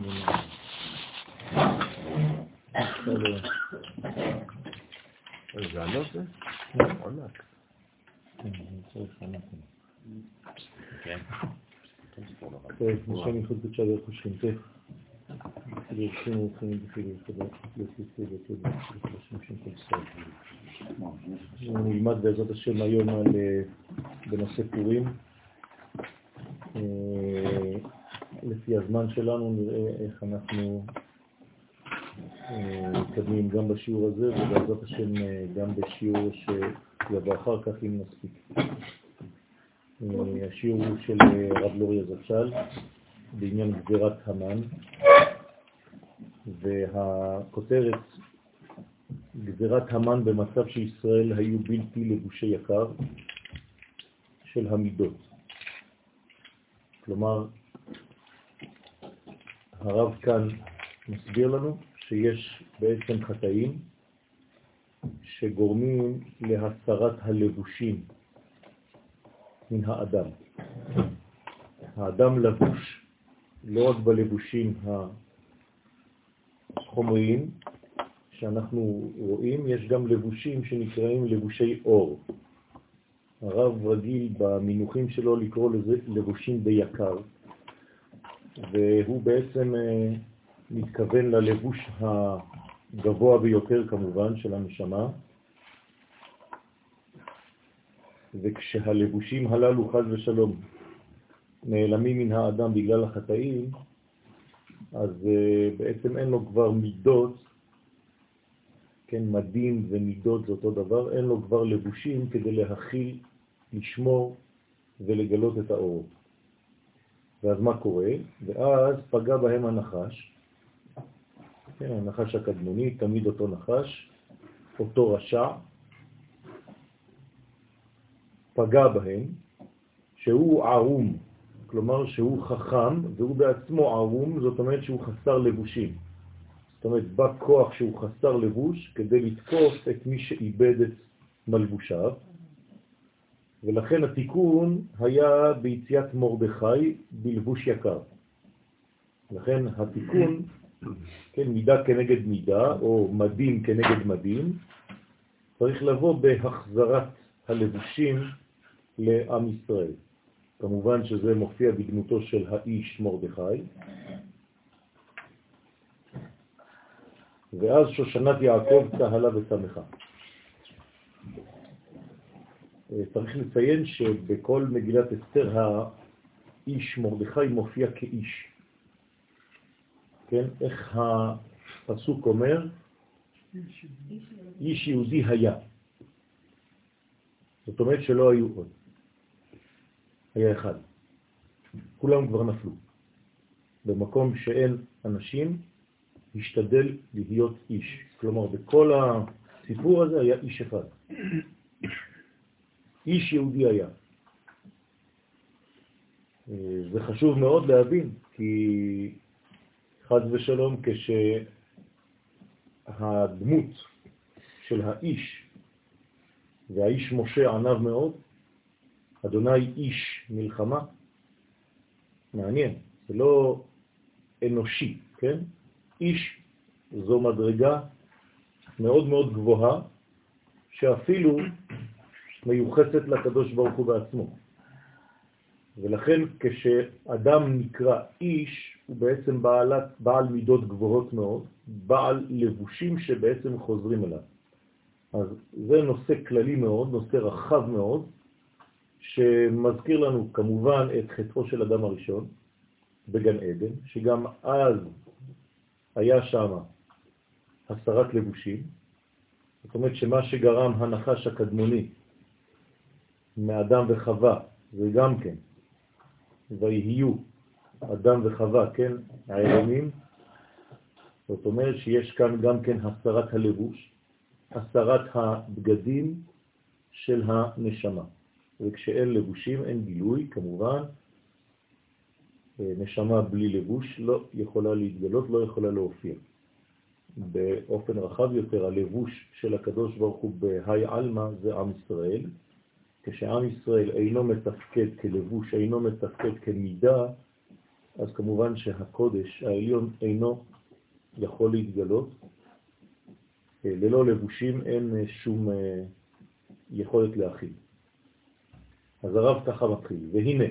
זה עלות זה? עולק. כן. נשאר מחוץ בצד החושים, כן. ולשים הולכים בפילים חדש, לסיסי וכדש, לשים שם קצת. נלמד בעזרת השם היום בנושא פורים. לפי הזמן שלנו נראה איך אנחנו מתקדמים גם בשיעור הזה ובעזרת השם גם בשיעור שיבוא אחר כך אם נספיק. השיעור הוא של רב לוריה זצ"ל בעניין גזירת המן, והכותרת גזירת המן במצב שישראל היו בלתי לבושי יקר של המידות. כלומר, הרב כאן מסביר לנו שיש בעצם חטאים שגורמים להסרת הלבושים מן האדם. האדם לבוש לא רק בלבושים החומריים שאנחנו רואים, יש גם לבושים שנקראים לבושי אור. הרב רגיל במינוחים שלו לקרוא לזה לבושים ביקר, והוא בעצם מתכוון ללבוש הגבוה ביותר כמובן של הנשמה, וכשהלבושים הללו חז ושלום נעלמים מן האדם בגלל החטאים, אז בעצם אין לו כבר מידות, כן, מדים ומידות זה אותו דבר, אין לו כבר לבושים כדי להכיל, לשמור ולגלות את האור. ואז מה קורה? ואז פגע בהם הנחש, כן, הנחש הקדמוני, תמיד אותו נחש, אותו רשע, פגע בהם, שהוא ערום, כלומר שהוא חכם והוא בעצמו ערום, זאת אומרת שהוא חסר לבושים. זאת אומרת, בא כוח שהוא חסר לבוש כדי לתקוף את מי שאיבד את מלבושיו, ולכן התיקון היה ביציאת מרדכי בלבוש יקר. לכן התיקון, כן, מידה כנגד מידה, או מדים כנגד מדים, צריך לבוא בהחזרת הלבושים לעם ישראל. כמובן שזה מופיע בדמותו של האיש מרדכי. ואז שושנת יעקב צהלה ושמחה. צריך לציין שבכל מגילת אסתר האיש מרדכי מופיע כאיש. כן? איך הפסוק אומר? איש יהודי היה. זאת אומרת שלא היו עוד. היה אחד. כולם כבר נפלו. במקום שאין אנשים, השתדל להיות איש. כלומר, בכל הסיפור הזה היה איש אחד. איש יהודי היה. זה חשוב מאוד להבין, כי חד ושלום כשהדמות של האיש, והאיש משה ענב מאוד, אדוני איש מלחמה, מעניין, זה לא אנושי, כן? איש זו מדרגה מאוד מאוד גבוהה, שאפילו מיוחסת לקדוש ברוך הוא בעצמו. ולכן כשאדם נקרא איש, הוא בעצם בעל מידות גבוהות מאוד, בעל לבושים שבעצם חוזרים אליו. אז זה נושא כללי מאוד, נושא רחב מאוד, שמזכיר לנו כמובן את חטאו של אדם הראשון בגן עדן, שגם אז היה שם הסרת לבושים. זאת אומרת שמה שגרם הנחש הקדמוני מאדם וחווה, זה גם כן, ויהיו אדם וחווה, כן, העלמים. זאת אומרת שיש כאן גם כן הסרת הלבוש, הסרת הבגדים של הנשמה. וכשאין לבושים אין גילוי, כמובן. נשמה בלי לבוש לא יכולה להתגלות, לא יכולה להופיע. באופן רחב יותר, הלבוש של הקדוש ברוך הוא בהי אלמה זה עם ישראל. כשעם ישראל אינו מתפקד כלבוש, אינו מתפקד כמידה, אז כמובן שהקודש העליון אינו יכול להתגלות. ללא לבושים אין שום יכולת להכיל. אז הרב ככה מתחיל, והנה,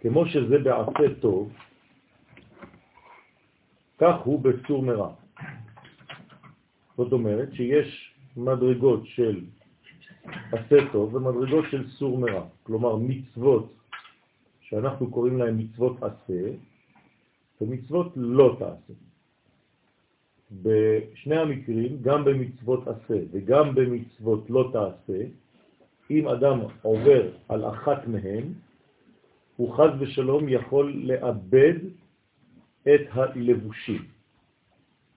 כמו שזה בעשה טוב, כך הוא בסור מרע. זאת אומרת שיש מדרגות של עשה טוב ומדרגות של סור מרע. כלומר מצוות שאנחנו קוראים להם מצוות עשה ומצוות לא תעשה. בשני המקרים, גם במצוות עשה וגם במצוות לא תעשה, אם אדם עובר על אחת מהן, הוא חז ושלום יכול לאבד את הלבושים.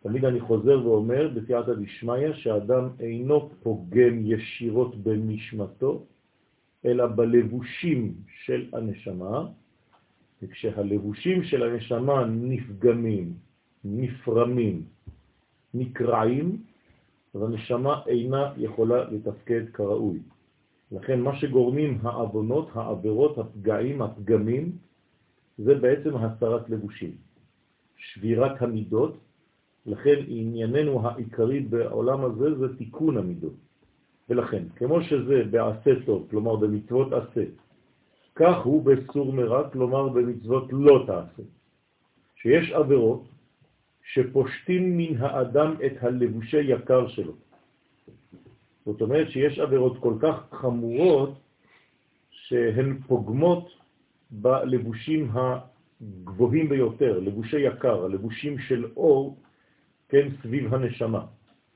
תמיד אני חוזר ואומר בסייעתא דשמיא שהאדם אינו פוגם ישירות בנשמתו, אלא בלבושים של הנשמה, וכשהלבושים של הנשמה נפגמים, נפרמים, נקרעים, אז הנשמה אינה יכולה לתפקד כראוי. לכן מה שגורמים העוונות, העבירות, הפגעים, הפגמים, זה בעצם הסרת לבושים, שבירת המידות. לכן ענייננו העיקרי בעולם הזה זה תיקון המידות. ולכן, כמו שזה בעשה טוב, כלומר במצוות עשה, כך הוא בסור מרע, כלומר במצוות לא תעשה. שיש עבירות שפושטים מן האדם את הלבושי יקר שלו. זאת אומרת שיש עבירות כל כך חמורות שהן פוגמות בלבושים הגבוהים ביותר, לבושי יקר, הלבושים של אור, כן, סביב הנשמה,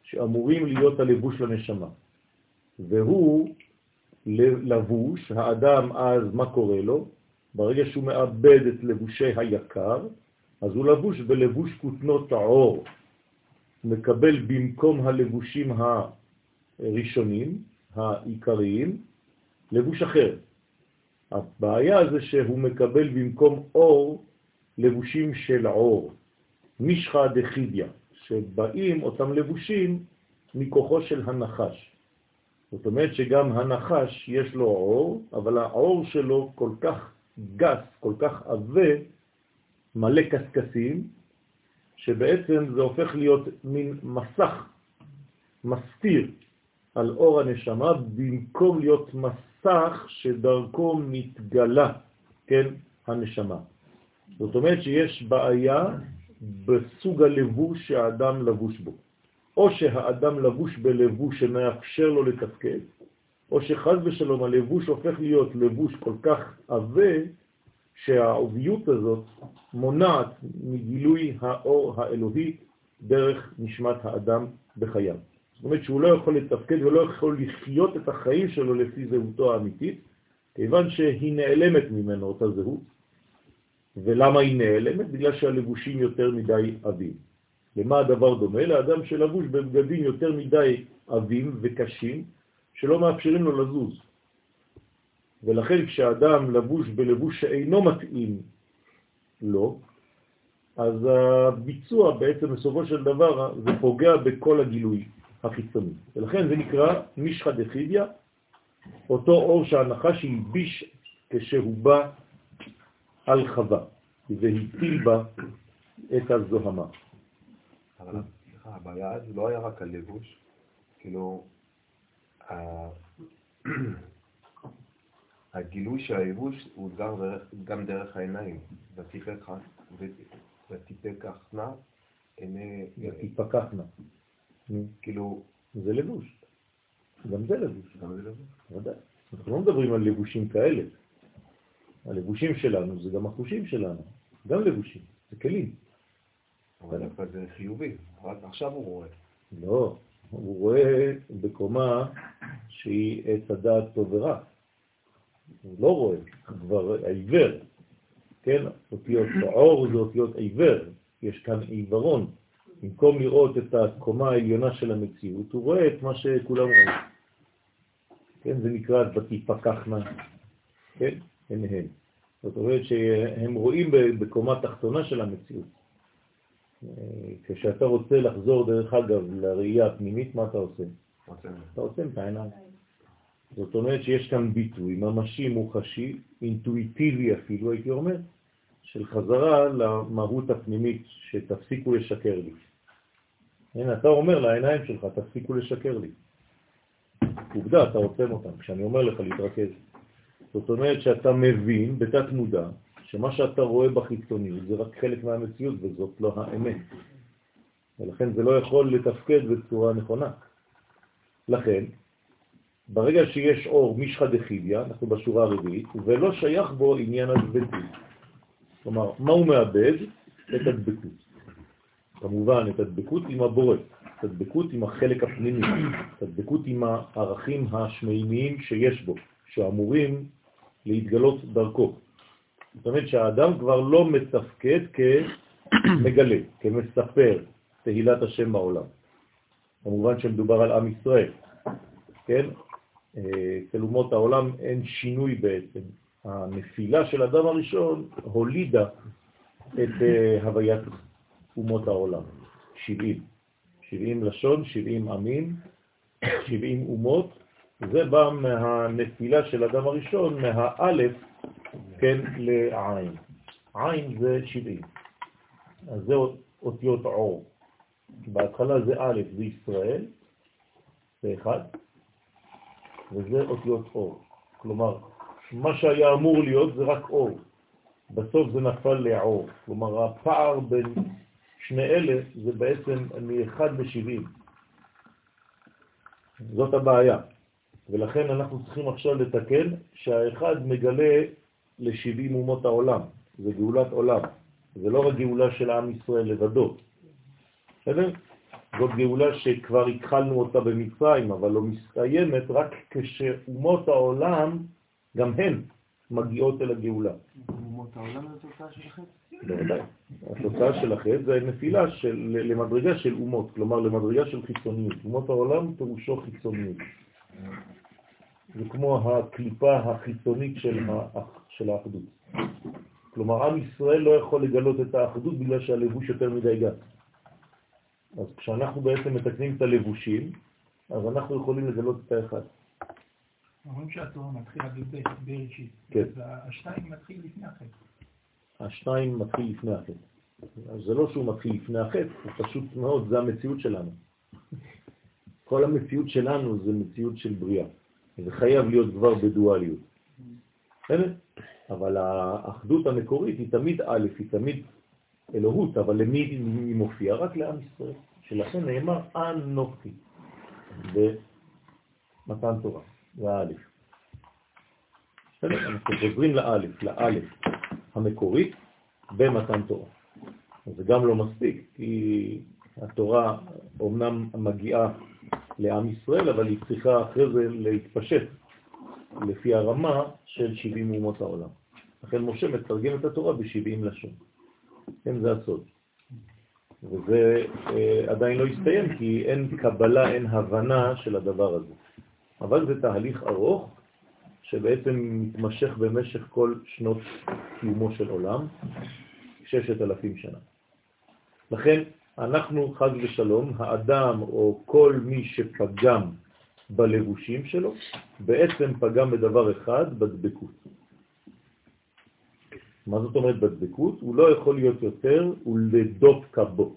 שאמורים להיות הלבוש לנשמה. והוא לבוש, האדם אז מה קורה לו? ברגע שהוא מאבד את לבושי היקר, אז הוא לבוש בלבוש כותנות העור, מקבל במקום הלבושים הראשונים, העיקריים, לבוש אחר. הבעיה זה שהוא מקבל במקום אור, לבושים של עור, משחה דחידיה, שבאים אותם לבושים מכוחו של הנחש. זאת אומרת שגם הנחש יש לו עור, אבל העור שלו כל כך גס, כל כך עבה, מלא קסקסים, שבעצם זה הופך להיות מין מסך, מסתיר על אור הנשמה, במקום להיות מסך שדרכו מתגלה, כן, הנשמה. זאת אומרת שיש בעיה בסוג הלבוש שהאדם לבוש בו. או שהאדם לבוש בלבוש שמאפשר לו לתפקד, או שחז ושלום הלבוש הופך להיות לבוש כל כך עבה, שהעוביות הזאת מונעת מגילוי האור האלוהי דרך נשמת האדם בחייו. זאת אומרת שהוא לא יכול לתפקד ולא יכול לחיות את החיים שלו לפי זהותו האמיתית, כיוון שהיא נעלמת ממנו אותה זהות. ולמה היא נעלמת? בגלל שהלבושים יותר מדי עבים. למה הדבר דומה? לאדם שלבוש בבגדים יותר מדי עבים וקשים שלא מאפשרים לו לזוז. ולכן כשאדם לבוש בלבוש שאינו מתאים לו, אז הביצוע בעצם בסופו של דבר זה פוגע בכל הגילוי החיצוני. ולכן זה נקרא משחה דחידיה, אותו אור שהנחש ייבש כשהוא בא על חווה, והטיל בה את הזוהמה. אבל סליחה, הבעיה אז לא היה רק הלבוש, כאילו הגילוי של הלבוש הוא גם דרך העיניים, ותיפקחנה עיני... ותיפקחנה. כאילו... זה לבוש. גם זה לבוש. גם זה לבוש. אנחנו לא מדברים על לבושים כאלה. הלבושים שלנו זה גם החושים שלנו, גם לבושים, זה כלים. אבל זה חיובי, רק עכשיו הוא רואה. לא, הוא רואה בקומה שהיא עץ הדעת טוב ורע. הוא לא רואה, כבר עיוור. כן, אותיות עור זה אותיות עיוור, יש כאן עיוורון. במקום לראות את הקומה העליונה של המציאות, הוא רואה את מה שכולם רואים. כן, זה נקרא ותיפקחנה. כן? הן. זאת אומרת שהם רואים בקומה תחתונה של המציאות. כשאתה רוצה לחזור דרך אגב לראייה הפנימית, מה אתה עושה? אתה עושה את העיניים. זאת אומרת שיש כאן ביטוי ממשי, מוחשי, אינטואיטיבי אפילו, הייתי אומר, של חזרה למהות הפנימית, שתפסיקו לשקר לי. הנה, אתה אומר לעיניים שלך, תפסיקו לשקר לי. עובדה, אתה עוצם אותם, כשאני אומר לך להתרכז. זאת אומרת שאתה מבין בתת מודע, שמה שאתה רואה בחיצוניות זה רק חלק מהמציאות, וזאת לא האמת. ולכן זה לא יכול לתפקד בצורה נכונה. לכן, ברגע שיש אור משחד החידיה, אנחנו בשורה הרביעית, ולא שייך בו עניין הדבקות. כלומר, מה הוא מאבד? את הדבקות. כמובן, את הדבקות עם הבורא, את הדבקות עם החלק הפנימי, את הדבקות עם הערכים השמימיים שיש בו, שאמורים להתגלות דרכו. זאת אומרת שהאדם כבר לא מתפקד כמגלה, כמספר תהילת השם בעולם. כמובן שמדובר על עם ישראל. כן? אצל אומות העולם אין שינוי בעצם. הנפילה של אדם הראשון הולידה את הוויית אומות העולם. 70 לשון, 70 עמים, 70 אומות. זה בא מהנפילה של אדם הראשון, מהאלף, כן, לעין. עין זה 70. אז זה אותיות עור. בהתחלה זה א', זה ישראל, זה אחד, וזה אותיות אור. כלומר, מה שהיה אמור להיות זה רק אור. בסוף זה נפל לעור. כלומר, הפער בין שני אלה זה בעצם מאחד ב-70. זאת הבעיה. ולכן אנחנו צריכים עכשיו לתקן שהאחד מגלה ל-70 אומות העולם. זה גאולת עולם. זה לא רק גאולה של עם ישראל לבדו. בסדר? זאת גאולה שכבר התחלנו אותה במצרים, אבל לא מסתיימת רק כשאומות העולם, גם הן, מגיעות אל הגאולה. אומות העולם זה התוצאה של החטא? בוודאי. התוצאה של החטא זה נפילה למדרגה של אומות, כלומר למדרגה של חיצוניות. אומות העולם פירושו חיצוניות. זה כמו הקליפה החיצונית של האחדות. כלומר, עם ישראל לא יכול לגלות את האחדות בגלל שהלבוש יותר מדי גס. אז כשאנחנו בעצם מתקנים את הלבושים, אז אנחנו יכולים לגלות את האחד. אומרים שהתורה מתחילה בראשית. כן. והשתיים מתחיל לפני החטא. השתיים מתחיל לפני החטא. אז זה לא שהוא מתחיל לפני החטא, הוא פשוט מאוד, זה המציאות שלנו. כל המציאות שלנו זה מציאות של בריאה. זה חייב להיות כבר בדואליות. בסדר? אבל האחדות המקורית היא תמיד א', היא תמיד אלוהות, אבל למי היא מופיעה? רק לעם ישראל, שלכן נאמר אנוכי במתן תורה, לאלף. אנחנו חוזרים לאלף המקורית במתן תורה. זה גם לא מספיק, כי התורה אומנם מגיעה לעם ישראל, אבל היא צריכה אחרי זה להתפשט לפי הרמה של 70 אומות העולם. לכן משה מתרגם את התורה ב-70 לשון. כן, זה הסוד. וזה עדיין לא יסתיים, כי אין קבלה, אין הבנה של הדבר הזה. אבל זה תהליך ארוך, שבעצם מתמשך במשך כל שנות קיומו של עולם, 6,000 שנה. לכן אנחנו, חג ושלום, האדם או כל מי שפגם בלבושים שלו, בעצם פגם בדבר אחד, בדבקות. מה זאת אומרת בדבקות? הוא לא יכול להיות יותר, הוא לדות כבו.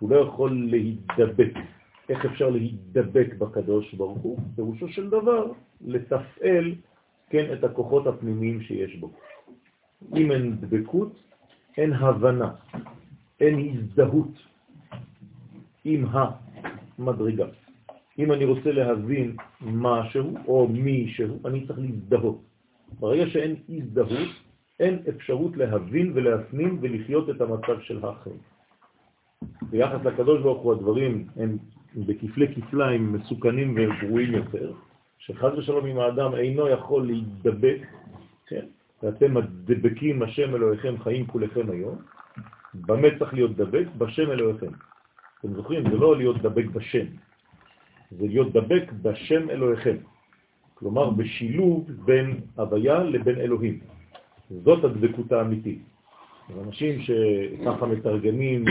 הוא לא יכול להידבק. איך אפשר להידבק בקדוש ברוך הוא? פירושו של דבר, לתפעל, כן, את הכוחות הפנימיים שיש בו. אם אין דבקות, אין הבנה, אין הזדהות עם המדרגה. אם אני רוצה להבין משהו או מישהו, אני צריך להזדהות. ברגע שאין הזדהות, אין אפשרות להבין ולהפנים ולחיות את המצב של האחר. ביחס לקדוש ברוך הוא הדברים הם בכפלי כפליים מסוכנים וברועים יותר, שחז ושלום עם האדם אינו יכול להידבק, כן? ואתם הדבקים השם אלוהיכם חיים כולכם היום, במה צריך להיות דבק? בשם אלוהיכם. אתם זוכרים, זה לא להיות דבק בשם, זה להיות דבק בשם אלוהיכם. כלומר בשילוב בין הוויה לבין אלוהים. זאת הדבקות האמיתית. אנשים שככה מתרגמים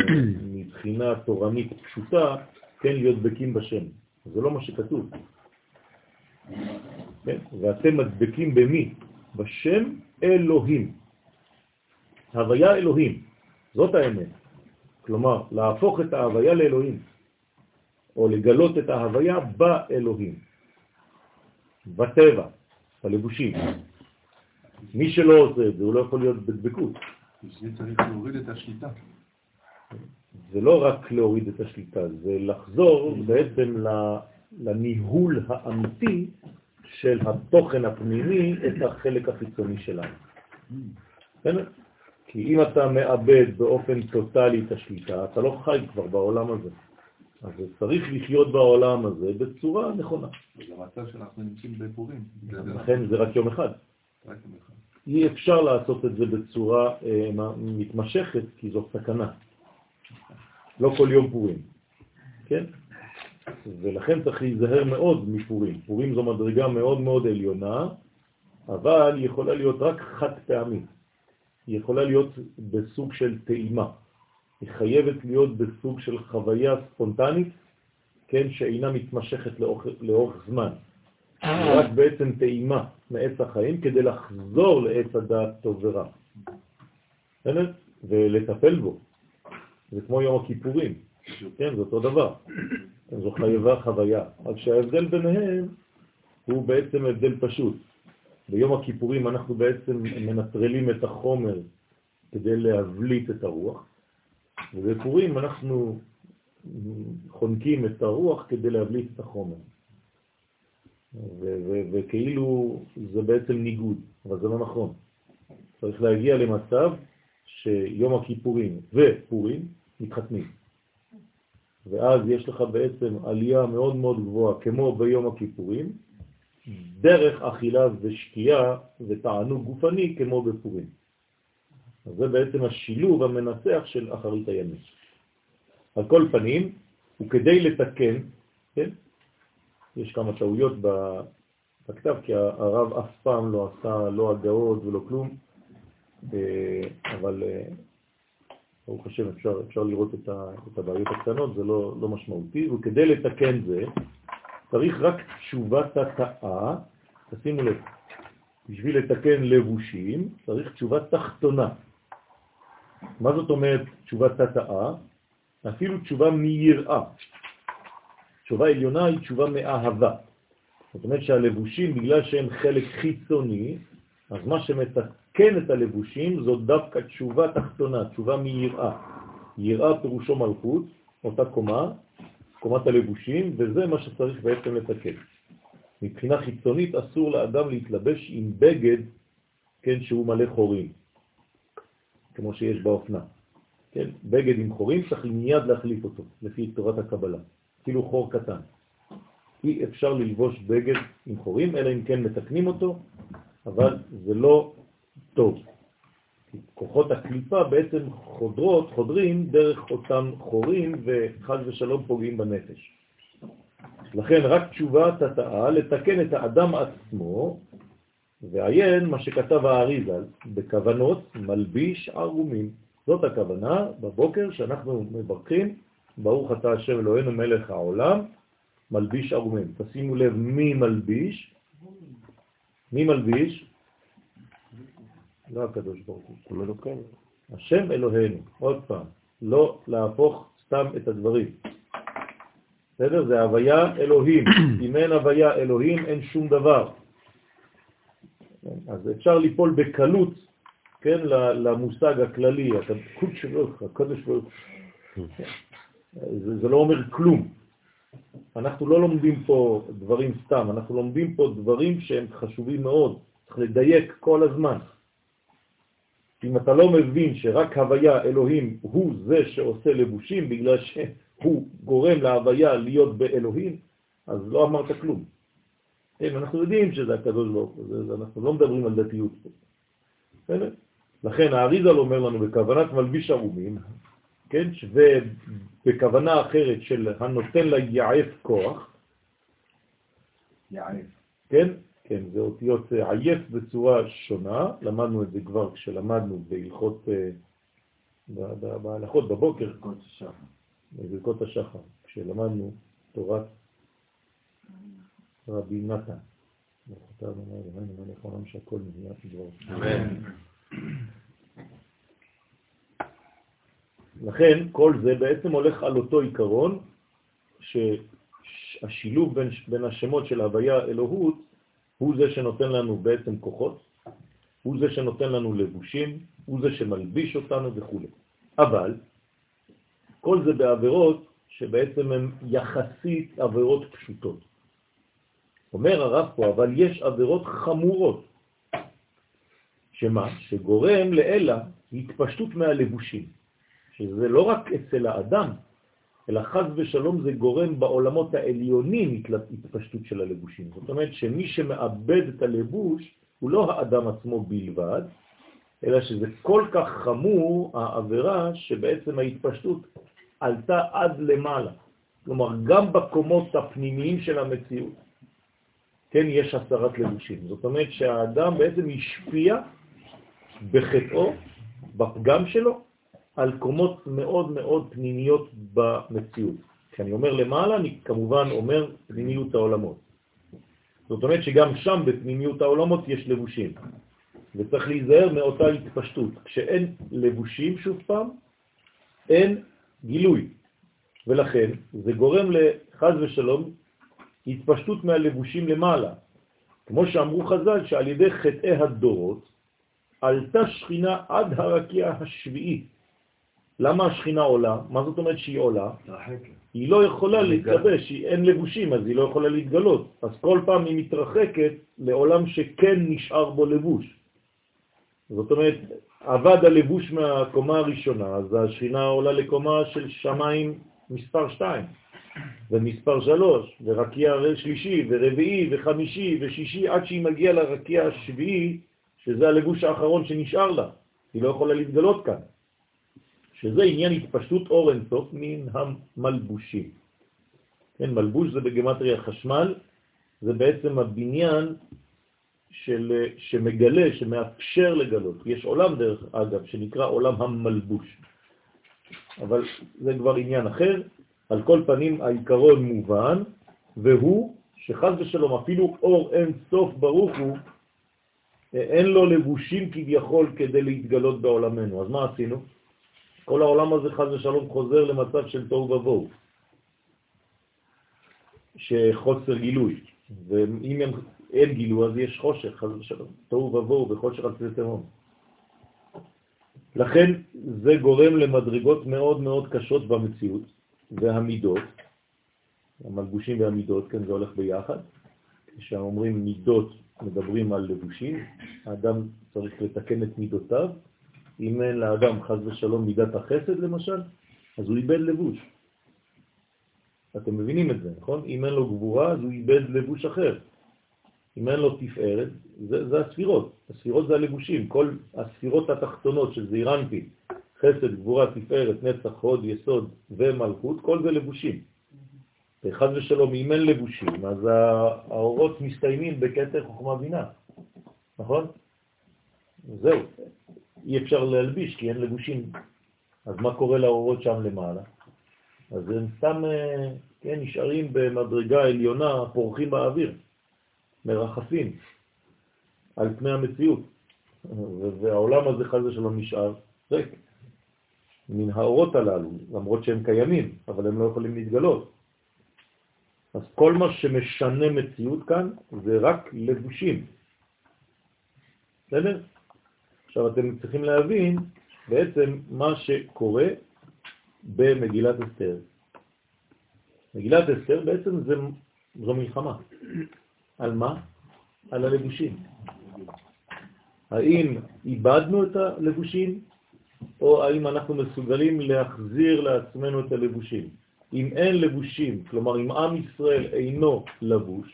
מבחינה תורנית פשוטה, כן להיות דבקים בשם. זה לא מה שכתוב. כן? ואתם מדבקים במי? בשם אלוהים. הוויה אלוהים, זאת האמת. כלומר, להפוך את ההוויה לאלוהים, או לגלות את ההוויה באלוהים, בטבע, בלבושים. מי שלא עושה את זה, הוא לא יכול להיות בדבקות. זה צריך להוריד את השליטה. זה לא רק להוריד את השליטה, זה לחזור בעצם לניהול האמיתי של התוכן הפנימי את החלק החיצוני שלנו. כי אם אתה מאבד באופן טוטלי את השליטה, אתה לא חי כבר בעולם הזה. אז צריך לחיות בעולם הזה בצורה נכונה. זה המצב שאנחנו נמצאים בפורים. לכן זה רק יום אחד. אי אפשר לעשות את זה בצורה מתמשכת, כי זו סכנה. לא כל יום פורים. כן? ולכן צריך להיזהר מאוד מפורים. פורים זו מדרגה מאוד מאוד עליונה, אבל היא יכולה להיות רק חד פעמית. היא יכולה להיות בסוג של טעימה. היא חייבת להיות בסוג של חוויה ספונטנית, כן, שאינה מתמשכת לאורך זמן. רק בעצם טעימה מעץ החיים כדי לחזור לעץ הדעת טוב ורע. ולטפל בו. זה כמו יום הכיפורים. כן, זה אותו דבר. זו חוויה. רק שההבדל ביניהם הוא בעצם הבדל פשוט. ביום הכיפורים אנחנו בעצם מנטרלים את החומר כדי להבליט את הרוח, ובפורים אנחנו חונקים את הרוח כדי להבליט את החומר. וכאילו זה בעצם ניגוד, אבל זה לא נכון. צריך להגיע למצב שיום הכיפורים ופורים מתחתנים. ואז יש לך בעצם עלייה מאוד מאוד גבוהה, כמו ביום הכיפורים, דרך אכילה ושקיעה ותענוג גופני כמו בפורים. אז זה בעצם השילוב המנצח של אחרית הימים. על כל פנים, וכדי לתקן, כן? יש כמה טעויות בכתב, כי הרב אף פעם לא עשה לא הגאות ולא כלום, אבל ברוך השם אפשר לראות את הבעיות הקטנות, זה לא משמעותי, וכדי לתקן זה, צריך רק תשובת התאה, תשימו לב, בשביל לתקן לבושים, צריך תשובה תחתונה. מה זאת אומרת תשובת התאה? אפילו תשובה מיראה. תשובה עליונה היא תשובה מאהבה. זאת אומרת שהלבושים, בגלל שהם חלק חיצוני, אז מה שמתקן את הלבושים זו דווקא תשובה תחתונה, תשובה מיראה. יראה פירושו מלכות, אותה קומה, קומת הלבושים, וזה מה שצריך בעצם לתקן. מבחינה חיצונית אסור לאדם להתלבש עם בגד, כן, שהוא מלא חורים, כמו שיש באופנה. כן, בגד עם חורים צריך מיד להחליף אותו, לפי תורת הקבלה, אפילו חור קטן. אי אפשר ללבוש בגד עם חורים, אלא אם כן מתקנים אותו, אבל זה לא טוב. כוחות הקליפה בעצם חודרים דרך אותם חורים וחז ושלום פוגעים בנפש. לכן רק תשובה תתאה לתקן את האדם עצמו, ועיין מה שכתב האריזה, בכוונות מלביש ערומים. זאת הכוונה בבוקר שאנחנו מברכים, ברוך אתה השם אלוהינו מלך העולם, מלביש ערומים. תשימו לב מי מלביש, מי מלביש? לא הקדוש ברוך הוא, אלוקינו. השם אלוהינו, עוד פעם, לא להפוך סתם את הדברים. בסדר? זה הוויה אלוהים. אם אין הוויה אלוהים, אין שום דבר. אז אפשר ליפול בקלות, כן, למושג הכללי, הקדוש ברוך הוא. זה לא אומר כלום. אנחנו לא לומדים פה דברים סתם, אנחנו לומדים פה דברים שהם חשובים מאוד. צריך לדייק כל הזמן. אם אתה לא מבין שרק הוויה אלוהים הוא זה שעושה לבושים, בגלל שהוא גורם להוויה להיות באלוהים, אז לא אמרת כלום. אנחנו יודעים שזה הקדוש ברוך הוא, אנחנו לא מדברים על דתיות. לכן האריזה אומר לנו בכוונת מלביש ערומים, כן? ובכוונה אחרת של הנותן לה יעף כוח. יעף. כן? כן, זה אותיות עייף בצורה שונה, למדנו את זה כבר כשלמדנו בהלכות, בהלכות בבוקר, בברכות השחר, כשלמדנו תורת רבי נתן. ברוך אתה ה' אלוהינו מלך העולם שהכל נהיה בדברו. אמן. לכן כל זה בעצם הולך על אותו עיקרון שהשילוב בין השמות של הוויה אלוהות הוא זה שנותן לנו בעצם כוחות, הוא זה שנותן לנו לבושים, הוא זה שמלביש אותנו וכו'. אבל כל זה בעבירות שבעצם הן יחסית עבירות פשוטות. אומר הרב פה, אבל יש עבירות חמורות. שמה? שגורם לאלה התפשטות מהלבושים. שזה לא רק אצל האדם, אלא חז ושלום זה גורם בעולמות העליונים התפשטות של הלבושים. זאת אומרת שמי שמאבד את הלבוש הוא לא האדם עצמו בלבד, אלא שזה כל כך חמור העבירה שבעצם ההתפשטות עלתה עד למעלה. כלומר, גם בקומות הפנימיים של המציאות, כן, יש הסרת לבושים. זאת אומרת שהאדם בעצם השפיע בחטאו, בפגם שלו, על קומות מאוד מאוד פנימיות במציאות. כשאני אומר למעלה, אני כמובן אומר פנימיות העולמות. זאת אומרת שגם שם בפנימיות העולמות יש לבושים. וצריך להיזהר מאותה התפשטות. כשאין לבושים שוב פעם, אין גילוי. ולכן זה גורם לחז ושלום התפשטות מהלבושים למעלה. כמו שאמרו חז"ל, שעל ידי חטאי הדורות עלתה שכינה עד הרקיע השביעי. למה השכינה עולה? מה זאת אומרת שהיא עולה? היא לא יכולה להתגבש, היא אין לבושים, אז היא לא יכולה להתגלות. אז כל פעם היא מתרחקת לעולם שכן נשאר בו לבוש. זאת אומרת, עבד הלבוש מהקומה הראשונה, אז השכינה עולה לקומה של שמיים מספר 2, ומספר 3, ורקיע שלישי, ורביעי, וחמישי, ושישי, עד שהיא מגיעה לרקיע השביעי, שזה הלבוש האחרון שנשאר לה. היא לא יכולה להתגלות כאן. שזה עניין התפשטות אור אינסוף מן המלבושים. כן, מלבוש זה בגמטריה חשמל, זה בעצם הבניין שמגלה, שמאפשר לגלות. יש עולם דרך אגב שנקרא עולם המלבוש. אבל זה כבר עניין אחר. על כל פנים העיקרון מובן, והוא שחז ושלום אפילו אור אינסוף ברוך הוא, אין לו לבושים כביכול כדי להתגלות בעולמנו. אז מה עשינו? כל העולם הזה חז ושלום חוזר למצב של תוהו ובוהו, שחוסר גילוי, ואם אין גילוי אז יש חושך, חז ושלום, תוהו ובוהו וחושך על פני תהום. לכן זה גורם למדרגות מאוד מאוד קשות במציאות, והמידות, המלבושים והמידות, כן, זה הולך ביחד. כשאומרים מידות מדברים על לבושים, האדם צריך לתקן את מידותיו. אם אין לאדם חז ושלום מידת החסד למשל, אז הוא איבד לבוש. אתם מבינים את זה, נכון? אם אין לו גבורה, אז הוא איבד לבוש אחר. אם אין לו תפארת, זה הספירות. הספירות זה הלבושים. כל הספירות התחתונות של זעירנפין, חסד, גבורה, תפארת, נצח, חוד, יסוד ומלכות, כל זה לבושים. חז ושלום, אם אין לבושים, אז האורות מסתיימים בקטר חוכמה בינה. נכון? זהו. אי אפשר להלביש כי אין לבושים. אז מה קורה לאורות שם למעלה? אז הם סתם, כן, נשארים במדרגה עליונה, פורחים באוויר, מרחפים על פני המציאות. והעולם הזה חז ושלום נשאר ריק מן האורות הללו, למרות שהם קיימים, אבל הם לא יכולים להתגלות. אז כל מה שמשנה מציאות כאן זה רק לבושים. בסדר? עכשיו אתם צריכים להבין בעצם מה שקורה במגילת אסתר. מגילת אסתר בעצם זו מלחמה. על מה? על הלבושים. האם איבדנו את הלבושים, או האם אנחנו מסוגלים להחזיר לעצמנו את הלבושים? אם אין לבושים, כלומר אם עם ישראל אינו לבוש,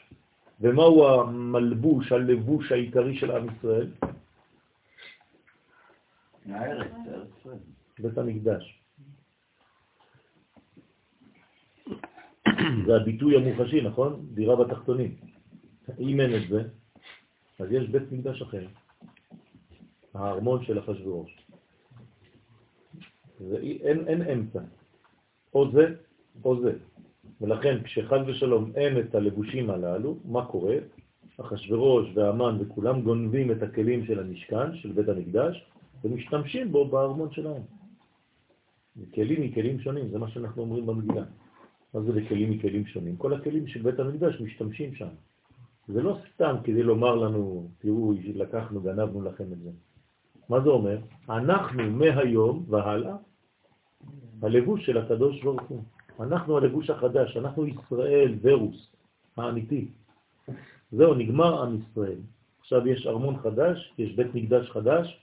ומהו המלבוש, הלבוש העיקרי של עם ישראל? בית המקדש. זה הביטוי המוחשי, נכון? דירה בתחתונים. אם אין את זה, אז יש בית מקדש אחר. הארמון של אחשוורוש. אין אמצע. או זה, או זה. ולכן כשחז ושלום אין את הלבושים הללו, מה קורה? אחשוורוש והמן וכולם גונבים את הכלים של המשכן, של בית המקדש, ומשתמשים בו בארמון שלהם. כלים מכלים שונים, זה מה שאנחנו אומרים במגילה. מה זה בכלים מכלים שונים? כל הכלים של בית המקדש משתמשים שם. זה לא סתם כדי לומר לנו, תראו, לקחנו, גנבנו לכם את זה. מה זה אומר? אנחנו מהיום והלאה, הלבוש של הקדוש ברוך הוא. אנחנו הלבוש החדש, אנחנו ישראל ורוס, האמיתי. זהו, נגמר עם ישראל. עכשיו יש ארמון חדש, יש בית מקדש חדש,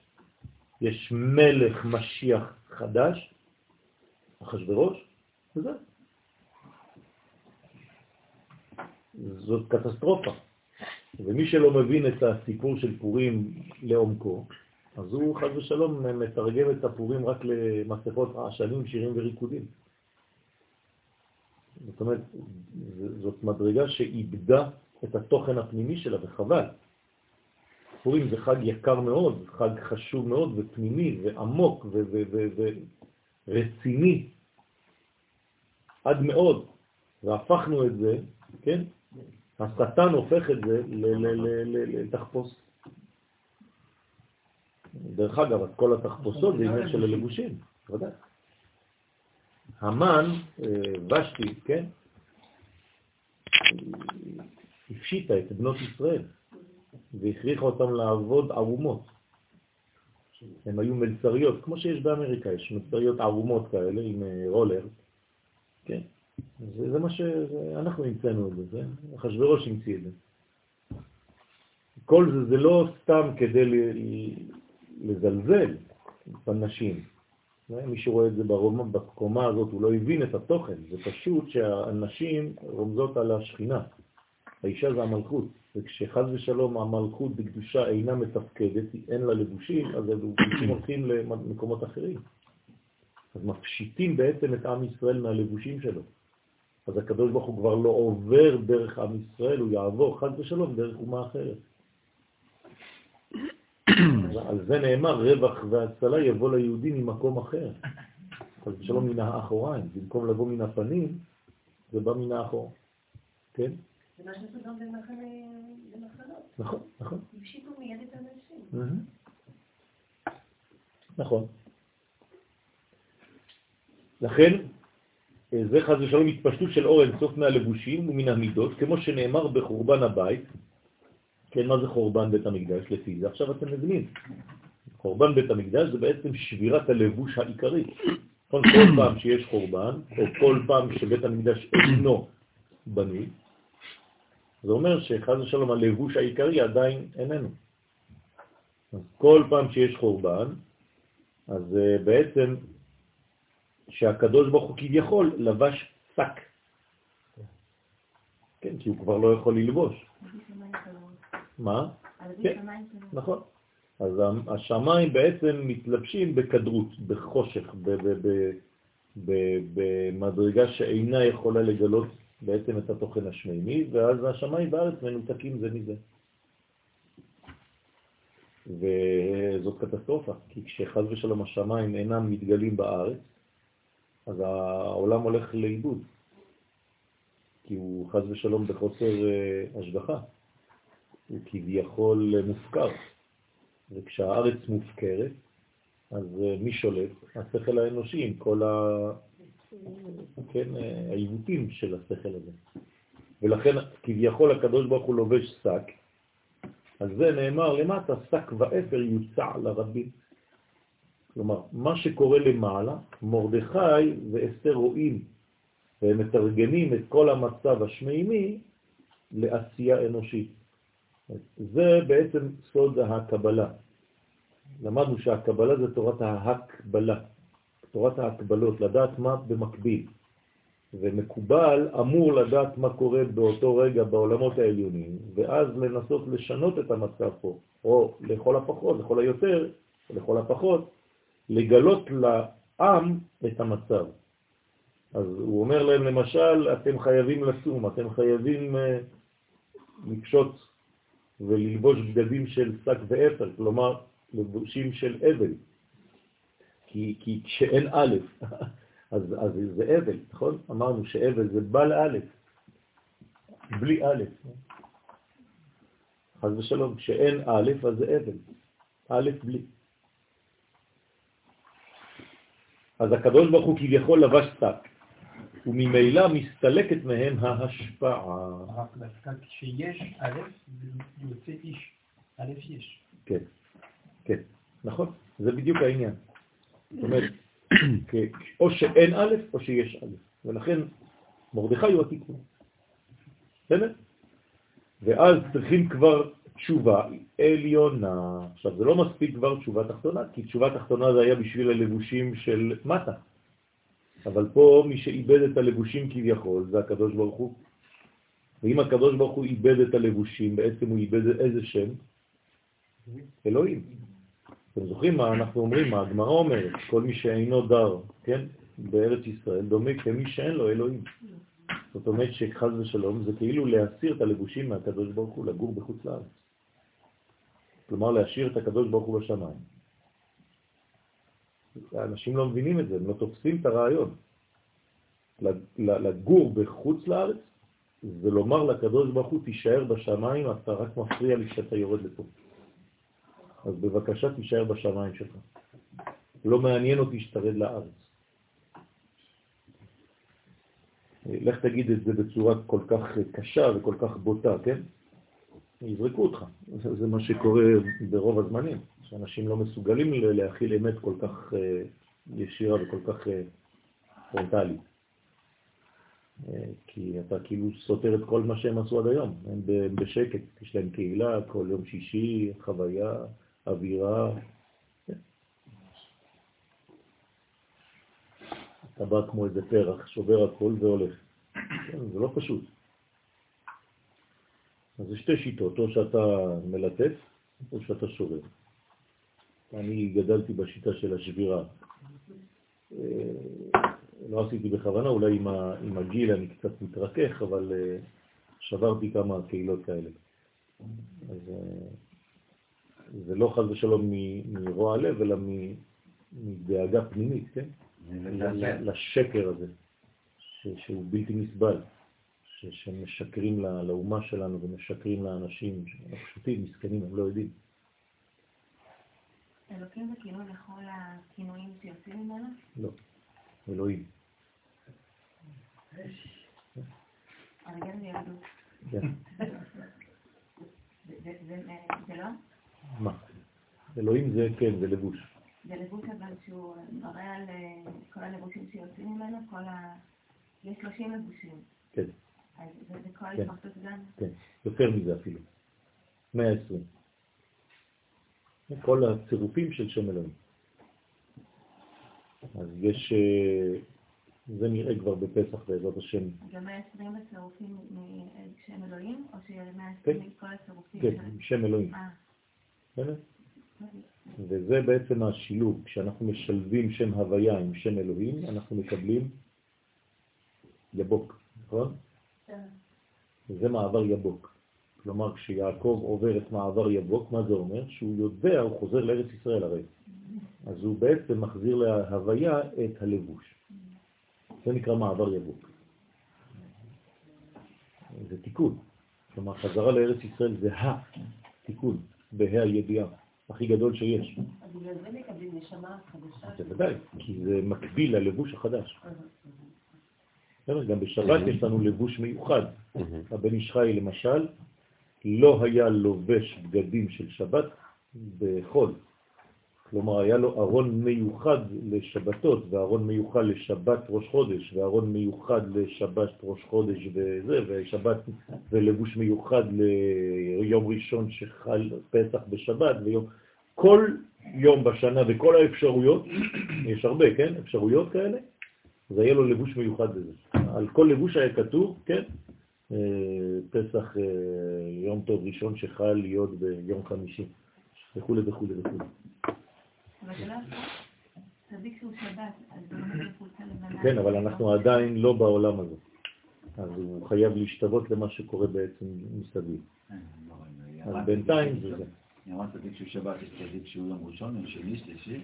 יש מלך משיח חדש, אחשוורוש, וזה. זאת קטסטרופה. ומי שלא מבין את הסיפור של פורים לעומקו, אז הוא חד ושלום מתרגם את הפורים רק למסכות רעשנים, שירים וריקודים. זאת אומרת, זאת מדרגה שאיבדה את התוכן הפנימי שלה, וחבל. פורים זה חג יקר מאוד, חג חשוב מאוד ופנימי ועמוק ורציני עד מאוד, והפכנו את זה, כן? השטן הופך את זה לתחפוש. דרך אגב, כל התחפושות זה עניין של הלבושים, ודאי. המן, ושתי, כן? הפשיטה את בנות ישראל. והכריחה אותם לעבוד ערומות. הם היו מלצריות, כמו שיש באמריקה, יש מלצריות ערומות כאלה עם רולר. כן? זה מה שאנחנו המצאנו את זה, אחשוורוש המציא את זה. כל זה לא סתם כדי לזלזל בנשים. מי שרואה את זה בקומה הזאת, הוא לא הבין את התוכן. זה פשוט שהנשים רומזות על השכינה. האישה זה המלכות. וכשחז ושלום המלכות בקדושה אינה מתפקדת, אין לה לבושים, אז הלבושים הולכים למקומות אחרים. אז מפשיטים בעצם את עם ישראל מהלבושים שלו. אז הקדוש ברוך הוא כבר לא עובר דרך עם ישראל, הוא יעבור חז ושלום דרך אומה אחרת. על זה נאמר, רווח והצלה יבוא ליהודים ממקום אחר. חז ושלום מן האחוריים, במקום לבוא מן הפנים, זה בא מן האחור. כן? זה מה שעשו גם במחלות. נכון, נכון. יפשיטו מיד את האנשים. נכון. לכן, זה חז ושלום התפשטות של אור אינסוף מהלבושים ומן המידות, כמו שנאמר בחורבן הבית. כן, מה זה חורבן בית המקדש? לפי זה עכשיו אתם מבינים. חורבן בית המקדש זה בעצם שבירת הלבוש העיקרי. כל פעם שיש חורבן, או כל פעם שבית המקדש אינו בנוי, זה אומר שחז ושלום הלבוש העיקרי עדיין איננו. אז כל פעם שיש חורבן, אז בעצם שהקדוש ברוך הוא כביכול לבש שק. כן, כי הוא כבר לא יכול ללבוש. מה? כן, נכון. אז השמיים בעצם מתלבשים בכדרות, בחושך, במדרגה שאינה יכולה לגלות בעצם את התוכן השמימי, ואז השמיים בארץ מנותקים זה מזה. וזאת קטסטרופה, כי כשחז ושלום השמיים אינם מתגלים בארץ, אז העולם הולך לאיבוד, כי הוא חז ושלום בחוסר השגחה, הוא כביכול מופקר, וכשהארץ מופקרת, אז מי שולט? השכל האנושי עם כל העיוותים של השכל הזה. ולכן כביכול הקדוש ברוך הוא לובש שק, אז זה נאמר למטה, שק ואפר יוצע לרבים. כלומר, מה שקורה למעלה, מרדכי ואסתר רואים, והם מתרגמים את כל המצב השמימי לעשייה אנושית. זה בעצם סוד הקבלה. למדנו שהקבלה זה תורת ההקבלה. תורת ההקבלות, לדעת מה במקביל. ומקובל אמור לדעת מה קורה באותו רגע בעולמות העליונים, ואז לנסות לשנות את המצב פה, או לכל הפחות, לכל היותר, לכל הפחות, לגלות לעם את המצב. אז הוא אומר להם למשל, אתם חייבים לסום, אתם חייבים לקשות וללבוש בגדים של שק ואפר, כלומר לבושים של אבל. כי כשאין א', אז זה אבל, נכון? אמרנו שאבל זה בל א', בלי א'. חס ושלום, כשאין א', אז זה אבל, א' בלי. אז הקדוש ברוך הוא כביכול לבש שק, וממילא מסתלקת מהם ההשפעה. כשיש א' יוצא איש, א' יש. כן, כן, נכון, זה בדיוק העניין. זאת אומרת, או שאין א' או שיש א', ולכן מרדכי הוא התיקון. באמת? ואז צריכים כבר תשובה עליונה. עכשיו, זה לא מספיק כבר תשובה תחתונה, כי תשובה תחתונה זה היה בשביל הלבושים של מטה. אבל פה מי שאיבד את הלבושים כביכול זה הקדוש ברוך הוא. ואם הקדוש ברוך הוא איבד את הלבושים, בעצם הוא איבד איזה שם? אלוהים. אתם זוכרים מה אנחנו אומרים, מה הגמרא אומרת? כל מי שאינו דר, כן? בארץ ישראל דומה כמי שאין לו אלוהים. זאת אומרת שחז ושלום זה כאילו להסיר את הלבושים מהקדוש ברוך הוא, לגור בחוץ לארץ. כלומר להשאיר את הקדוש ברוך הוא בשמיים. האנשים לא מבינים את זה, הם לא תופסים את הרעיון. לגור בחוץ לארץ, זה לומר לקדוש ברוך הוא, תישאר בשמיים, אתה רק מפריע לי שאתה יורד לפה. אז בבקשה תישאר בשמיים שלך. לא מעניין אותי שתרד לארץ. לך תגיד את זה בצורה כל כך קשה וכל כך בוטה, כן? יזרקו אותך. זה מה שקורה ברוב הזמנים. שאנשים לא מסוגלים להכיל אמת כל כך ישירה וכל כך פרונטלית. כי אתה כאילו סותר את כל מה שהם עשו עד היום. הם בשקט, יש להם קהילה, כל יום שישי, חוויה, אווירה. אתה בא כמו איזה פרח, שובר הכל והולך. זה לא פשוט. אז זה שתי שיטות, או שאתה מלטף או שאתה שובר. אני גדלתי בשיטה של השבירה. לא עשיתי בכוונה, אולי עם הגיל אני קצת מתרכך, אבל שברתי כמה קהילות כאלה. אז זה לא חז ושלום מרוע לב, אלא מדאגה פנימית, כן? לשקר הזה, שהוא בלתי נסבל, שמשקרים לאומה שלנו ומשקרים לאנשים, הפשוטים, מסכנים, הם לא יודעים. אלוקים זה כינוי לכל הכינויים שיוצאים ממנו? לא, אלוהים. הרגל מיהדות. כן. זה לא? מה? אלוהים זה כן, זה לבוש. זה לבוש אבל שהוא מראה על כל הלבושים שיוצאים ממנו, יש 30 לבושים. כן. אז זה כל התפרטות גם? כן, יותר מזה אפילו. 120. כל הצירופים של שם אלוהים. אז יש, זה נראה כבר בפסח בעזרת השם. גם 120 הצירופים משם אלוהים, או ש120 כל הצירופים? כן, משם אלוהים. וזה בעצם השילוב, כשאנחנו משלבים שם הוויה עם שם אלוהים, אנחנו מקבלים יבוק, נכון? זה מעבר יבוק. כלומר, כשיעקב עובר את מעבר יבוק, מה זה אומר? שהוא יודע, הוא חוזר לארץ ישראל הרי. אז הוא בעצם מחזיר להוויה את הלבוש. זה נקרא מעבר יבוק. זה תיקון. כלומר, חזרה לארץ ישראל זה התיקון, הידיעה, הכי גדול שיש. אז בגלל זה מקבלים נשמה חדשה? זה ודאי, כי זה מקביל ללבוש החדש. גם בשבת יש לנו לבוש מיוחד. הבן ישחי למשל, לא היה לובש בגדים של שבת בחול. כלומר, היה לו ארון מיוחד לשבתות, וארון מיוחד לשבת ראש חודש, וארון מיוחד לשבת ראש חודש וזה, ושבת ולבוש מיוחד ליום ראשון שחל פסח בשבת, ויום, כל יום בשנה וכל האפשרויות, יש הרבה, כן? אפשרויות כאלה, אז היה לו לבוש מיוחד לזה. על כל לבוש היה כתוב, כן? פסח יום טוב ראשון שחל להיות ביום חמישי וכו' וכו' וכו'. אבל זה לא צדיק שהוא שבת, אז זה לא חולצה לבנה. כן, אבל אנחנו עדיין לא בעולם הזה. אז הוא חייב להשתוות למה שקורה בעצם מסביב. אז בינתיים זה זה. יאמר צדיק שהוא שבת, יש צדיק שהוא יום ראשון, יום שני, שלישי.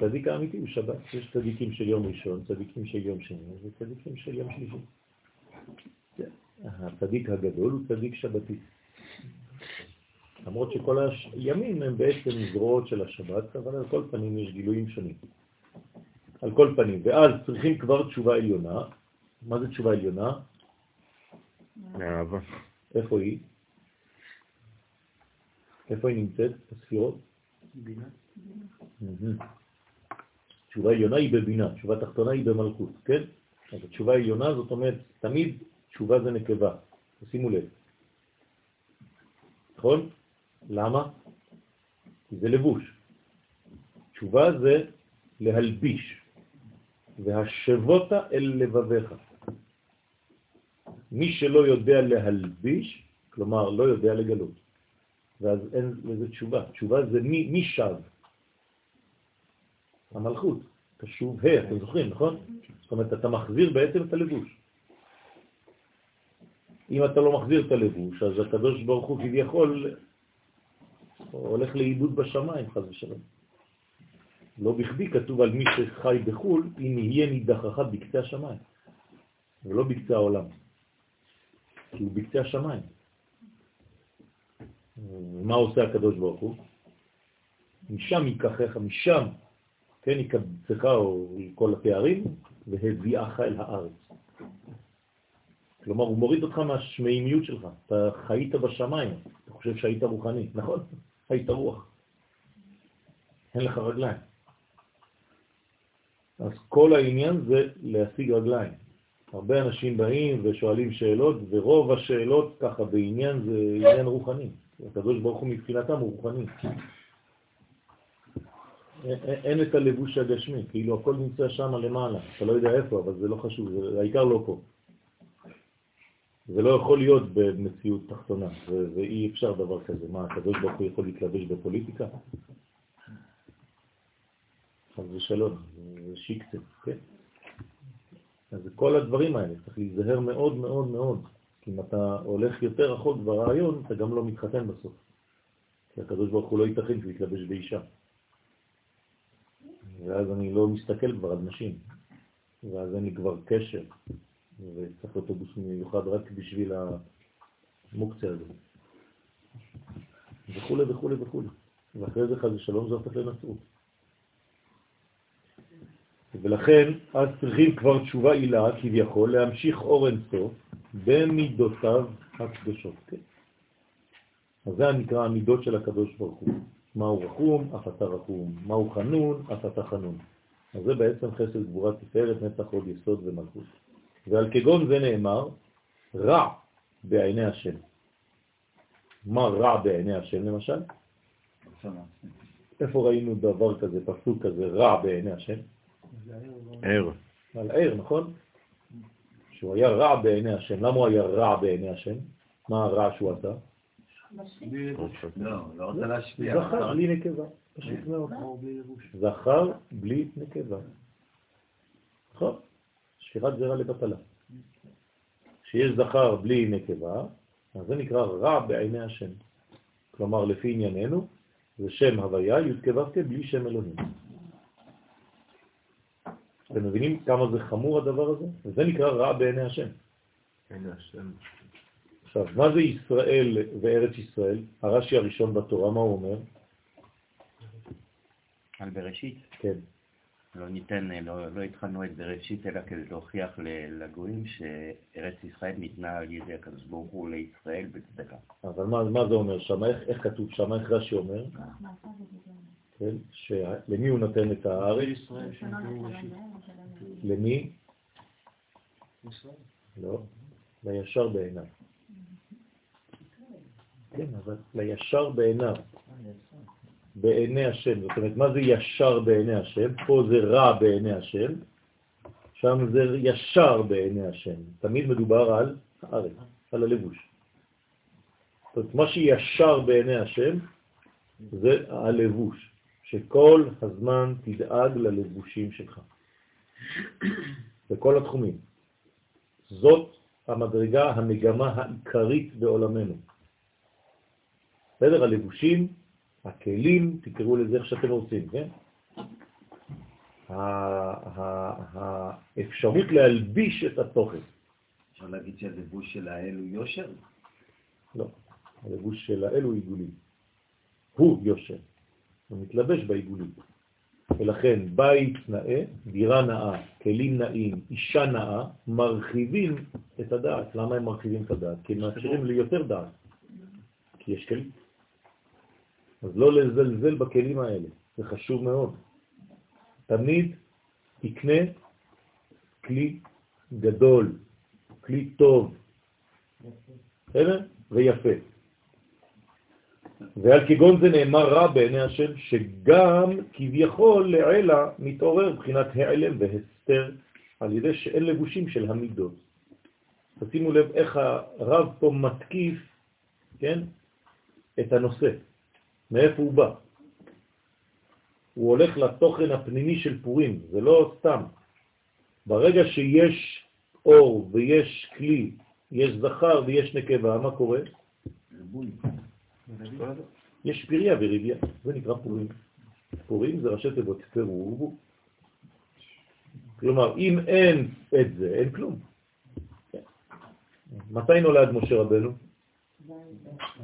צדיק האמיתי הוא שבת, יש צדיקים של יום ראשון, צדיקים של יום שני, וצדיקים של יום שלישי. הצדיק הגדול הוא צדיק שבתי. למרות שכל הימים הם בעצם זרועות של השבת, אבל על כל פנים יש גילויים שונים. על כל פנים, ואז צריכים כבר תשובה עליונה. מה זה תשובה עליונה? אהבה. איפה היא? איפה היא נמצאת? הספירות? בינה. תשובה עליונה היא בבינה, תשובה תחתונה היא במלכות, כן? אז התשובה העליונה זאת אומרת, תמיד תשובה זה נקבה, שימו לב. נכון? למה? כי זה לבוש. תשובה זה להלביש, והשבות אל לבביך. מי שלא יודע להלביש, כלומר לא יודע לגלות, ואז אין לזה תשובה. תשובה זה מי שב? המלכות, תשוב ה', אתם זוכרים, נכון? זאת אומרת, אתה מחזיר בעצם את הלבוש. אם אתה לא מחזיר את הלבוש, אז הקדוש ברוך הוא כביכול הולך לאיבוד בשמיים, חז ושלום. לא בכדי כתוב על מי שחי בחול, אם יהיה נידחך בקצה השמיים, ולא בקצה העולם, כי הוא בקצה השמיים. מה עושה הקדוש ברוך הוא? משם ייקחך, משם, כן, יקבצך או כל התארים, והביאך אל הארץ. כלומר, הוא מוריד אותך מהשמעימיות שלך. אתה חיית בשמיים, אתה חושב שהיית רוחני, נכון? היית רוח. אין לך רגליים. אז כל העניין זה להשיג רגליים. הרבה אנשים באים ושואלים שאלות, ורוב השאלות ככה בעניין זה עניין רוחני. הקדוש ברוך הוא מבחינתם הוא רוחני. אין את הלבוש הגשמי, כאילו הכל נמצא שם למעלה. אתה לא יודע איפה, אבל זה לא חשוב, העיקר לא פה. זה לא יכול להיות במציאות תחתונה, ואי אפשר דבר כזה. מה, הקדוש ברוך הוא יכול להתלבש בפוליטיקה? אז זה שלום, זה שיקצת, כן? אז כל הדברים האלה, צריך להיזהר מאוד מאוד מאוד, כי אם אתה הולך יותר רחוק ברעיון, אתה גם לא מתחתן בסוף. כי הקדוש ברוך הוא לא ייתכן שהוא יתלבש באישה. ואז אני לא מסתכל כבר על נשים, ואז אין לי כבר קשר, וצריך אוטובוס מיוחד רק בשביל המוקציה הזאת. וכו' וכו' וכו'. ואחרי זה חז ושלום זה הופך לנצרות. ולכן אז צריכים כבר תשובה עילה, כביכול, להמשיך אור אין סוף במידותיו הקדושות. כן. אז זה נקרא המידות של הקדוש ברוך הוא. מה הוא רחום, אף אתה רחום, מה הוא חנון, אף אתה חנון. אז זה בעצם חסד גבורה תפארת, נצח הוד יסוד ומלכות. ועל כגון זה נאמר, רע בעיני השם. מה רע בעיני השם למשל? איפה ראינו דבר כזה, פסוק כזה, רע בעיני השם? ער. על ער, נכון? שהוא היה רע בעיני השם. למה הוא היה רע בעיני השם? מה הרע שהוא עשה? לא, לא רוצה להשפיע. זכר בלי נקבה. זכר בלי נקבה. נכון? שפירת זרע לבטלה. שיש זכר בלי נקבה, אז זה נקרא רע בעיני השם. כלומר, לפי ענייננו, זה שם הוויה יותקבבתי בלי שם אלוהים. אתם מבינים כמה זה חמור הדבר הזה? וזה נקרא רע בעיני השם. בעיני השם. עכשיו, מה זה ישראל וארץ ישראל? הרש"י הראשון בתורה, מה הוא אומר? על בראשית? כן. לא ניתן, לא התחלנו את בראשית, אלא כדי להוכיח לגויים שארץ ישראל ניתנה על ידי הקדוש ברוך הוא לישראל בצדקה. אבל מה זה אומר שם? איך כתוב שם? איך רש"י אומר? כן, שלמי הוא נתן את הארץ? למי? לא, לישר בעיניו. כן, אבל לישר בעיניו. בעיני השם, זאת אומרת, מה זה ישר בעיני השם? פה זה רע בעיני השם, שם זה ישר בעיני השם. תמיד מדובר על הארץ, על הלבוש. זאת אומרת, מה שישר בעיני השם זה הלבוש, שכל הזמן תדאג ללבושים שלך. בכל התחומים. זאת המדרגה, המגמה העיקרית בעולמנו. בסדר? הלבושים, הכלים, תקראו לזה איך שאתם רוצים, כן? האפשרות להלביש את התוכן. אפשר להגיד שהלבוש של האל הוא יושר? לא, הלבוש של האל הוא עיגולים. הוא יושר, הוא מתלבש בעיגולים. ולכן בית נאה, דירה נאה, כלים נאים, אישה נאה, מרחיבים את הדעת. למה הם מרחיבים את הדעת? כי הם מאפשרים ליותר דעת. כי יש כלים. אז לא לזלזל בכלים האלה, זה חשוב מאוד. תמיד תקנה כלי גדול, כלי טוב, ויפה. ועל כגון זה נאמר רע בעיני השם, שגם כביכול לעילה מתעורר בחינת העלם והסתר על ידי שאין לבושים של המידות. תשימו לב איך הרב פה מתקיף, כן, את הנושא, מאיפה הוא בא. הוא הולך לתוכן הפנימי של פורים, זה לא סתם. ברגע שיש אור ויש כלי, יש זכר ויש נקבה, מה קורה? יש פריה וריביה, זה נקרא פורים. פורים זה ראשי תיבות פירור. כלומר, אם אין את זה, אין כלום. מתי נולד משה רבנו?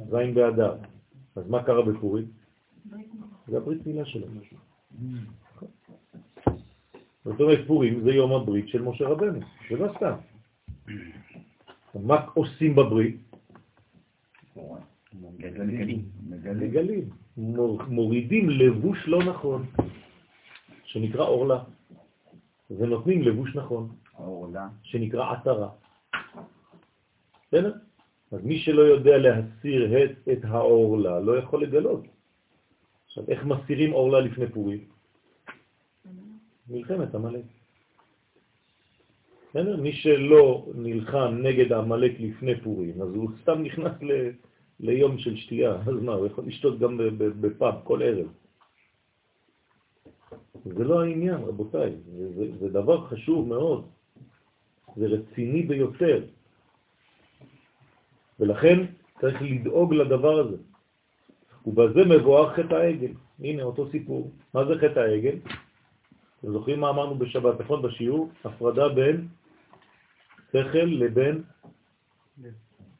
זין באדר. אז מה קרה בפורים? זה הברית מילה שלו. זאת אומרת, פורים זה יום הברית של משה רבנו. זה לא סתם. מה עושים בברית? מגלים, מורידים לבוש לא נכון, שנקרא אורלה, ונותנים לבוש נכון, שנקרא עטרה. בסדר? אז מי שלא יודע להסיר את האורלה, לא יכול לגלות. עכשיו, איך מסירים אורלה לפני פורים? מלחמת המלך. בסדר? מי שלא נלחם נגד המלך לפני פורים, אז הוא סתם נכנס ליום של שתייה, אז מה, הוא יכול לשתות גם בפאב כל ערב. זה לא העניין, רבותיי, זה דבר חשוב מאוד, זה רציני ביותר, ולכן צריך לדאוג לדבר הזה, ובזה מבואר חטא העגל. הנה אותו סיפור, מה זה חטא העגל? אתם זוכרים מה אמרנו בשבת, נכון בשיעור? הפרדה בין שכל לבין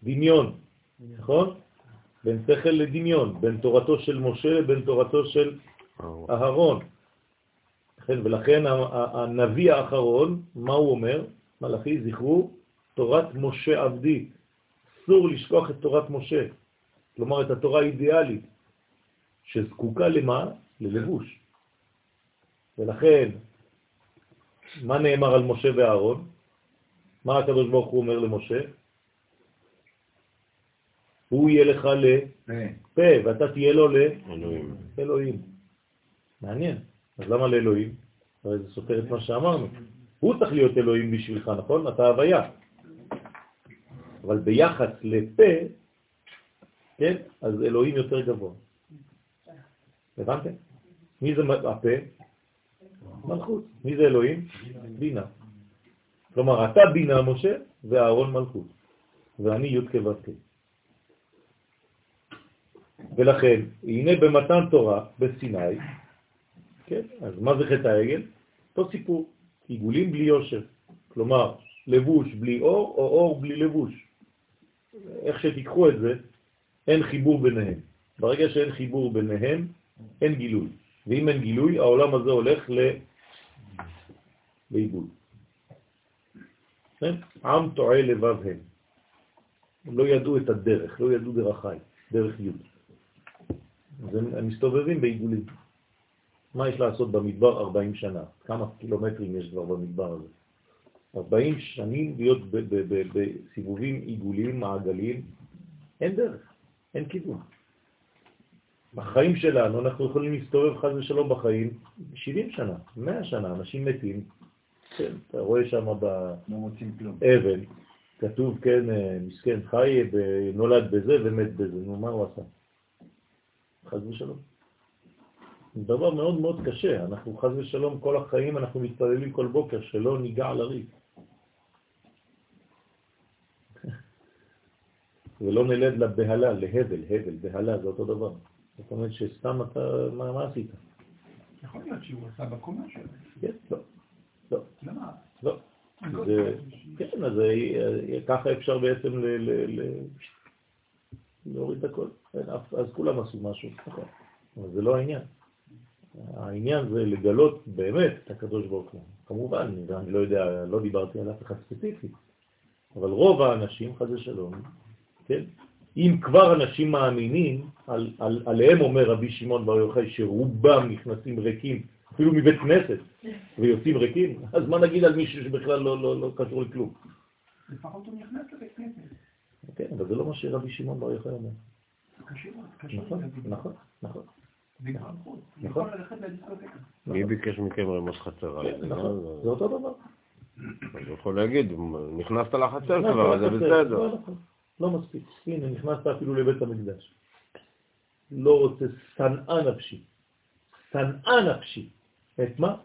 דמיון, נכון? בין שכל לדמיון, בין תורתו של משה לבין תורתו של אהרון. ולכן הנביא האחרון, מה הוא אומר? מלאכי, זכרו, תורת משה עבדי. אסור לשכוח את תורת משה. כלומר, את התורה האידיאלית, שזקוקה למה? ללבוש. ולכן, מה נאמר על משה ואהרון? מה הקדוש ברוך הוא אומר למשה? הוא יהיה לך לפה, ואתה תהיה לו לאלוהים. מעניין. אז למה לאלוהים? הרי זה סותר את מה שאמרנו. הוא צריך להיות אלוהים בשבילך, נכון? אתה הוויה. אבל ביחס לפה, כן? אז אלוהים יותר גבוה. הבנתם? מי זה הפה? מלכות. מי זה אלוהים? בינה. כלומר, אתה בינה משה, ואהרון מלכות. ואני י' כבד. ולכן, הנה במתן תורה בסיני, כן? אז מה זה חטא העגל? אותו סיפור, עיגולים בלי יושר, כלומר לבוש בלי אור או אור בלי לבוש. איך שתיקחו את זה, אין חיבור ביניהם. ברגע שאין חיבור ביניהם, אין גילוי. ואם אין גילוי, העולם הזה הולך לאיבוד. כן? עם תועה לבב הם. הם לא ידעו את הדרך, לא ידעו דרכי, דרך יוד. אז הם מסתובבים בעיגולים. מה יש לעשות במדבר 40 שנה? כמה קילומטרים יש כבר במדבר הזה? 40 שנים להיות בסיבובים עיגולים, מעגלים, אין דרך, אין כיוון. בחיים שלנו אנחנו יכולים להסתובב חז ושלום בחיים 70 שנה, 100 שנה, אנשים מתים. כן, אתה רואה שם באבן, כתוב, כן, מסכן חי, נולד בזה ומת בזה, נו מה הוא עשה? חז ושלום. זה דבר מאוד מאוד קשה. אנחנו חז ושלום כל החיים, אנחנו מתפללים כל בוקר שלא ניגע על הריק. ולא נלד לבהלה, להבל, הבל, בהלה זה אותו דבר. זאת אומרת שסתם אתה, מה עשית? יכול להיות שהוא עשה בקומה שלו. כן, לא. לא. למה? לא. כן, אז ככה אפשר בעצם להוריד הכל, אז כולם עשו משהו, אבל זה לא העניין. העניין זה לגלות באמת את הקדוש ברוך הוא. כמובן, אני לא יודע, לא דיברתי על אף אחד ספציפי, אבל רוב האנשים, חזה שלום, כן? אם כבר אנשים מאמינים, עליהם אומר רבי שמעון בר יוחאי שרובם נכנסים ריקים, אפילו מבית כנסת, ויוצאים ריקים, אז מה נגיד על מישהו שבכלל לא קשור לכלום? לפחות הוא נכנס לבית כנסת. כן, אבל זה לא מה שרבי שמעון בר יוחאי אומר. קשור. נכון. נכון. מי ביקש מכם רמוס חצר על זה? זה אותו דבר. אני יכול להגיד, נכנסת לחצר כבר, זה בסדר. לא מספיק, הנה נכנסת אפילו לבית המקדש. לא רוצה שנאה נפשי. את מה?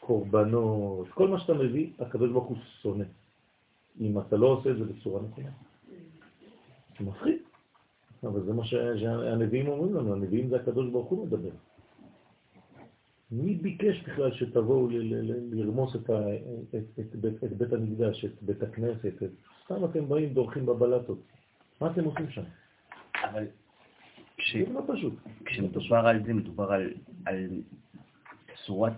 קורבנות. כל מה שאתה מביא, הקדוש ברוך הוא שונא. אם אתה לא עושה את זה בצורה נכונה. זה מפחיד. אבל זה מה שהנביאים אומרים לנו, הנביאים זה הקדוש ברוך הוא מדבר. מי ביקש בכלל שתבואו לרמוס את בית המקדש, את בית הכנסת? סתם אתם באים, דורכים בבלטות. מה אתם עושים שם? אבל כשמדובר על זה, מדובר על צורת,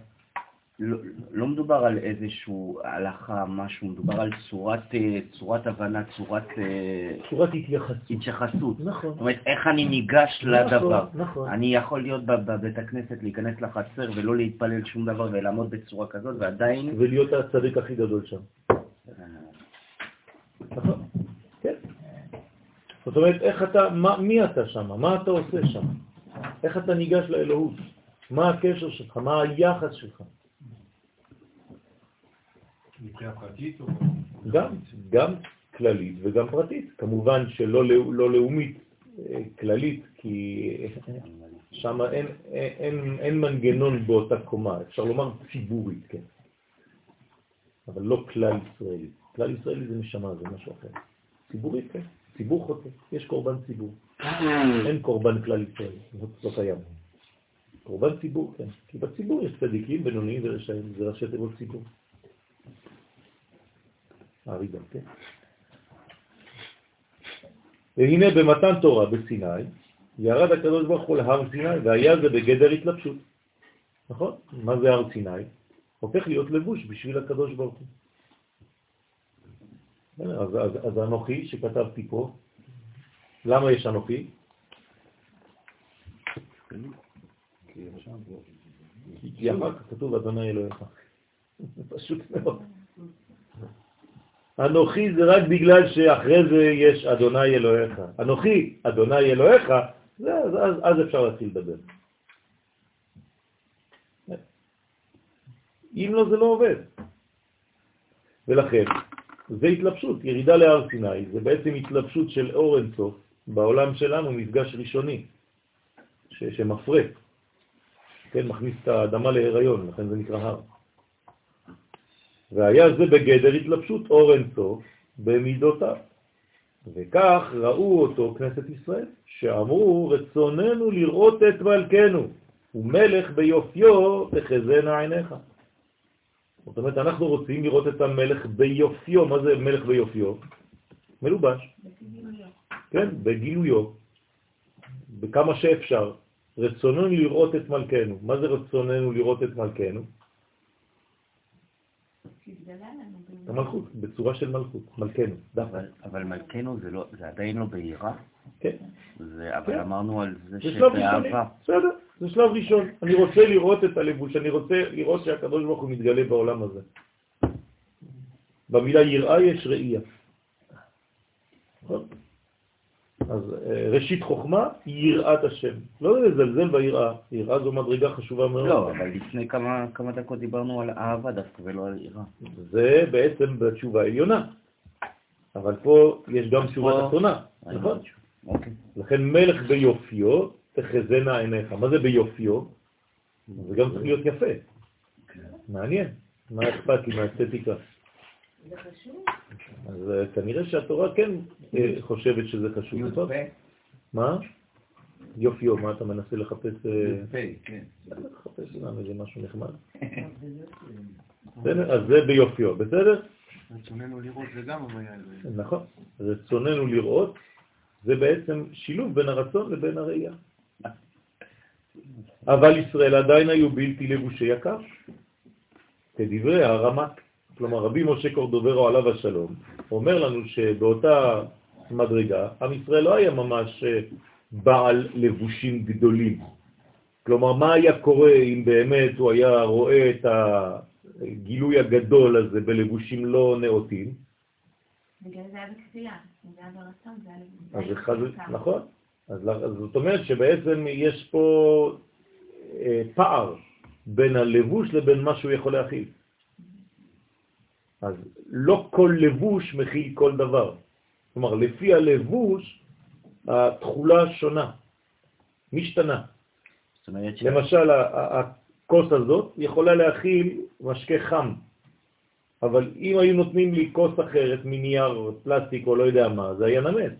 לא מדובר על איזשהו הלכה, משהו, מדובר על צורת הבנה, צורת התייחסות. נכון. זאת אומרת, איך אני ניגש לדבר. נכון. אני יכול להיות בבית הכנסת, להיכנס לחצר ולא להתפלל שום דבר ולעמוד בצורה כזאת, ועדיין... ולהיות הצדיק הכי גדול שם. נכון. כן. זאת אומרת, איך אתה, מי אתה שם? מה אתה עושה שם? איך אתה ניגש לאלוהות? מה הקשר שלך? מה היחס שלך? גם כללית וגם פרטית. כמובן שלא לאומית כללית, כי שם אין מנגנון באותה קומה, אפשר לומר ציבורית, כן. אבל לא כלל ישראלי. כלל ישראלי זה משמע, זה משהו אחר. ציבורית, כן. ציבור חוטא, יש קורבן ציבור. אין קורבן כלל ישראלי, לא קיים. קורבן ציבור, כן. כי בציבור יש צדיקים, בינוניים ורשעים, זה ראשי תיבות ציבור. ארידן, כן. והנה במתן תורה בסיני, ירד הקדוש ברוך הוא להר סיני, והיה זה בגדר התלבשות. נכון? מה זה הר סיני? הופך להיות לבוש בשביל הקדוש ברוך הוא. אז אנוכי שכתבתי פה, למה יש אנוכי? כי אחר כך כתוב אדוני אלוהיך. פשוט מאוד. אנוכי זה רק בגלל שאחרי זה יש אדוני אלוהיך. אנוכי, אדוני אלוהיך, אז אפשר להתחיל לדבר. אם לא, זה לא עובד. ולכן, זה התלבשות, ירידה להר סיני, זה בעצם התלבשות של אור אין סוף, בעולם שלנו מפגש ראשוני, שמפרק, כן, מכניס את האדמה להיריון, לכן זה נקרא הר. והיה זה בגדר התלבשות אור אין סוף במידותיו. וכך ראו אותו כנסת ישראל, שאמרו רצוננו לראות את מלכנו, ומלך ביופיו תחזינה עיניך. זאת אומרת, אנחנו רוצים לראות את המלך ביופיו. מה זה מלך ביופיו? מלובש. בגילויו. כן, בגילויו. בכמה שאפשר. רצוננו לראות את מלכנו. מה זה רצוננו לראות את מלכנו? המלכות, בצורה של מלכות, מלכנו. אבל מלכנו זה עדיין לא בהירה. כן. אבל אמרנו על זה שבאהבה. בסדר, זה שלב ראשון. אני רוצה לראות את הלבוש, אני רוצה לראות שהקדוש ברוך הוא מתגלה בעולם הזה. במילה יראה יש ראייה. אז ראשית חוכמה היא יראת השם. לא לזלזל ביראה, יראה זו מדרגה חשובה מאוד. לא, אבל לפני כמה דקות דיברנו על אהבה דווקא ולא על יראה. זה בעצם בתשובה העליונה. אבל פה יש גם תשובה תחתונה, נכון? לכן מלך ביופיו תחזינה עיניך. מה זה ביופיו? זה גם צריך להיות יפה. מעניין. מה אכפת לי מהאסתטיקה? זה חשוב? אז כנראה שהתורה כן חושבת שזה חשוב. יופי. מה? יופיו, מה אתה מנסה לחפש? יופי, כן. לחפש לנו איזה משהו נחמד. בסדר? אז זה ביופיו, בסדר? רצוננו לראות זה גם המעיה אלוהים. נכון. רצוננו לראות זה בעצם שילוב בין הרצון לבין הראייה. אבל ישראל עדיין היו בלתי לבושי הקש, כדברי הרמ"ק, כלומר רבי משה קורדוברו עליו השלום, אומר לנו שבאותה מדרגה, עם ישראל לא היה ממש בעל לבושים גדולים. כלומר, מה היה קורה אם באמת הוא היה רואה את הגילוי הגדול הזה בלבושים לא נאותים? בגלל זה היה בכפייה, זה היה ברצון, זה היה לבושים. נכון. אז זאת אומרת שבעצם יש פה פער בין הלבוש לבין מה שהוא יכול להכיל. אז לא כל לבוש מכיל כל דבר. כלומר, לפי הלבוש, התחולה שונה, משתנה. למשל, הכוס הזאת יכולה להכיל משקה חם, אבל אם היו נותנים לי כוס אחרת מנייר, פלסטיק או לא יודע מה, זה היה נמס.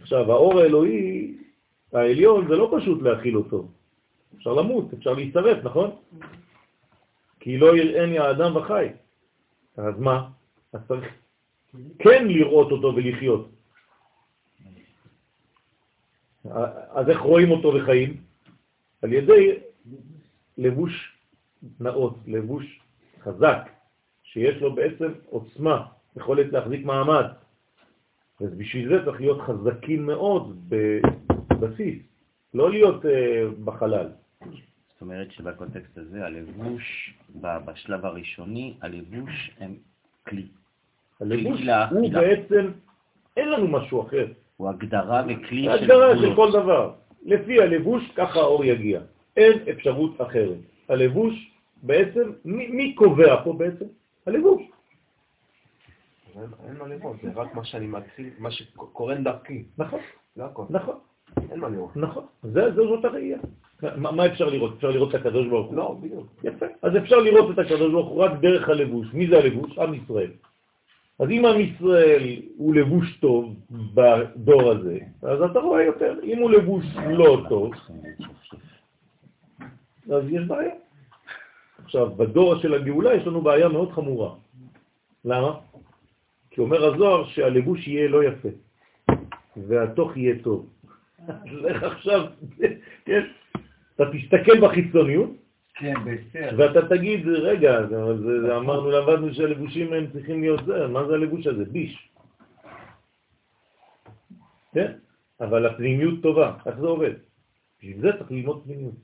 עכשיו, האור האלוהי העליון זה לא פשוט להכיל אותו. אפשר למות, אפשר להסתרף, נכון? כי לא יראני האדם וחי. אז מה? אז צריך כן לראות אותו ולחיות. אז איך רואים אותו וחיים? על ידי לבוש נאות, לבוש חזק, שיש לו בעצם עוצמה, יכולת להחזיק מעמד. אז בשביל זה צריך להיות חזקים מאוד בבסיס, לא להיות בחלל. זאת אומרת שבקונטקסט הזה, הלבוש, בשלב הראשוני, הלבוש הם כלי. הלבוש הוא בעצם, אין לנו משהו אחר. הוא הגדרה וכלי של גבולות. הגדרה של כל דבר. לפי הלבוש, ככה האור יגיע. אין אפשרות אחרת. הלבוש בעצם, מי קובע פה בעצם? הלבוש. אין מה לראות, זה רק מה שאני מתחיל, מה שקורן דרכי. נכון. נכון. אין מה לראות. נכון. זאת הראייה. מה אפשר לראות? אפשר לראות את הקדוש ברוך הוא? לא, בדיוק. יפה. אז אפשר לראות את הקדוש ברוך הוא רק דרך הלבוש. מי זה הלבוש? עם ישראל. אז אם עם ישראל הוא לבוש טוב בדור הזה, אז אתה רואה יותר. אם הוא לבוש לא טוב, אז יש בעיה. עכשיו, בדור של הגאולה יש לנו בעיה מאוד חמורה. למה? כי אומר הזוהר שהלבוש יהיה לא יפה, והתוך יהיה טוב. אז איך עכשיו, כן? אתה תסתכל בחיצוניות, ואתה תגיד, רגע, אמרנו, למדנו שהלבושים הם צריכים להיות זה, מה זה הלבוש הזה? ביש. כן? אבל הפנימיות טובה, איך זה עובד? בשביל זה צריך ללמוד פנימיות.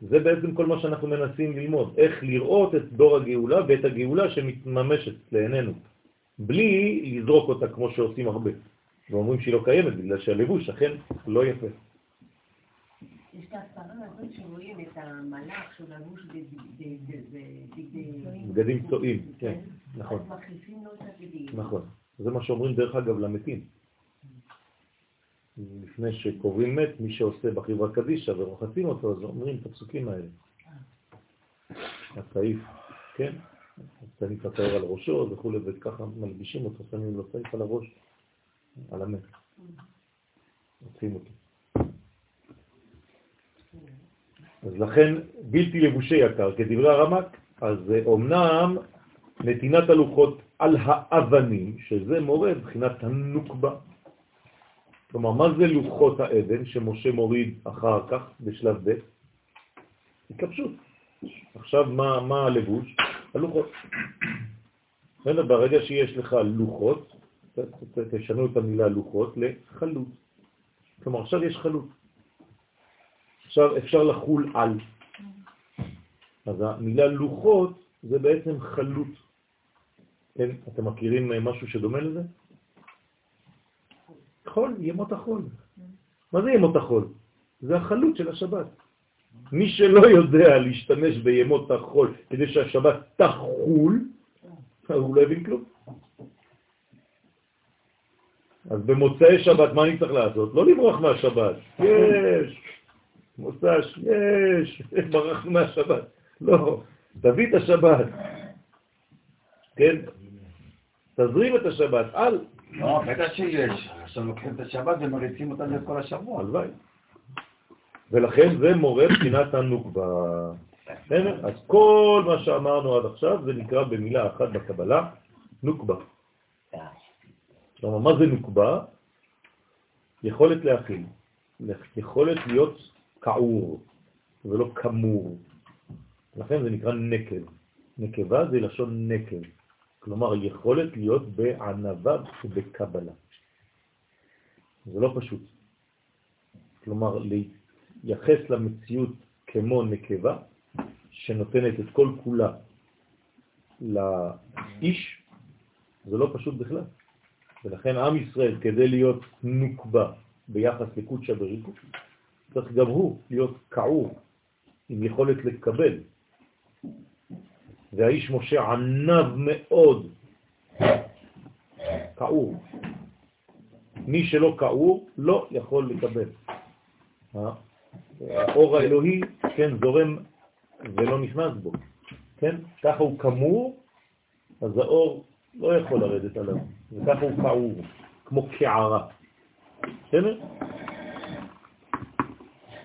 זה בעצם כל מה שאנחנו מנסים ללמוד, איך לראות את דור הגאולה ואת הגאולה שמתממשת לעינינו. בלי לזרוק אותה כמו שעושים הרבה. ואומרים שהיא לא קיימת, בגלל שהלבוש אכן לא יפה. יש את ההספרה הזאת שרואים את המלאך של הלבוש בגדים צועים, כן, נכון. אז מחליפים לו את הבגדים. נכון. זה מה שאומרים דרך אגב למתים. לפני שקוברים מת, מי שעושה בחברה קדישה ורוחצים אותו, אז אומרים את הפסוקים האלה. התעיף, כן? שמים את התאיר על ראשו וכו', וככה מלבישים אותו, שמים לו תאיר על הראש, על המת. עוצים אותו. אז לכן, בלתי לבושי יקר, כדברי הרמ"ק, אז אומנם נתינת הלוחות על האבנים, שזה מורה בחינת הנוקבה. כלומר, מה זה לוחות האבן שמשה מוריד אחר כך בשלב ב'? התקפשות. עכשיו, מה הלבוש? הלוחות. ברגע שיש לך לוחות, תשנו את המילה לוחות לחלות. כלומר, עכשיו יש חלות. עכשיו אפשר לחול על. אז המילה לוחות זה בעצם חלות. אתם מכירים משהו שדומה לזה? חול, ימות החול. מה זה ימות החול? זה החלות של השבת. מי שלא יודע להשתמש בימות החול כדי שהשבת תחול, הוא לא הבין כלום. אז במוצאי שבת מה אני צריך לעשות? לא לברוח מהשבת. יש, מוצש, יש, ברח מהשבת. לא, תביא את השבת. כן? תזרים את השבת, לא, בטע שיש. עכשיו לוקחים את השבת ומריצים אותה לכל השבוע. הלוואי. ולכן זה מורה בחינת הנוקבה. אז כל מה שאמרנו עד עכשיו זה נקרא במילה אחת בקבלה, נוקבה. מה זה נוקבה? יכולת להכיל, יכולת להיות כעור ולא כמור. לכן זה נקרא נקב. נקבה זה לשון נקב. כלומר, יכולת להיות בענבה ובקבלה. זה לא פשוט. כלומר, לייחס למציאות כמו נקבה, שנותנת את כל כולה לאיש, זה לא פשוט בכלל. ולכן עם ישראל, כדי להיות נוקבה ביחס לקודשא בריחו, צריך גם הוא להיות כעור, עם יכולת לקבל. והאיש משה ענב מאוד, כעור. מי שלא כעור לא יכול לקבל. האור האלוהי, כן, זורם ולא נכנס בו. כן? ככה הוא כמור, אז האור לא יכול לרדת עליו. וככה הוא כעור, כמו כערה. כן?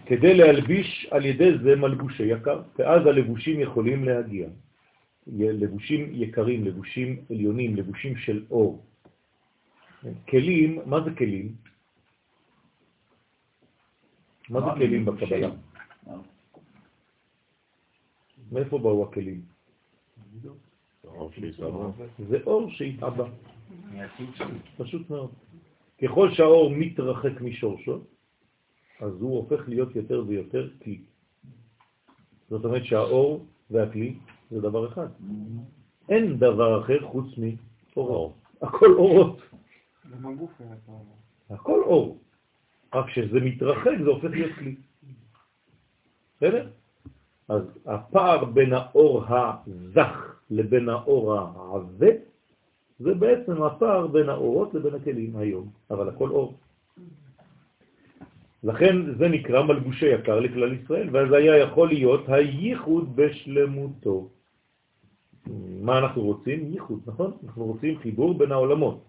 כדי להלביש על ידי זה מלבושי יקר, ואז הלבושים יכולים להגיע. לבושים יקרים, לבושים עליונים, לבושים של אור. כלים, מה זה כלים? מה זה כלים בקבלה? מאיפה באו הכלים? זה אור שהתאבא. פשוט מאוד. ככל שהאור מתרחק משורשו, אז הוא הופך להיות יותר ויותר כלי. זאת אומרת שהאור והכלי זה דבר אחד. אין דבר אחר חוץ מאור. הכל אורות. הכל אור. רק שזה מתרחק זה הופך להיות כלי. בסדר? אז הפער בין האור הזך לבין האור העבה, זה בעצם הפער בין האורות לבין הכלים היום. אבל הכל אור. לכן זה נקרא מלבושי יקר לכלל ישראל, ואז היה יכול להיות הייחוד בשלמותו. מה אנחנו רוצים? ייחוד, נכון? אנחנו רוצים חיבור בין העולמות.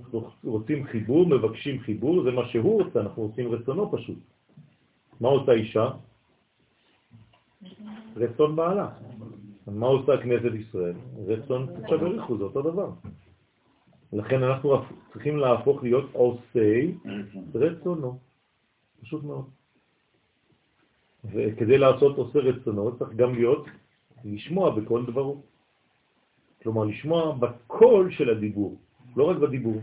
אנחנו רוצים חיבור, מבקשים חיבור, זה מה שהוא רוצה, אנחנו רוצים רצונו פשוט. מה עושה אישה? רצון בעלה. מה עושה כנסת ישראל? רצון שווה ריחוד, זה אותו דבר. לכן אנחנו צריכים להפוך להיות עושי רצונו. פשוט מאוד. וכדי לעשות עושה רצונו, צריך גם להיות לשמוע בכל דברו. כלומר, לשמוע בכל של הדיבור, לא רק בדיבור.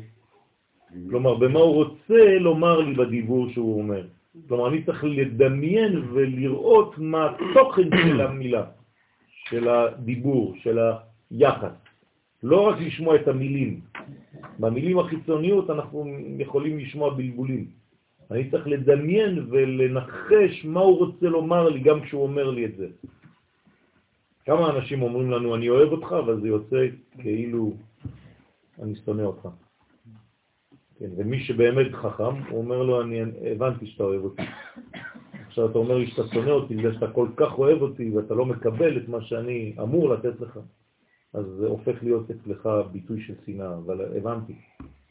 כלומר, במה הוא רוצה לומר לי בדיבור שהוא אומר. כלומר, אני צריך לדמיין ולראות מה התוכן של המילה, של הדיבור, של היחד. לא רק לשמוע את המילים. במילים החיצוניות אנחנו יכולים לשמוע בלבולים. אני צריך לדמיין ולנחש מה הוא רוצה לומר לי גם כשהוא אומר לי את זה. כמה אנשים אומרים לנו אני אוהב אותך, אבל זה יוצא כאילו אני שונא אותך. כן, ומי שבאמת חכם, הוא אומר לו אני הבנתי שאתה אוהב אותי. עכשיו אתה אומר לי שאתה שונא אותי, בגלל שאתה כל כך אוהב אותי ואתה לא מקבל את מה שאני אמור לתת לך. אז זה הופך להיות אצלך ביטוי של שנאה, אבל הבנתי.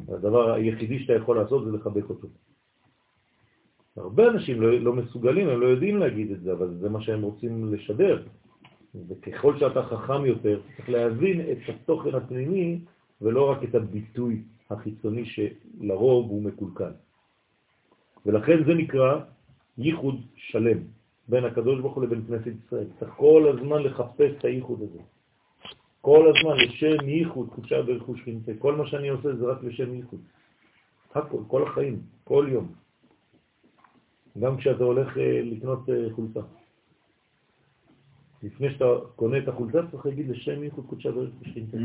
הדבר היחידי שאתה יכול לעשות זה לחבק אותו. הרבה אנשים לא מסוגלים, הם לא יודעים להגיד את זה, אבל זה מה שהם רוצים לשדר. וככל שאתה חכם יותר, צריך להבין את התוכן הפנימי, ולא רק את הביטוי החיצוני שלרוב הוא מקולקל. ולכן זה נקרא ייחוד שלם, בין הקדוש ברוך הוא לבין כנסת ישראל. צריך כל הזמן לחפש את הייחוד הזה. כל הזמן לשם ייחוד, קודשא בריחו שכינתה. כל מה שאני עושה זה רק לשם ייחוד. הכל, כל החיים, כל יום. גם כשאתה הולך לקנות חולצה. לפני שאתה קונה את החולצה, צריך להגיד לשם ייחוד קודשא בריחו שכינתה.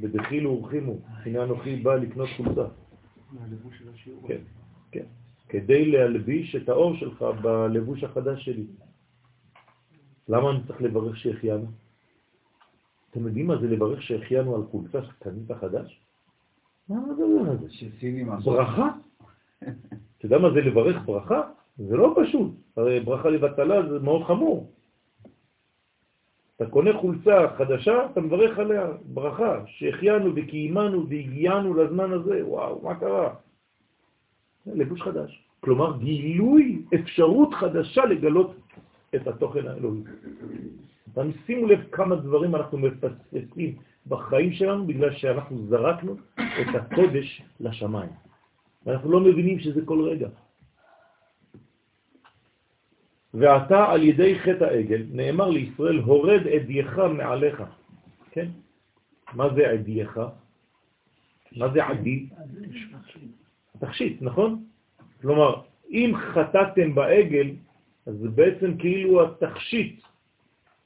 בדחילו ורחימו, הנה אנוכי בא לקנות חולצה. מהלבוש של השיעור. כן, כן. כדי להלביש את האור שלך בלבוש החדש שלי. למה אני צריך לברך שהחיינו? אתם יודעים מה זה לברך שהחיינו על חולצה שקנית החדש? מה הדבר הזה? ברכה? אתה יודע מה זה לברך ברכה? זה לא פשוט. הרי ברכה לבטלה זה מאוד חמור. אתה קונה חולצה חדשה, אתה מברך עליה ברכה, שהחיינו וקיימנו והגיענו לזמן הזה. וואו, מה קרה? לבוש חדש. כלומר, גילוי אפשרות חדשה לגלות את התוכן האלוהי. אתם שימו לב כמה דברים אנחנו מפספסים בחיים שלנו בגלל שאנחנו זרקנו את הקודש לשמיים. ואנחנו לא מבינים שזה כל רגע. ואתה על ידי חטא העגל, נאמר לישראל, הורד עדייך מעליך. כן? מה זה עדייך? מה זה עדי? תכשיט, נכון? כלומר, אם חטאתם בעגל, אז זה בעצם כאילו התכשיט.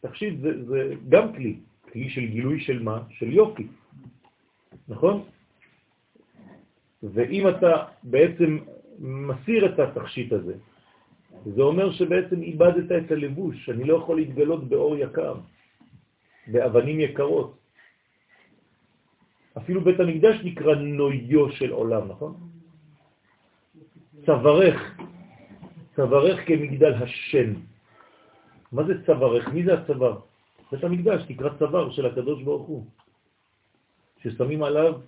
תכשיט זה גם כלי. כלי של גילוי של מה? של יופי. נכון? ואם אתה בעצם מסיר את התכשיט הזה, זה אומר שבעצם איבדת את הלבוש. אני לא יכול להתגלות באור יקר, באבנים יקרות. אפילו בית המקדש נקרא נויו של עולם, נכון? צברך, צברך כמגדל השן. מה זה צברך? מי זה הצבר? בית המקדש נקרא צבר של הקדוש ברוך הוא, ששמים עליו,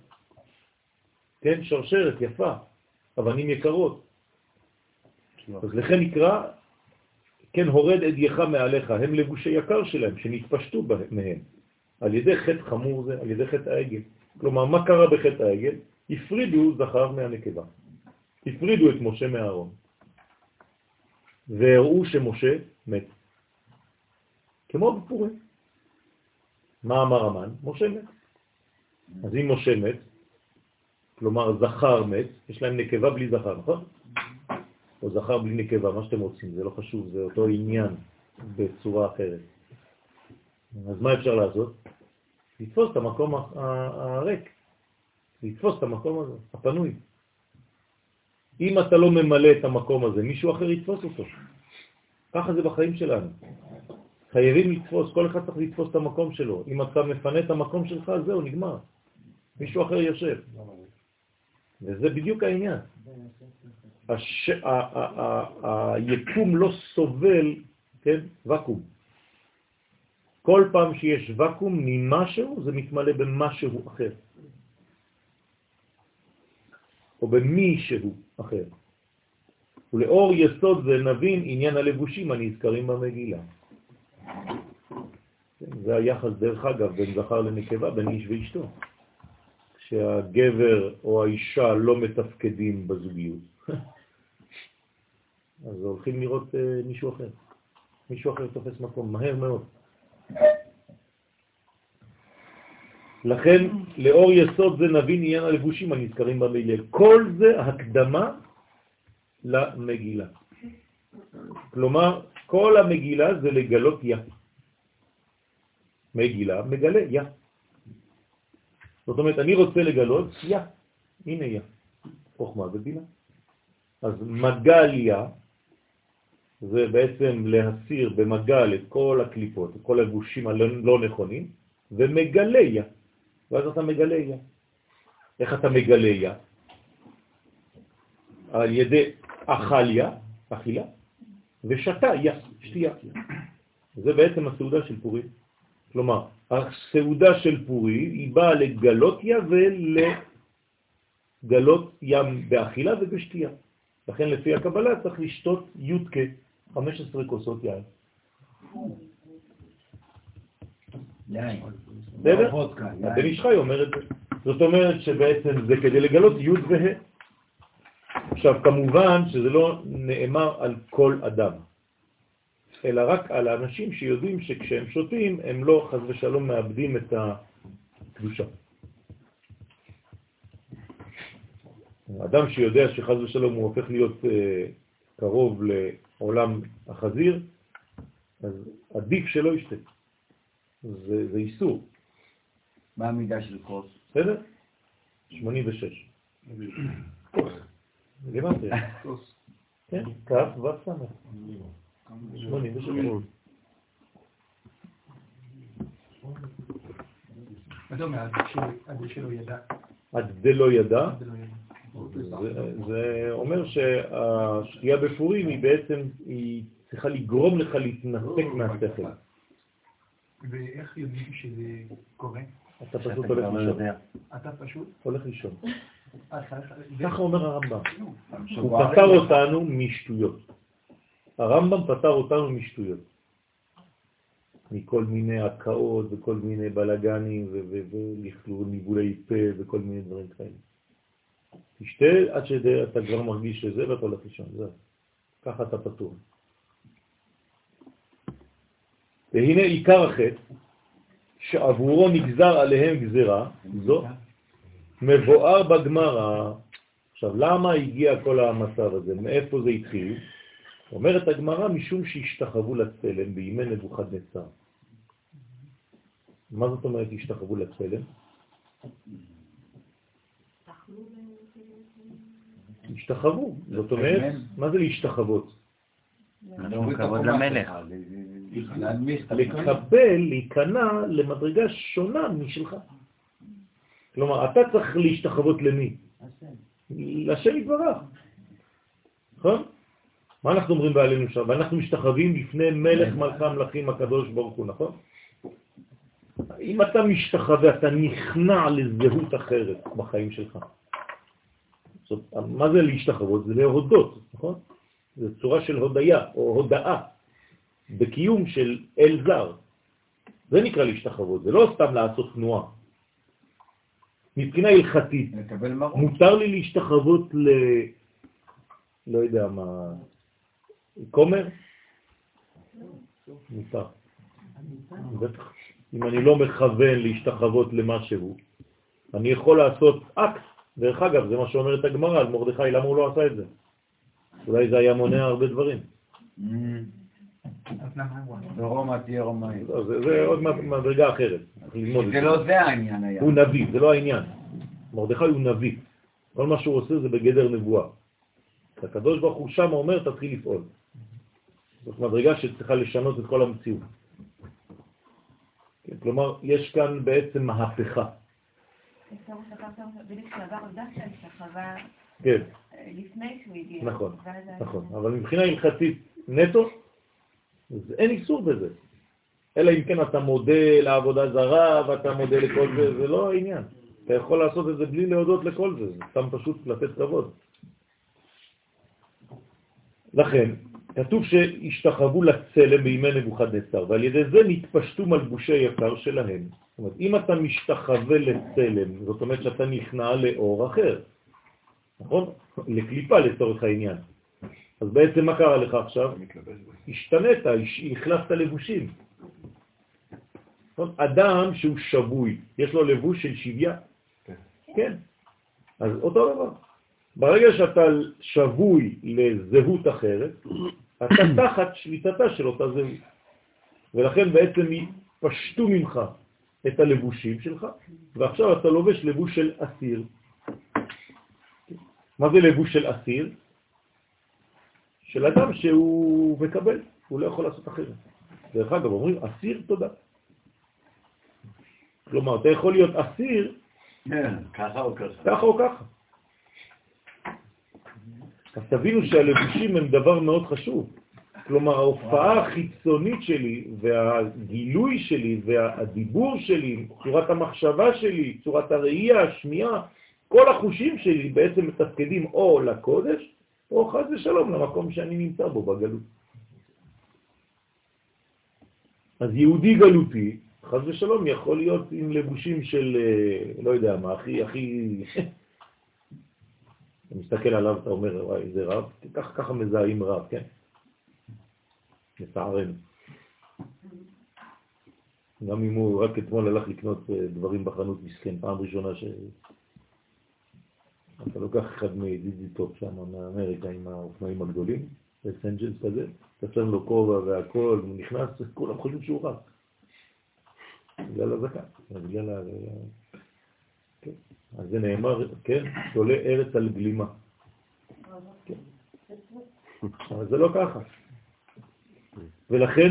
כן, שרשרת יפה, אבנים יקרות. אז לכן נקרא, כן, הורד עדייך מעליך, הם לבושי יקר שלהם, שנתפשטו מהם, על ידי חטא חמור זה, על ידי חטא העגל. כלומר, מה קרה בחטא העגל? הפרידו זכר מהנקבה. הפרידו את משה מהארון. והראו שמשה מת. כמו בפורים. מה אמר המן? משה מת. אז אם משה מת, כלומר זכר מת, יש להם נקבה בלי זכר, נכון? או זכר בלי נקבה, מה שאתם רוצים, זה לא חשוב, זה אותו עניין בצורה אחרת. אז מה אפשר לעשות? לתפוס את המקום הריק, לתפוס את המקום הזה, הפנוי. אם אתה לא ממלא את המקום הזה, מישהו אחר יתפוס אותו. ככה זה בחיים שלנו. חייבים לתפוס, כל אחד צריך לתפוס את המקום שלו. אם אתה מפנה את המקום שלך, זהו, נגמר. מישהו אחר יושב. וזה בדיוק העניין. היקום לא סובל, כן, וקום. כל פעם שיש וקום ממשהו, זה מתמלא במשהו אחר. או במישהו אחר. ולאור יסוד זה נבין עניין הלבושים הנזכרים במגילה. זה היחס, דרך אגב, בין זכר לנקבה, בין איש ואשתו. כשהגבר או האישה לא מתפקדים בזוגיות, אז הולכים לראות מישהו אחר. מישהו אחר תופס מקום, מהר מאוד. לכן, לאור יסוד זה נבין עניין הלבושים הנזכרים במגילה. כל זה הקדמה למגילה. כלומר, כל המגילה זה לגלות יה. מגילה מגלה יה. זאת אומרת, אני רוצה לגלות יה. הנה יה. חוכמה ובינה. אז מגל יה, זה בעצם להסיר במגל את כל הקליפות, את כל הגושים הלא נכונים, ומגלה יה. ואז אתה מגלה יה. איך אתה מגלה יה? על ידי אכילה, ושתה יה, שתייה. זה בעצם הסעודה של פורים. כלומר, הסעודה של פורים היא באה לגלות יה ולגלות ים באכילה ובשתייה. לכן לפי הקבלה צריך לשתות יודקה, 15 כוסות יין. יין. בסדר? הבן איש חי אומר את זה. זאת אומרת שבעצם זה כדי לגלות יוד וה. עכשיו כמובן שזה לא נאמר על כל אדם, אלא רק על האנשים שיודעים שכשהם שותים הם לא חס ושלום מאבדים את הקדושה. אדם שיודע שחז ושלום הוא הופך להיות קרוב לעולם החזיר, אז עדיף שלא ישתה. זה איסור. מה המידה של כוס? בסדר? 86. כוס. למה זה? כוס. כן, כף וסמך. 86. מה זה אומר? עד שלא ידע. עד דלא ידע? זה אומר שהשתייה בפורים היא בעצם, היא צריכה לגרום לך להתנתק מהשכל. ואיך יודעים שזה קורה? אתה פשוט הולך לישון. ככה אומר הרמב"ם. הוא פטר אותנו משטויות. הרמב"ם פטר אותנו משטויות. מכל מיני הקאות וכל מיני בלגנים וניבולי פה וכל מיני דברים כאלה. תשתה עד שאתה כבר מרגיש שזה ואתה הולך לישון, זהו. ככה אתה פטור. והנה עיקר החטא שעבורו נגזר עליהם גזירה, זו מבואר בגמרא. עכשיו, למה הגיע כל המצב הזה? מאיפה זה התחיל? אומרת הגמרא, משום שהשתחוו לצלם בימי נבוכדנצר. מה זאת אומרת השתחוו לצלם? השתחוו, זאת אומרת, מה זה להשתחוות? כבוד למלך. לקבל, להיכנע למדרגה שונה משלך. כלומר, אתה צריך להשתחוות למי? לשם יתברך. נכון? מה אנחנו אומרים בעלינו שם? ואנחנו משתחווים לפני מלך מלכי המלכים הקדוש ברוך הוא, נכון? אם אתה משתחווה, אתה נכנע לזהות אחרת בחיים שלך. מה זה להשתחוות? זה להודות, נכון? זו צורה של הודיה או הודאה בקיום של אל זר. זה נקרא להשתחוות, זה לא סתם לעשות תנועה. מבחינה הלכתית, מותר לי להשתחוות ל... לא יודע מה... כומר? מותר. בטח. אם אני לא מכוון להשתחוות למשהו, אני יכול לעשות אקס. דרך אגב, זה מה שאומרת הגמרא על מרדכי, למה הוא לא עשה את זה? אולי זה היה מונע הרבה דברים. רומא תהיה רומא. זה עוד מדרגה אחרת. זה לא זה העניין היה. הוא נביא, זה לא העניין. מרדכי הוא נביא. כל מה שהוא עושה זה בגדר נבואה. הקדוש ברוך הוא שם אומר, תתחיל לפעול. זאת מדרגה שצריכה לשנות את כל המציאות. כלומר, יש כאן בעצם מהפכה. כן. לפני שהוא הגיע. נכון, נכון. אבל מבחינה הלכתית נטו, אז אין איסור בזה. אלא אם כן אתה מודה לעבודה זרה, ואתה מודה לכל זה, זה לא העניין. אתה יכול לעשות את זה בלי להודות לכל זה, זה סתם פשוט לתת כבוד. לכן, כתוב שהשתחוו לצלם בימי נבוכדנצר, ועל ידי זה נתפשטו מלבושי היקר שלהם. זאת אומרת, אם אתה משתחווה לצלם, זאת אומרת שאתה נכנע לאור אחר, נכון? לקליפה לצורך העניין. אז בעצם מה קרה לך עכשיו? השתנית, החלפת לבושים. אדם שהוא שבוי, יש לו לבוש של שוויה. כן. אז אותו דבר. ברגע שאתה שבוי לזהות אחרת, אתה תחת שליטתה של אותה זהות. ולכן בעצם פשטו ממך את הלבושים שלך, ועכשיו אתה לובש לבוש של אסיר. מה זה לבוש של אסיר? של אדם שהוא מקבל, הוא לא יכול לעשות אחרת. דרך אגב, אומרים אסיר תודה. כלומר, אתה יכול להיות אסיר, ככה או ככה. ככה או ככה. אז תבינו שהלבושים הם דבר מאוד חשוב. כלומר, ההופעה החיצונית שלי, והגילוי שלי, והדיבור שלי, צורת המחשבה שלי, צורת הראייה, השמיעה, כל החושים שלי בעצם מתפקדים או לקודש, או חז ושלום למקום שאני נמצא בו, בגלות. אז יהודי גלותי, חז ושלום, יכול להיות עם לבושים של, לא יודע מה, הכי... אתה מסתכל עליו, אתה אומר, וואי, זה רב, ככה מזהים רב, כן? לצערנו. גם אם הוא רק אתמול הלך לקנות דברים בחנות מסכן, פעם ראשונה ש... אתה לוקח אחד מידידיתו שם מאמריקה עם האופנועים הגדולים, לס אנג'לס כזה, אתה שם לו כובע והכל, הוא נכנס, כולם חושבים שהוא רב. בגלל הזקן, בגלל ה... כן. אז זה נאמר, כן, שולה ארץ על גלימה. אבל זה לא ככה. ולכן,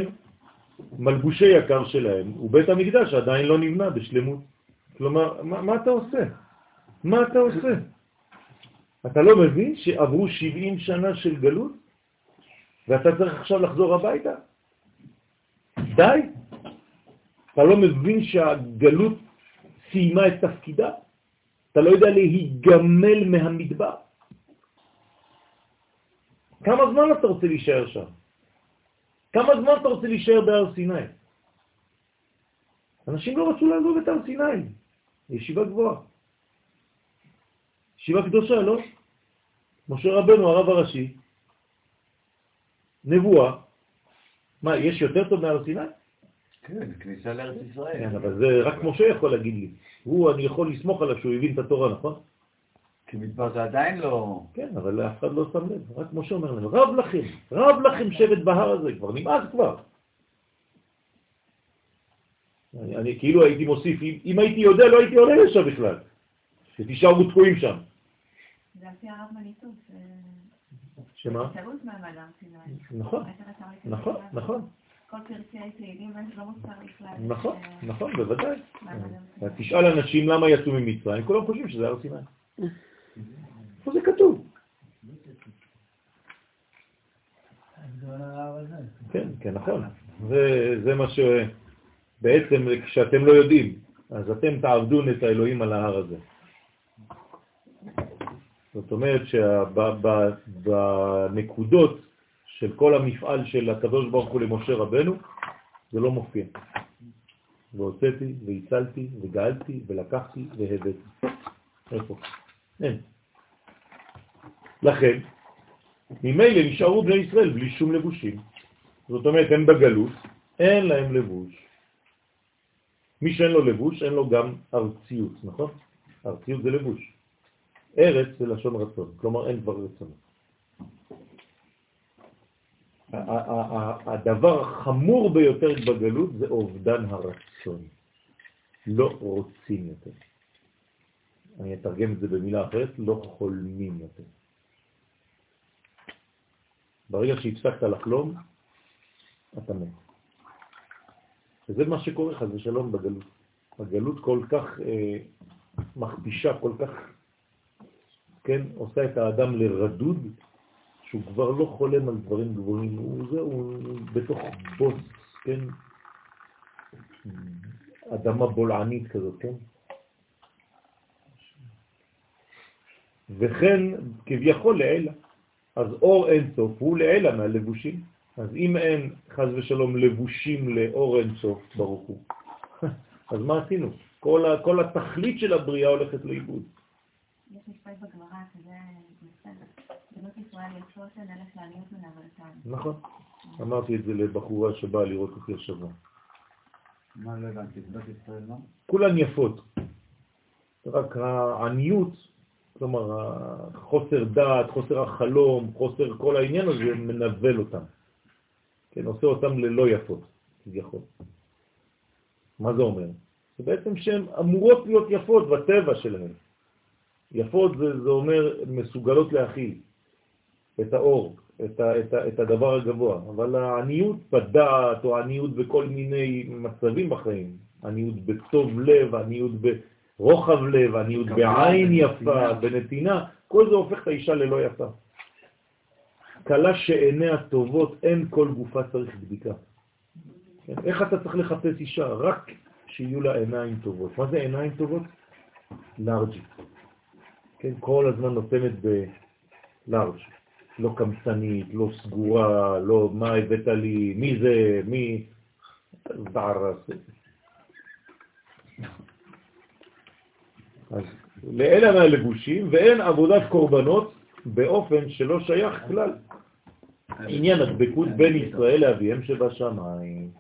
מלבושי יקר שלהם, ובית המקדש עדיין לא נבנה בשלמות. כלומר, מה אתה עושה? מה אתה עושה? אתה לא מבין שעברו 70 שנה של גלות, ואתה צריך עכשיו לחזור הביתה? די? אתה לא מבין שהגלות סיימה את תפקידה? אתה לא יודע להיגמל מהמדבר? כמה זמן אתה רוצה להישאר שם? כמה זמן אתה רוצה להישאר בהר סיני? אנשים לא רצו לעזוב את הר סיני. ישיבה גבוהה. ישיבה קדושה, לא? משה רבנו, הרב הראשי, נבואה. מה, יש יותר טוב מהר סיני? כן, כניסה לארץ ישראל. כן, אבל זה רק משה יכול להגיד לי. אני יכול לסמוך עליו שהוא הבין את התורה, נכון? כי מדבר זה עדיין לא... כן, אבל אף אחד לא שם לב. רק משה אומר לנו, רב לכם שבט בהר הזה, כבר נמאס כבר. אני כאילו הייתי מוסיף, אם הייתי יודע, לא הייתי עולה לשם בכלל. שתישארו תקועים שם. זה עשי הרב מניטוב. שמה? תלות מהמדם סיני. נכון. כל פרצי הישראלים, ואני לא מוסר בכלל. נכון, בוודאי. תשאל אנשים למה יצאו ממצרים, כולם חושבים שזה הר סיני. פה זה כתוב. כן, נכון. זה מה שבעצם כשאתם לא יודעים, אז אתם תעבדון את האלוהים על ההר הזה. זאת אומרת שבנקודות של כל המפעל של הקדוש ברוך הוא למשה רבנו, זה לא מופיע. והוצאתי, והצלתי, וגאלתי, ולקחתי, והבאתי. איפה? אין. לכן, ממילא נשארו בני ישראל בלי שום לבושים. זאת אומרת, הם בגלות, אין להם לבוש. מי שאין לו לבוש, אין לו גם ארציות, נכון? ארציות זה לבוש. ארץ זה לשון רצון, כלומר אין דבר רצון. הדבר החמור ביותר בגלות זה אובדן הרצון. לא רוצים יותר. אני אתרגם את זה במילה אחרת, לא חולמים יותר. ברגע שהפסקת לחלום, אתה מת. וזה מה שקורה חס ושלום בגלות. הגלות כל כך מכפישה, כל כך, כן, עושה את האדם לרדוד, שהוא כבר לא חולם על דברים גבוהים, הוא בתוך בוס, כן, אדמה בולענית כזאת, כן. וכן כביכול לעילה, אז אור אין סוף הוא לעילה מהלבושים, אז אם אין חז ושלום לבושים לאור אין סוף ברוך הוא, אז מה עשינו? כל התכלית של הבריאה הולכת לאיבוד. יש משפט בגמרא כזה מספק. נכון, אמרתי את זה לבחורה שבאה לראות אותי השבוע. מה לא הבנתי, בנות ישראל לא? כולן יפות, רק העניות, כלומר חוסר דעת, חוסר החלום, חוסר כל העניין הזה מנבל אותם, עושה אותם ללא יפות, כביכול. מה זה אומר? זה בעצם שהן אמורות להיות יפות בטבע שלהן. יפות זה אומר מסוגלות להכיל את האור, את הדבר הגבוה, אבל העניות בדעת או העניות בכל מיני מצבים בחיים, עניות בטוב לב, עניות ברוחב לב, עניות בעין יפה, בנתינה, כל זה הופך את האישה ללא יפה. קלה שעיניה טובות, אין כל גופה צריך בדיקה. איך אתה צריך לחפש אישה? רק שיהיו לה עיניים טובות. מה זה עיניים טובות? לארג'י. כן, כל הזמן נותנת בלארג'. לא קמצנית, לא סגורה, לא מה הבאת לי, מי זה, מי... בערס. אז לאלה מהלבושים, ואין עבודת קורבנות באופן שלא שייך כלל. עניין הדבקות בין ישראל לאביהם שבשמיים.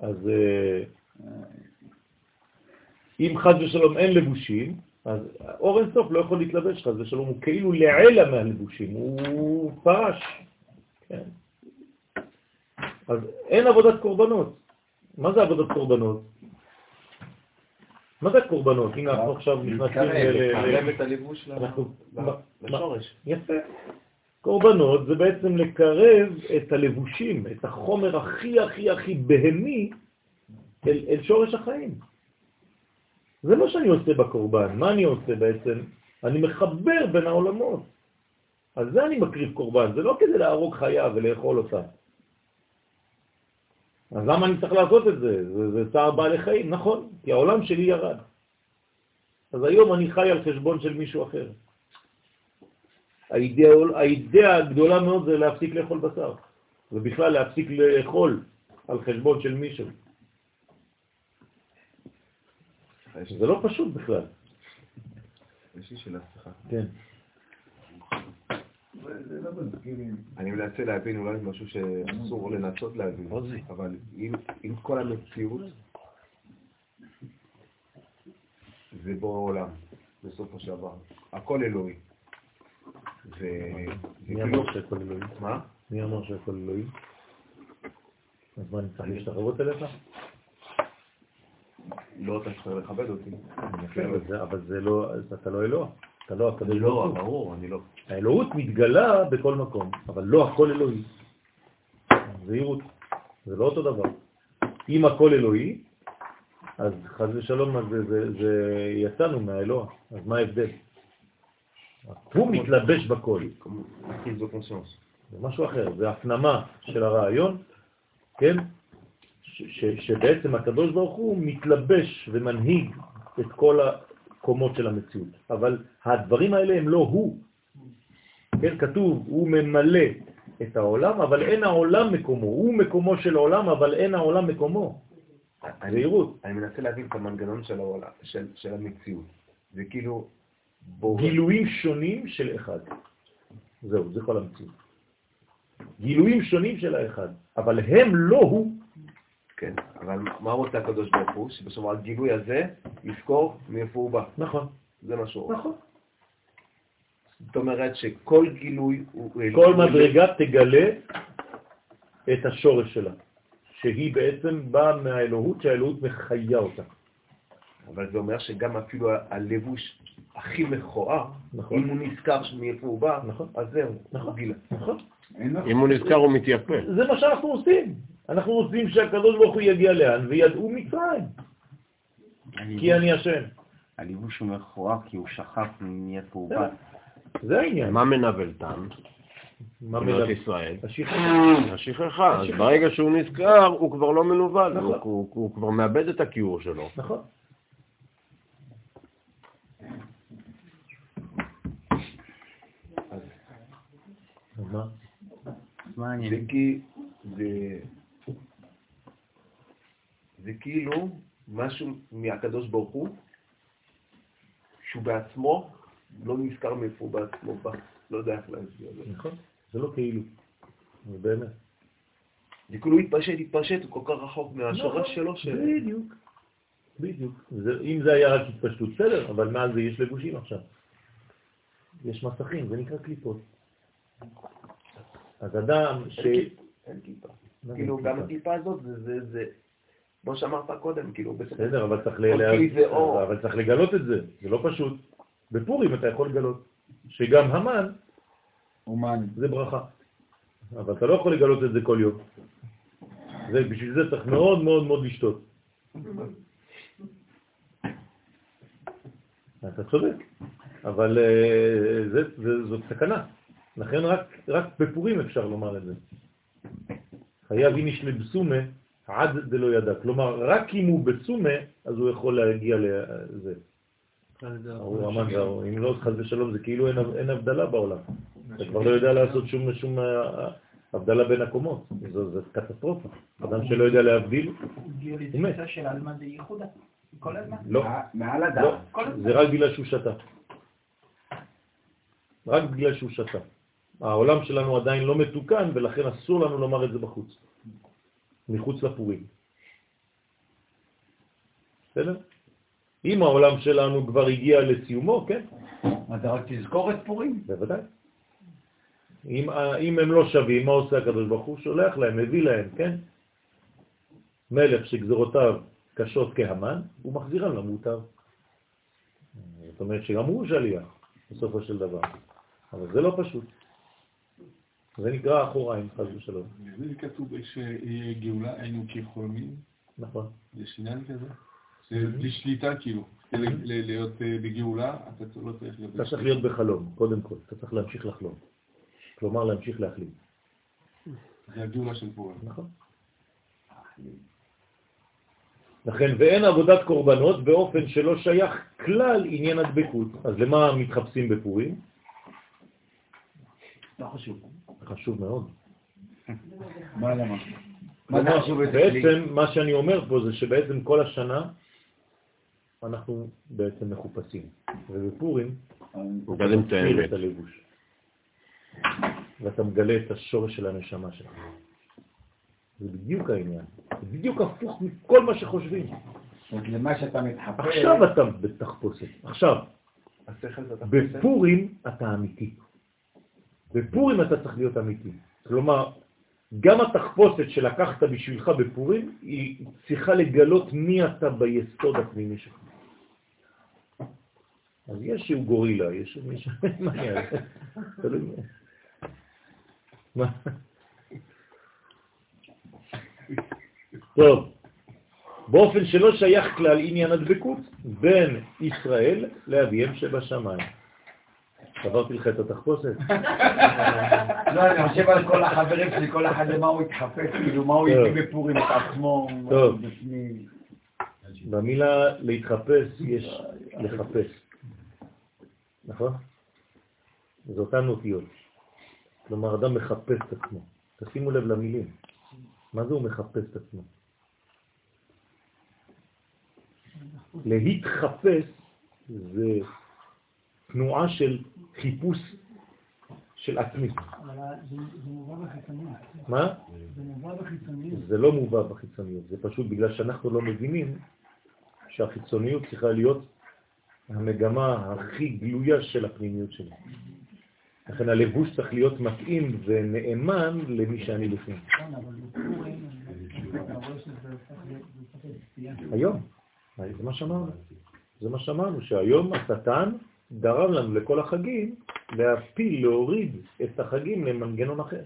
אז אם חז ושלום אין לבושים, אז אור אין סוף לא יכול להתלבש, חז ושלום הוא כאילו לעלה מהלבושים, הוא פרש. כן. אז אין עבודת קורבנות. מה זה עבודת קורבנות? מה זה קורבנות? הנה אנחנו עכשיו נכנסים לקרב את הלבוש לשורש. יפה. קורבנות זה בעצם לקרב את הלבושים, את החומר הכי הכי הכי בהמי אל שורש החיים. זה מה שאני עושה בקורבן. מה אני עושה בעצם? אני מחבר בין העולמות. אז זה אני מקריב קורבן. זה לא כדי להרוג חיה ולאכול אותה. אז למה אני צריך לעשות את זה? זה צער בעלי חיים, נכון, כי העולם שלי ירד. אז היום אני חי על חשבון של מישהו אחר. האידאה הגדולה מאוד זה להפסיק לאכול בשר. ובכלל להפסיק לאכול על חשבון של מישהו. זה לא פשוט בכלל. יש לי שאלה, סליחה. כן. אני מנסה להבין אולי משהו שאסור לנסות להבין, אבל עם כל המציאות זה בורא עולם בסוף השבוע, הכל אלוהי. מי אמר שהכל אלוהי? מה? מי אמר שהכל אלוהי? אז מה, אני צריך להשתחררות אליך? לא, אתה צריך לכבד אותי. אבל אתה לא אלוה. אתה לא הקדוש ברוך הוא. ברור, אני לא. האלוהות מתגלה בכל מקום, אבל לא הכל אלוהי. זהירות, זה לא אותו דבר. אם הכל אלוהי, אז חז ושלום, יצאנו מהאלוה. אז מה ההבדל? הוא מתלבש בכל. זה משהו אחר, זה הפנמה של הרעיון, כן? שבעצם הקדוש ברוך הוא מתלבש ומנהיג את כל הקומות של המציאות. אבל הדברים האלה הם לא הוא. כן, כתוב, הוא ממלא את העולם, אבל אין העולם מקומו. הוא מקומו של העולם, אבל אין העולם מקומו. זהירות. אני מנסה להבין את המנגנון של העולם, של המציאות. זה כאילו גילויים שונים של אחד. זהו, זה כל המציאות. גילויים שונים של האחד, אבל הם לא הוא. כן, אבל מה רוצה הקדוש ברוך הוא? שבשום הגילוי הזה יזכור מאיפה הוא בא. נכון. זה מה שהוא. נכון. זאת אומרת שכל גילוי הוא... כל מדרגה תגלה את השורש שלה, שהיא בעצם באה מהאלוהות, שהאלוהות מחיה אותה. אבל זה אומר שגם אפילו הלבוש הכי מכוער, אם הוא נזכר מאיפה הוא בא, אז זהו, הוא גילה. נכון. אם הוא נזכר הוא מתייפה. זה מה שאנחנו עושים. אנחנו רוצים שהקדוש ברוך הוא יגיע לאן וידעו מצרים, כי אני השם. הליבוש הוא מכוער כי הוא שכח מאיפה הוא בא. זה העניין. מה מנבל תם? מדינת ישראל. השכחה. אז ברגע שהוא נזכר הוא כבר לא מנובל, הוא כבר מאבד את הכיעור שלו. נכון. מה העניין? זה כאילו משהו מהקדוש ברוך הוא שהוא בעצמו לא נזכר מאיפה הוא בעצמו, לא יודע איך להסביר. נכון, זה לא כאילו, זה באמת. זה כאילו התפשט, הוא כל כך רחוק מהשורש שלו. בדיוק, בדיוק. אם זה היה רק התפשטות סדר, אבל מעל זה יש לבושים עכשיו. יש מסכים, זה נקרא קליפות. אז אדם אין כיפה. כאילו גם הכיפה הזאת זה, כמו שאמרת קודם, כאילו בסדר. בסדר, אבל צריך לגלות את זה, זה לא פשוט. בפורים אתה יכול לגלות, שגם המן, זה ברכה. אבל אתה לא יכול לגלות את זה כל יום. בשביל זה צריך מאוד מאוד מאוד לשתות. אתה צודק, אבל זאת סכנה. לכן רק בפורים אפשר לומר את זה. חייב אם יש לבסומה, עד זה לא ידע. כלומר, רק אם הוא בסומה, אז הוא יכול להגיע לזה. הוא אמן, אם לא חז ושלום, זה כאילו אין הבדלה בעולם. אתה כבר לא יודע לעשות שום הבדלה בין הקומות. זו קטסטרופה. אדם שלא יודע להבדיל, הוא גיל לתפיסה של אלמד ייחודה. כל הזמן? לא. מעל הדעת. זה רק בגלל שהוא שתה. רק בגלל שהוא שתה. העולם שלנו עדיין לא מתוקן, ולכן אסור לנו לומר את זה בחוץ. מחוץ לפורים. בסדר? אם העולם שלנו כבר הגיע לסיומו, כן? אתה רק תזכור את פורים. בוודאי. אם הם לא שווים, מה עושה הקדוש ברוך הוא? שולח להם, מביא להם, כן? מלך שגזרותיו קשות כהמן, הוא מחזירם למוטב. זאת אומרת שגם הוא שליח, בסופו של דבר. אבל זה לא פשוט. זה נקרא אחוריים, חז ושלום. זה כתוב שגאולה היינו כחולמים. נכון. יש עניין כזה? זה בלי שליטה כאילו. להיות בגאולה, אתה לא צריך להיות... אתה צריך להיות בחלום, קודם כל. אתה צריך להמשיך לחלום. כלומר, להמשיך להחלים. זה הגאולה של פורים. נכון. לכן, ואין עבודת קורבנות באופן שלא שייך כלל עניין הדבקות. אז למה מתחפשים בפורים? לא חשוב. חשוב מאוד. מה למה? בעצם מה שאני אומר פה זה שבעצם כל השנה אנחנו בעצם מחופשים. ובפורים הוא גדם את הלבוש. ואתה מגלה את השורש של הנשמה שלך. זה בדיוק העניין. זה בדיוק הפוך מכל מה שחושבים. עוד למה שאתה מתחפש. עכשיו אתה בתחפושת. עכשיו. בפורים אתה אמיתי. בפורים אתה צריך להיות אמיתי. כלומר, גם התחפושת שלקחת בשבילך בפורים, היא צריכה לגלות מי אתה ביסוד הפנימי שלך. אז יש שהוא גורילה, יש מישהו... מה היה? מה? טוב, באופן שלא שייך כלל עניין הדבקות בין ישראל לאביהם שבשמיים. עברתי לך את התחפושת? לא, אני חושב על כל החברים שלי, כל אחד למה הוא התחפש, כאילו מה הוא יביא בפורים את עצמו. טוב, במילה להתחפש יש לחפש, נכון? זה אותן אותיות. כלומר, אדם מחפש את עצמו. תשימו לב למילים. מה זה הוא מחפש את עצמו? להתחפש זה תנועה של חיפוש של עצמי. זה מובא בחיצוניות. מה? זה מובא בחיצוניות. זה לא מובא בחיצוניות. זה פשוט בגלל שאנחנו לא מבינים שהחיצוניות צריכה להיות המגמה הכי גלויה של הפנימיות שלי. לכן הלבוש צריך להיות מתאים ונאמן למי שאני לפני. היום, זה מה שאמרנו. זה מה שאמרנו, שהיום השטן דרם לנו לכל החגים להפיל, להוריד את החגים למנגנון אחר.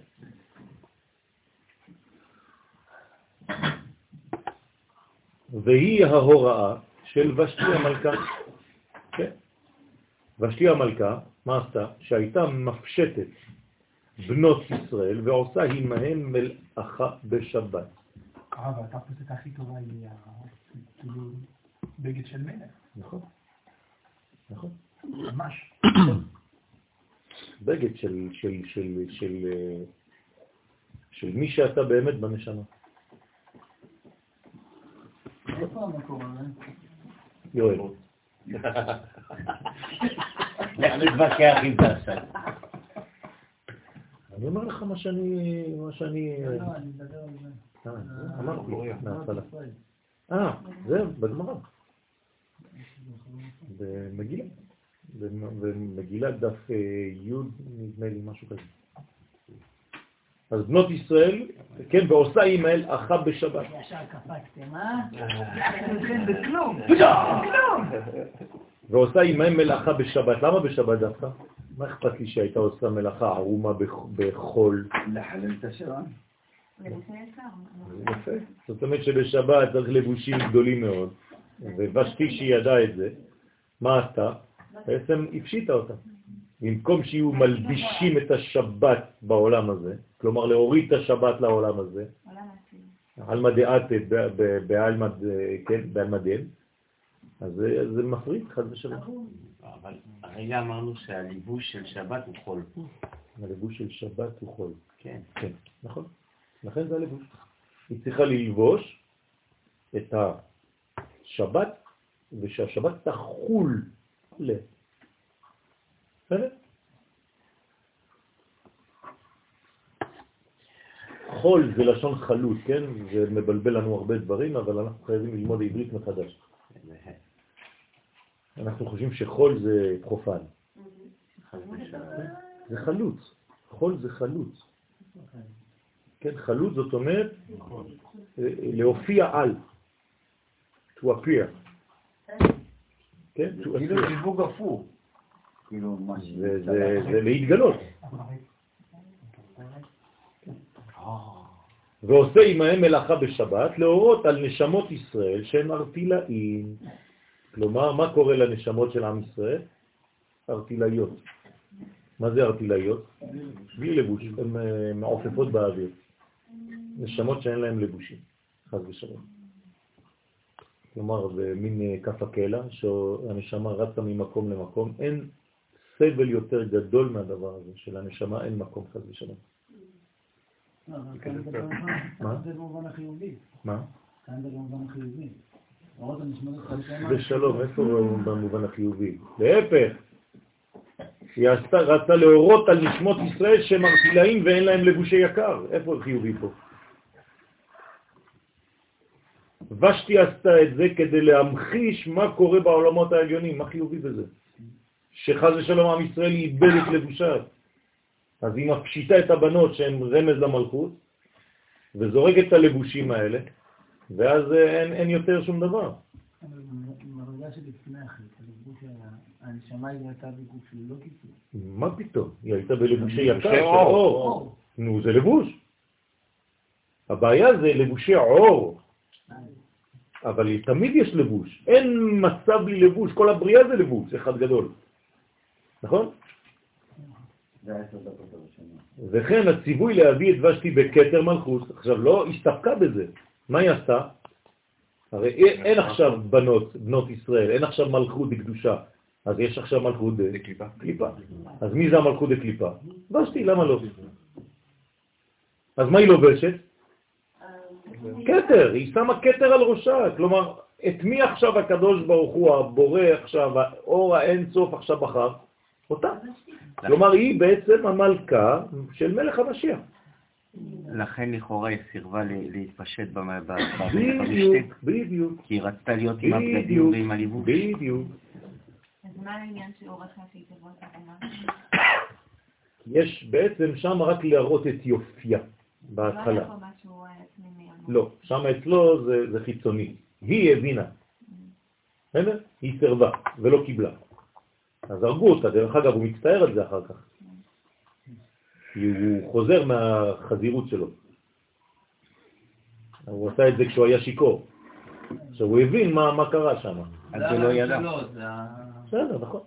והיא ההוראה של ושתי המלכה. ושתי המלכה, מה עשתה? שהייתה מפשטת בנות ישראל ועושה עמהם מלאכה בשבת. אבל התחפושת הכי טובה היא בגד של מלך. נכון, נכון. ממש. בגד של מי שאתה באמת בנשמה. איפה המקור הזה? יואל. אני מתווכח עם זה עכשיו. אני אומר לך מה שאני... לא, אני מדבר על זה. אמרתי, מההתחלה. זה בגמרא. במגילה. במגילה דף י' נדמה לי משהו כזה. אז בנות ישראל, כן, ועושה אימייל אחת בשבת. ישר קפקתם, אתם בכלום. בכלום. ועושה עמהם מלאכה בשבת. למה בשבת דווקא? מה אכפת לי שהייתה עושה מלאכה ערומה בחול? לחלל את השבת. לבושי יקר. יפה. זאת אומרת שבשבת צריך לבושים גדולים מאוד, ובשתי שידעה את זה, מה עשתה? בעצם הפשיטה אותה. במקום שיהיו מלבישים את השבת בעולם הזה, כלומר להוריד את השבת לעולם הזה, עלמא דעתא בעלמא דין, אז זה מפריד חד ושבת. אבל הרגע אמרנו שהליבוש של שבת הוא חול. הליבוש של שבת הוא חול. כן. כן, נכון. לכן זה הליבוש. היא צריכה ללבוש את השבת, ושהשבת תחול לה. בסדר? חול זה לשון חלות, כן? זה מבלבל לנו הרבה דברים, אבל אנחנו חייבים ללמוד עברית מחדש. אנחנו חושבים שחול זה חופן. זה חלוץ. חול זה חלוץ. כן, חלוץ זאת אומרת להופיע על. To appear. כן? זה דיווג אפור. זה להתגלות. ועושה עמהם מלאכה בשבת להורות על נשמות ישראל שהם ארטילאים. כלומר, מה קורה לנשמות של עם ישראל? ארטילאיות. מה זה ארטילאיות? בלי לבוש, הן מעופפות באוויר. נשמות שאין להן לבושים, חס ושלום. כלומר, זה מין כף הקלע שהנשמה רצה ממקום למקום. אין סבל יותר גדול מהדבר הזה, שלנשמה אין מקום, חס ושלום. מה? זה במובן החיובי. מה? כאן זה במובן החיובי. ושלום, איפה במובן החיובי? להפך, היא רצתה להורות על נשמות ישראל שהם ארטילאים ואין להם לבושי יקר. איפה חיובי פה? ושתי עשתה את זה כדי להמחיש מה קורה בעולמות העליונים. מה חיובי בזה? שחז ושלום עם ישראל איבד את לבושיו. אז היא מפשיטה את הבנות שהן רמז למלכות, וזורקת את הלבושים האלה, ואז אין יותר שום דבר. אבל במרגע שלפני החלק, הנשמה היא הייתה בגוף שלי, לא כיפור. מה פתאום? היא הייתה בלבושי יקר. אור. נו, זה לבוש. הבעיה זה לבושי עור. אבל תמיד יש לבוש. אין מצב בלי לבוש. כל הבריאה זה לבוש, אחד גדול. נכון? וכן הציווי להביא את ושתי בקטר מלכות. עכשיו לא הסתפקה בזה. מה היא עשתה? הרי אין עכשיו בנות ישראל, אין עכשיו מלכות בקדושה. אז יש עכשיו מלכות בקליפה. אז מי זה המלכות בקליפה? ושתי, למה לא? אז מה היא לובשת? קטר, היא שמה קטר על ראשה. כלומר, את מי עכשיו הקדוש ברוך הוא, הבורא עכשיו, האור האין סוף עכשיו בחר? אותה. כלומר, היא בעצם המלכה של מלך המשיח. לכן לכאורה היא סירבה להתפשט במשתק. בדיוק. כי היא רצתה להיות עם הבגדים ועם הליבוש. בדיוק. אז מה העניין של אורך שהתאבות הרמה? יש בעצם שם רק להראות את יופייה בהתחלה. לא, שם אצלו זה חיצוני. היא הבינה. היא סירבה ולא קיבלה. אז הרגו אותה, דרך אגב הוא מצטער על זה אחר כך. הוא חוזר מהחזירות שלו. הוא עשה את זה כשהוא היה שיקור. עכשיו הוא הבין מה קרה שם. אז זה לא ידע. בסדר, נכון.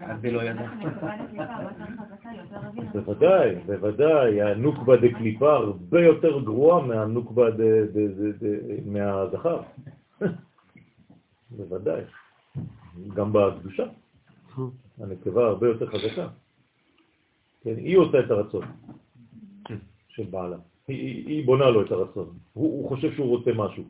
אז זה לא ידע. בוודאי, בוודאי. הנוקבה דקליפה הרבה יותר גרועה מהנוקבה מהזכר. בוודאי. גם בקדושה. הנקבה הרבה יותר חזקה. היא עושה את הרצון של בעלה. היא בונה לו את הרצון. הוא חושב שהוא רוצה משהו.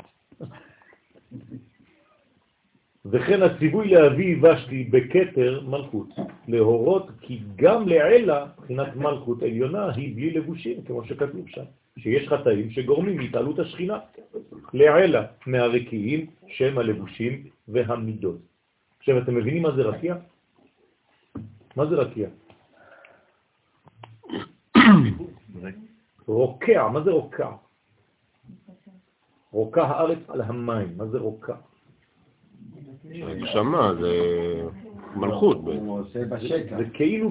וכן הציווי להביא ושתי בקטר מלכות, להורות כי גם לעלה, מבחינת מלכות עליונה, היא בלי לבושים, כמו שכתוב שם, שיש חטאים שגורמים להתעלות השכינה. לעלה מהרקיעים, שם הלבושים והמידות. עכשיו, אתם מבינים מה זה רקיע? מה זה רקיע? רוקע, מה זה רוקע? רוקע הארץ על המים, מה זה רוקע? הגשמה, זה מלכות בעצם. זה כאילו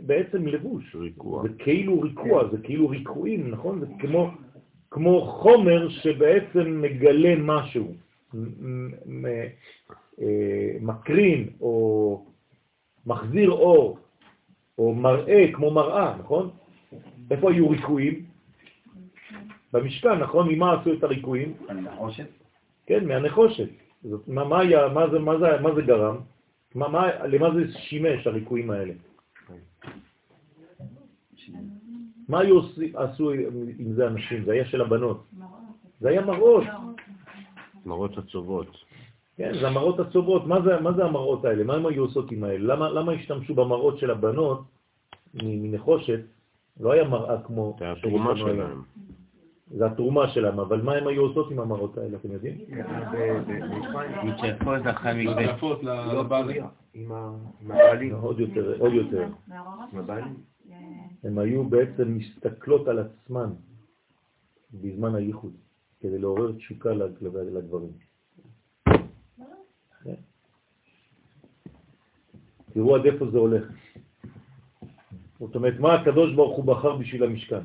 בעצם לבוש, זה כאילו ריקוע, זה כאילו ריקועים, נכון? זה כמו חומר שבעצם מגלה משהו, מקרין או מחזיר אור, או מראה כמו מראה, נכון? איפה היו ריקועים? במשכן, נכון? ממה עשו את הריקועים? מהנחושת. כן, מהנחושת. מה זה גרם? למה זה שימש הריקועים האלה? מה עשו עם זה אנשים? זה היה של הבנות. זה היה מראות. מראות הצובות. כן, זה המראות הצובות. מה זה המראות האלה? מה הם היו עושות עם האלה? למה השתמשו במראות של הבנות מנחושת? לא היה מראה כמו... זה התרומה שלהם. זה התרומה שלהם, אבל מה הם היו עושות עם המראות האלה, אתם יודעים? מתשפות אחרי מגבל. מתשפות לבעליה. עם הבעלים. עוד יותר, עוד יותר. הם היו בעצם מסתכלות על עצמן בזמן הייחוד, כדי לעורר תשוקה לדברים. תראו עד איפה זה הולך. זאת אומרת, מה הקדוש ברוך הוא בחר בשביל המשכן?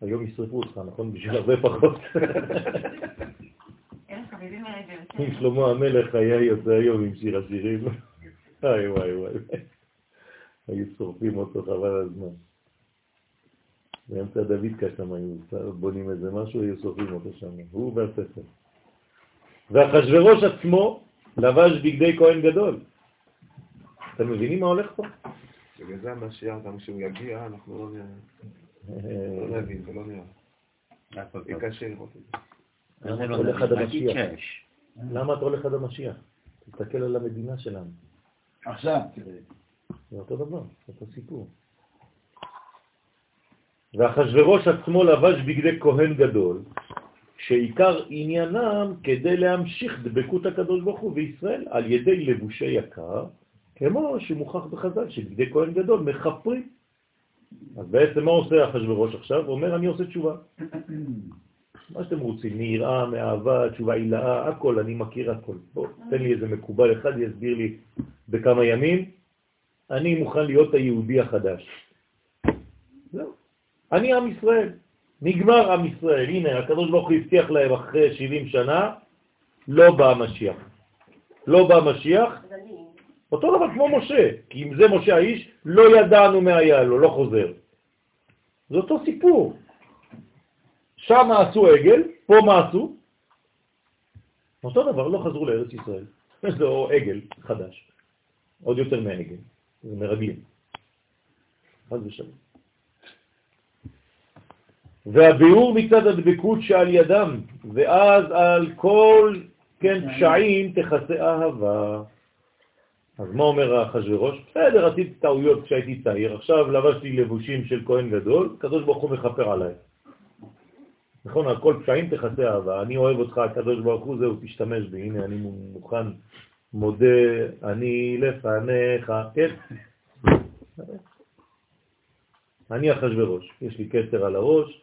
היום ישרפו אותך, נכון? בשביל הרבה פחות. אם שלמה המלך היה יוצא היום עם שיר השירים, וואי וואי וואי, היו שורפים אותו חבל הזמן. באמצע דוידקה שם היו בונים איזה משהו, היו שורפים אותו שם, הוא והספר. והחשברוש עצמו לבש בגדי כהן גדול. אתם מבינים מה הולך פה? בגלל זה המשיח, גם כשהוא יגיע, אנחנו לא נבין, זה לא נראה. היא קשה לראות את זה. למה אתה הולך עד המשיח? למה אתה הולך עד המשיח? תסתכל על המדינה שלנו. עכשיו תראה. זה אותו דבר, אותו סיפור. והחשברוש עצמו לבש בגדי כהן גדול, שעיקר עניינם כדי להמשיך דבקות הקדוש ברוך הוא בישראל על ידי לבושי יקר, כמו שמוכח בחז"ל, שבגדי כהן גדול מחפרים. אז בעצם מה עושה החשברוש עכשיו? הוא אומר, אני עושה תשובה. מה שאתם רוצים, נראה, מאהבה, תשובה הילאה, הכל, אני מכיר הכל. בוא, תן לי איזה מקובל אחד, יסביר לי בכמה ימים, אני מוכן להיות היהודי החדש. זהו. אני עם ישראל. נגמר עם ישראל. הנה, הקדוש ברוך הוא הבטיח להם אחרי 70 שנה, לא בא המשיח. לא בא המשיח, אותו דבר כמו משה, כי אם זה משה האיש, לא ידענו מה היה לו, לא חוזר. זה אותו סיפור. שם עשו עגל, פה מה עשו? אותו דבר, לא חזרו לארץ ישראל. זה עגל חדש, עוד יותר מהעגל, זה מרגלים. חד ושלום. והביאור מצד הדבקות שעל ידם, ואז על כל פשעים תחסה אהבה. אז מה אומר החשברוש? בסדר, עשיתי טעויות כשהייתי צעיר, עכשיו לבשתי לבושים של כהן גדול, הקדוש ברוך הוא מחפר עליי. נכון, על כל פשעים תחסה אהבה, אני אוהב אותך, הקדוש ברוך הוא, זהו, תשתמש בי, הנה אני מוכן, מודה, אני לפניך, כן? אני החשברוש, יש לי כתר על הראש,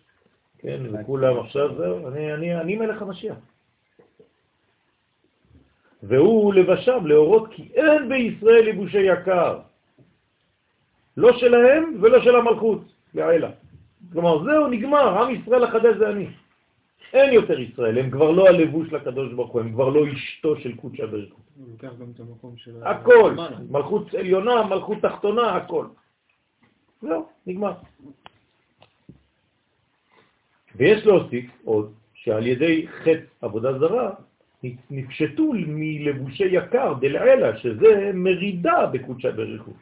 כן, וכולם עכשיו, זהו, אני מלך המשיח. והוא לבשם להורות כי אין בישראל לבושי יקר, לא שלהם ולא של המלכות, לעילה. כלומר, זהו, נגמר, עם ישראל החדש זה אני. אין יותר ישראל, הם כבר לא הלבוש לקדוש ברוך הוא, הם כבר לא אשתו של קודשא בריך הוא. הוא לוקח גם את המקום של... הכל, מלכות עליונה, מלכות תחתונה, הכל. זהו, נגמר. ויש להוסיף עוד, שעל ידי חטא עבודה זרה, נפשטו מלבושי יקר דלעילה, שזה מרידה בקודשא בריך הוא.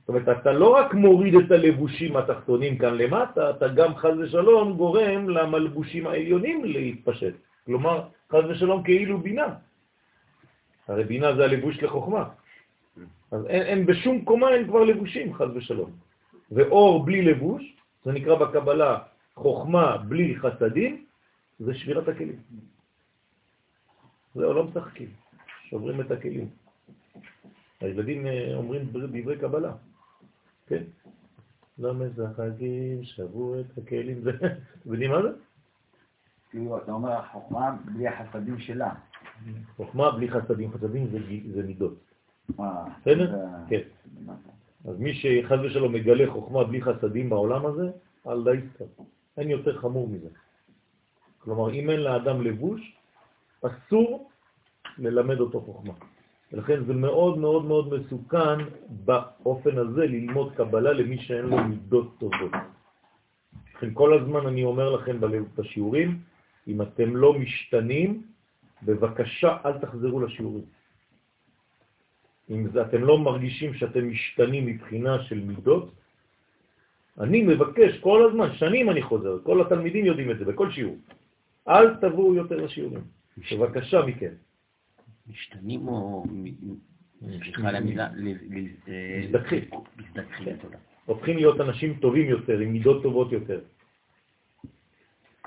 זאת אומרת, אתה לא רק מוריד את הלבושים התחתונים כאן למטה, אתה גם חז ושלום גורם למלבושים העליונים להתפשט. כלומר, חז ושלום כאילו בינה. הרי בינה זה הלבוש לחוכמה. אז אין בשום קומה אין כבר לבושים, חז ושלום. ואור בלי לבוש, זה נקרא בקבלה חוכמה בלי חסדים, זה שבירת הכלים. זהו, לא משחקים, שוברים את הכלים. הילדים אומרים דברי קבלה. כן? לא משחקים, שברו את הכלים. יודעים מה זה? כאילו, אתה אומר, חוכמה בלי החסדים שלה. חוכמה בלי חסדים. חסדים זה מידות. בסדר? כן. אז מי שחס ושלום מגלה חוכמה בלי חסדים בעולם הזה, אל דאיסטר. אין יותר חמור מזה. כלומר, אם אין לאדם לבוש, אסור ללמד אותו חוכמה. ולכן זה מאוד מאוד מאוד מסוכן באופן הזה ללמוד קבלה למי שאין לו מידות טובות. לכן כל הזמן אני אומר לכם בשיעורים, אם אתם לא משתנים, בבקשה אל תחזרו לשיעורים. אם אתם לא מרגישים שאתם משתנים מבחינה של מידות, אני מבקש כל הזמן, שנים אני חוזר, כל התלמידים יודעים את זה בכל שיעור. אל תבואו יותר לשיעורים. בבקשה מכם. משתנים או... סליחה על המילה... מזדקחים. מזדקחים, תודה. הופכים להיות אנשים טובים יותר, עם מידות טובות יותר.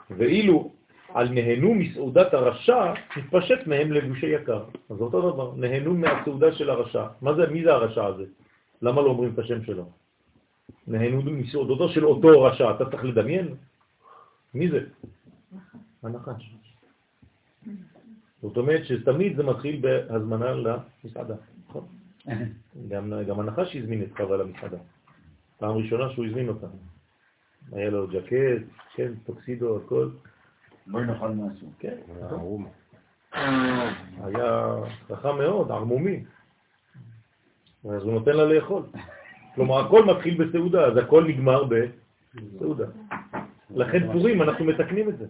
ואילו על נהנו מסעודת הרשע, מתפשט מהם לבושי יקר. אז אותו דבר, נהנו מהסעודה של הרשע. מי זה הרשע הזה? למה לא אומרים את השם שלו? נהנו מסעודתו של אותו רשע. אתה צריך לדמיין? מי זה? הנחש. זאת אומרת שתמיד זה מתחיל בהזמנה למסעדה, נכון? גם הנחש הזמין את חווה למסעדה. פעם ראשונה שהוא הזמין אותה. היה לו ג'קט, כן, טוקסידו, הכל. בואי נאכל משהו. כן, נכון. היה חכם מאוד, ערמומי. אז הוא נותן לה לאכול. כלומר, הכל מתחיל בסעודה, אז הכל נגמר בסעודה. לכן פורים, אנחנו מתקנים את זה.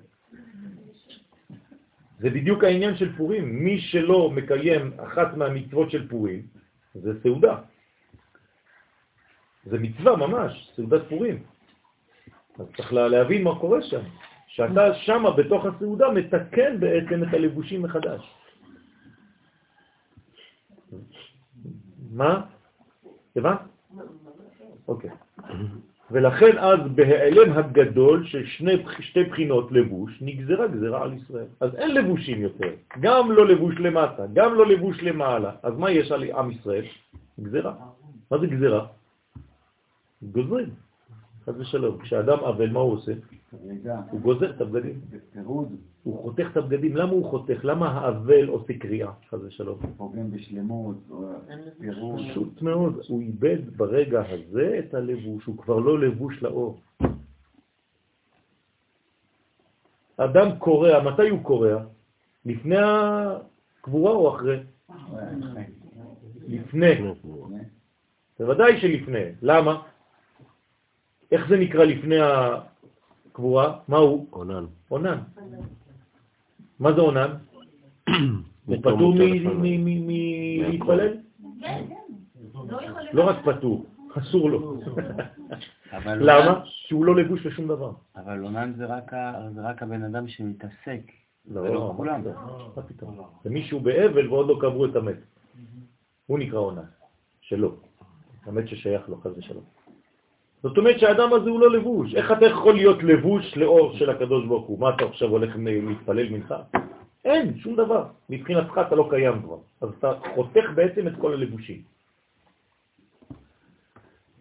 זה בדיוק העניין של פורים. מי שלא מקיים אחת מהמצוות של פורים, זה סעודה. זה מצווה ממש, סעודת פורים. אז צריך להבין מה קורה שם. שאתה שם בתוך הסעודה מתקן בעצם את הלבושים מחדש. מה? הבנת? אוקיי. ולכן אז בהיעלם הגדול של שתי בחינות לבוש נגזרה גזרה על ישראל. אז אין לבושים יותר, גם לא לבוש למטה, גם לא לבוש למעלה. אז מה יש על עם ישראל? גזרה. מה זה גזרה? גוזרים. חס ושלום, כשאדם אבל מה הוא עושה? הוא גוזר את הבגדים. הוא חותך את הבגדים. למה הוא חותך? למה האבל עושה קריאה? חס ושלום. פוגם בשלמות. פשוט מאוד. הוא איבד ברגע הזה את הלבוש. הוא כבר לא לבוש לאור. אדם קורא, מתי הוא קורא? לפני הקבורה או אחרי? לפני. בוודאי שלפני. למה? איך זה נקרא לפני הקבורה? מה הוא? עונן. עונן. מה זה עונן? הוא פטור מלהתפלל? כן, לא רק פטור, אסור לו. למה? שהוא לא לבוש לשום דבר. אבל עונן זה רק הבן אדם שמתעסק. לא, כולם. זה מישהו באבל ועוד לא קברו את המת. הוא נקרא עונן. שלא. המת ששייך לו, חס ושלום. זאת אומרת שהאדם הזה הוא לא לבוש. איך אתה יכול להיות לבוש לאור של הקדוש ברוך הוא? מה אתה עכשיו הולך להתפלל מנחה? אין, שום דבר. מבחינתך אתה לא קיים כבר. אז אתה חותך בעצם את כל הלבושים.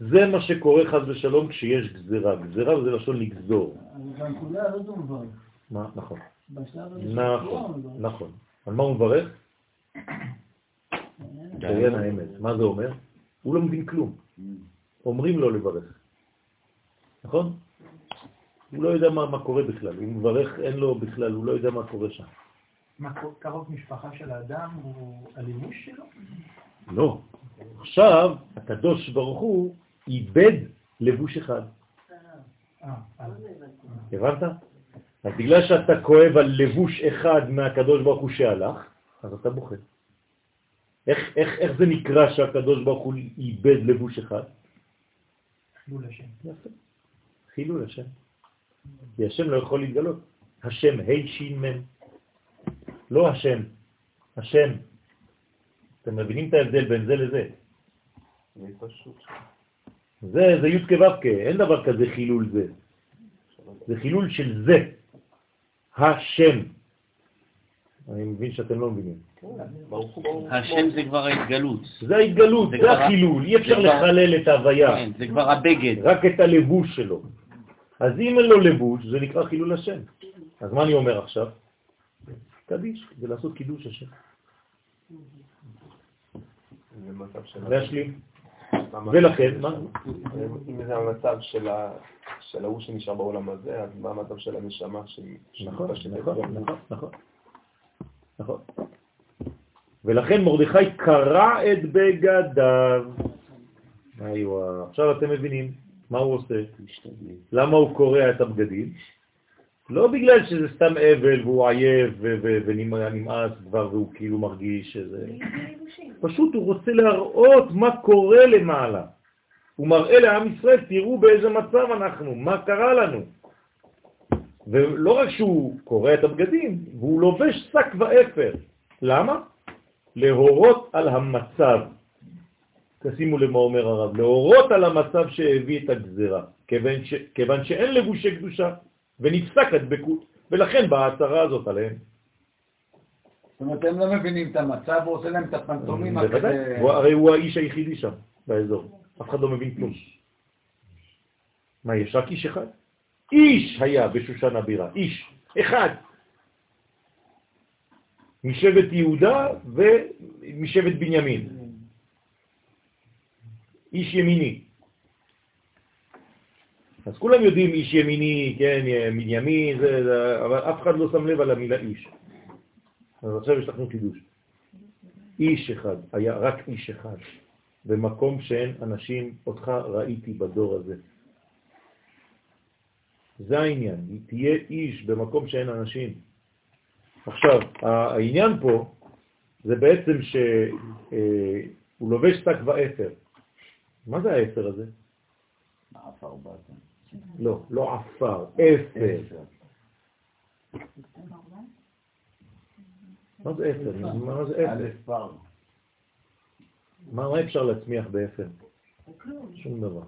זה מה שקורה חז ושלום כשיש גזירה. גזירה זה לשון לגזור. בנקודה הזאת הוא מברך. מה? נכון. נכון. על מה הוא מברך? דיין האמת. מה זה אומר? הוא לא מבין כלום. אומרים לו לברך. נכון? הוא לא יודע מה קורה בכלל, הוא מברך, אין לו בכלל, הוא לא יודע מה קורה שם. מה קרוב משפחה של האדם הוא הלימוש שלו? לא. עכשיו, הקדוש ברוך הוא איבד לבוש אחד. הבנת? אז בגלל שאתה כואב על לבוש אחד מהקדוש ברוך הוא שהלך, אז אתה בוכה. איך זה נקרא שהקדוש ברוך הוא איבד לבוש אחד? חילול השם. יפה. חילול השם. כי השם לא יכול להתגלות. השם, הישימן. לא השם. השם. אתם מבינים את ההבדל בין זה לזה? זה י' כבבקה. אין דבר כזה חילול זה. זה חילול של זה. השם. אני מבין שאתם לא מבינים. השם זה כבר ההתגלות. זה ההתגלות, זה החילול. אי אפשר לחלל את ההוויה. זה כבר הבגד. רק את הלבוש שלו. אז אם אין לו לבוש, זה נקרא חילול השם. אז מה אני אומר עכשיו? קדיש, זה לעשות קידוש השם. להשלים. ולכן, מה? אם זה המצב של ההוא שנשאר בעולם הזה, אז מה המצב של הנשמה? נכון, נכון. נכון. ולכן מרדכי קרע את בגדיו. עכשיו אתם מבינים מה הוא עושה. למה הוא קורע את הבגדים? לא בגלל שזה סתם אבל והוא עייב ונמאס כבר והוא כאילו מרגיש שזה... פשוט הוא רוצה להראות מה קורה למעלה. הוא מראה לעם ישראל, תראו באיזה מצב אנחנו, מה קרה לנו. ולא רק שהוא קורא את הבגדים, והוא לובש שק ואפר. למה? להורות על המצב. תשימו למה אומר הרב, להורות על המצב שהביא את הגזירה, כיוון שאין לבושי קדושה, ונפסק הדבקות, ולכן באה הצרה הזאת עליהם. זאת אומרת, הם לא מבינים את המצב, הוא עושה להם את הפנטומים. הרי הוא האיש היחידי שם, באזור. אף אחד לא מבין כלום. מה, יש רק איש אחד? איש היה בשושן הבירה, איש, אחד. משבט יהודה ומשבט בנימין. איש ימיני. אז כולם יודעים איש ימיני, כן, בנימין, אבל אף אחד לא שם לב על המילה איש. אז עכשיו יש לכם קידוש. איש אחד, היה רק איש אחד. במקום שאין אנשים, אותך ראיתי בדור הזה. זה העניין, תהיה איש במקום שאין אנשים. עכשיו, העניין פה זה בעצם שהוא לובש שק ואפר. מה זה האפר הזה? אפר בעצם. לא, לא אפר, אפר. מה זה אפר? מה זה אפר? מה אפשר להצמיח באפר? שום דבר.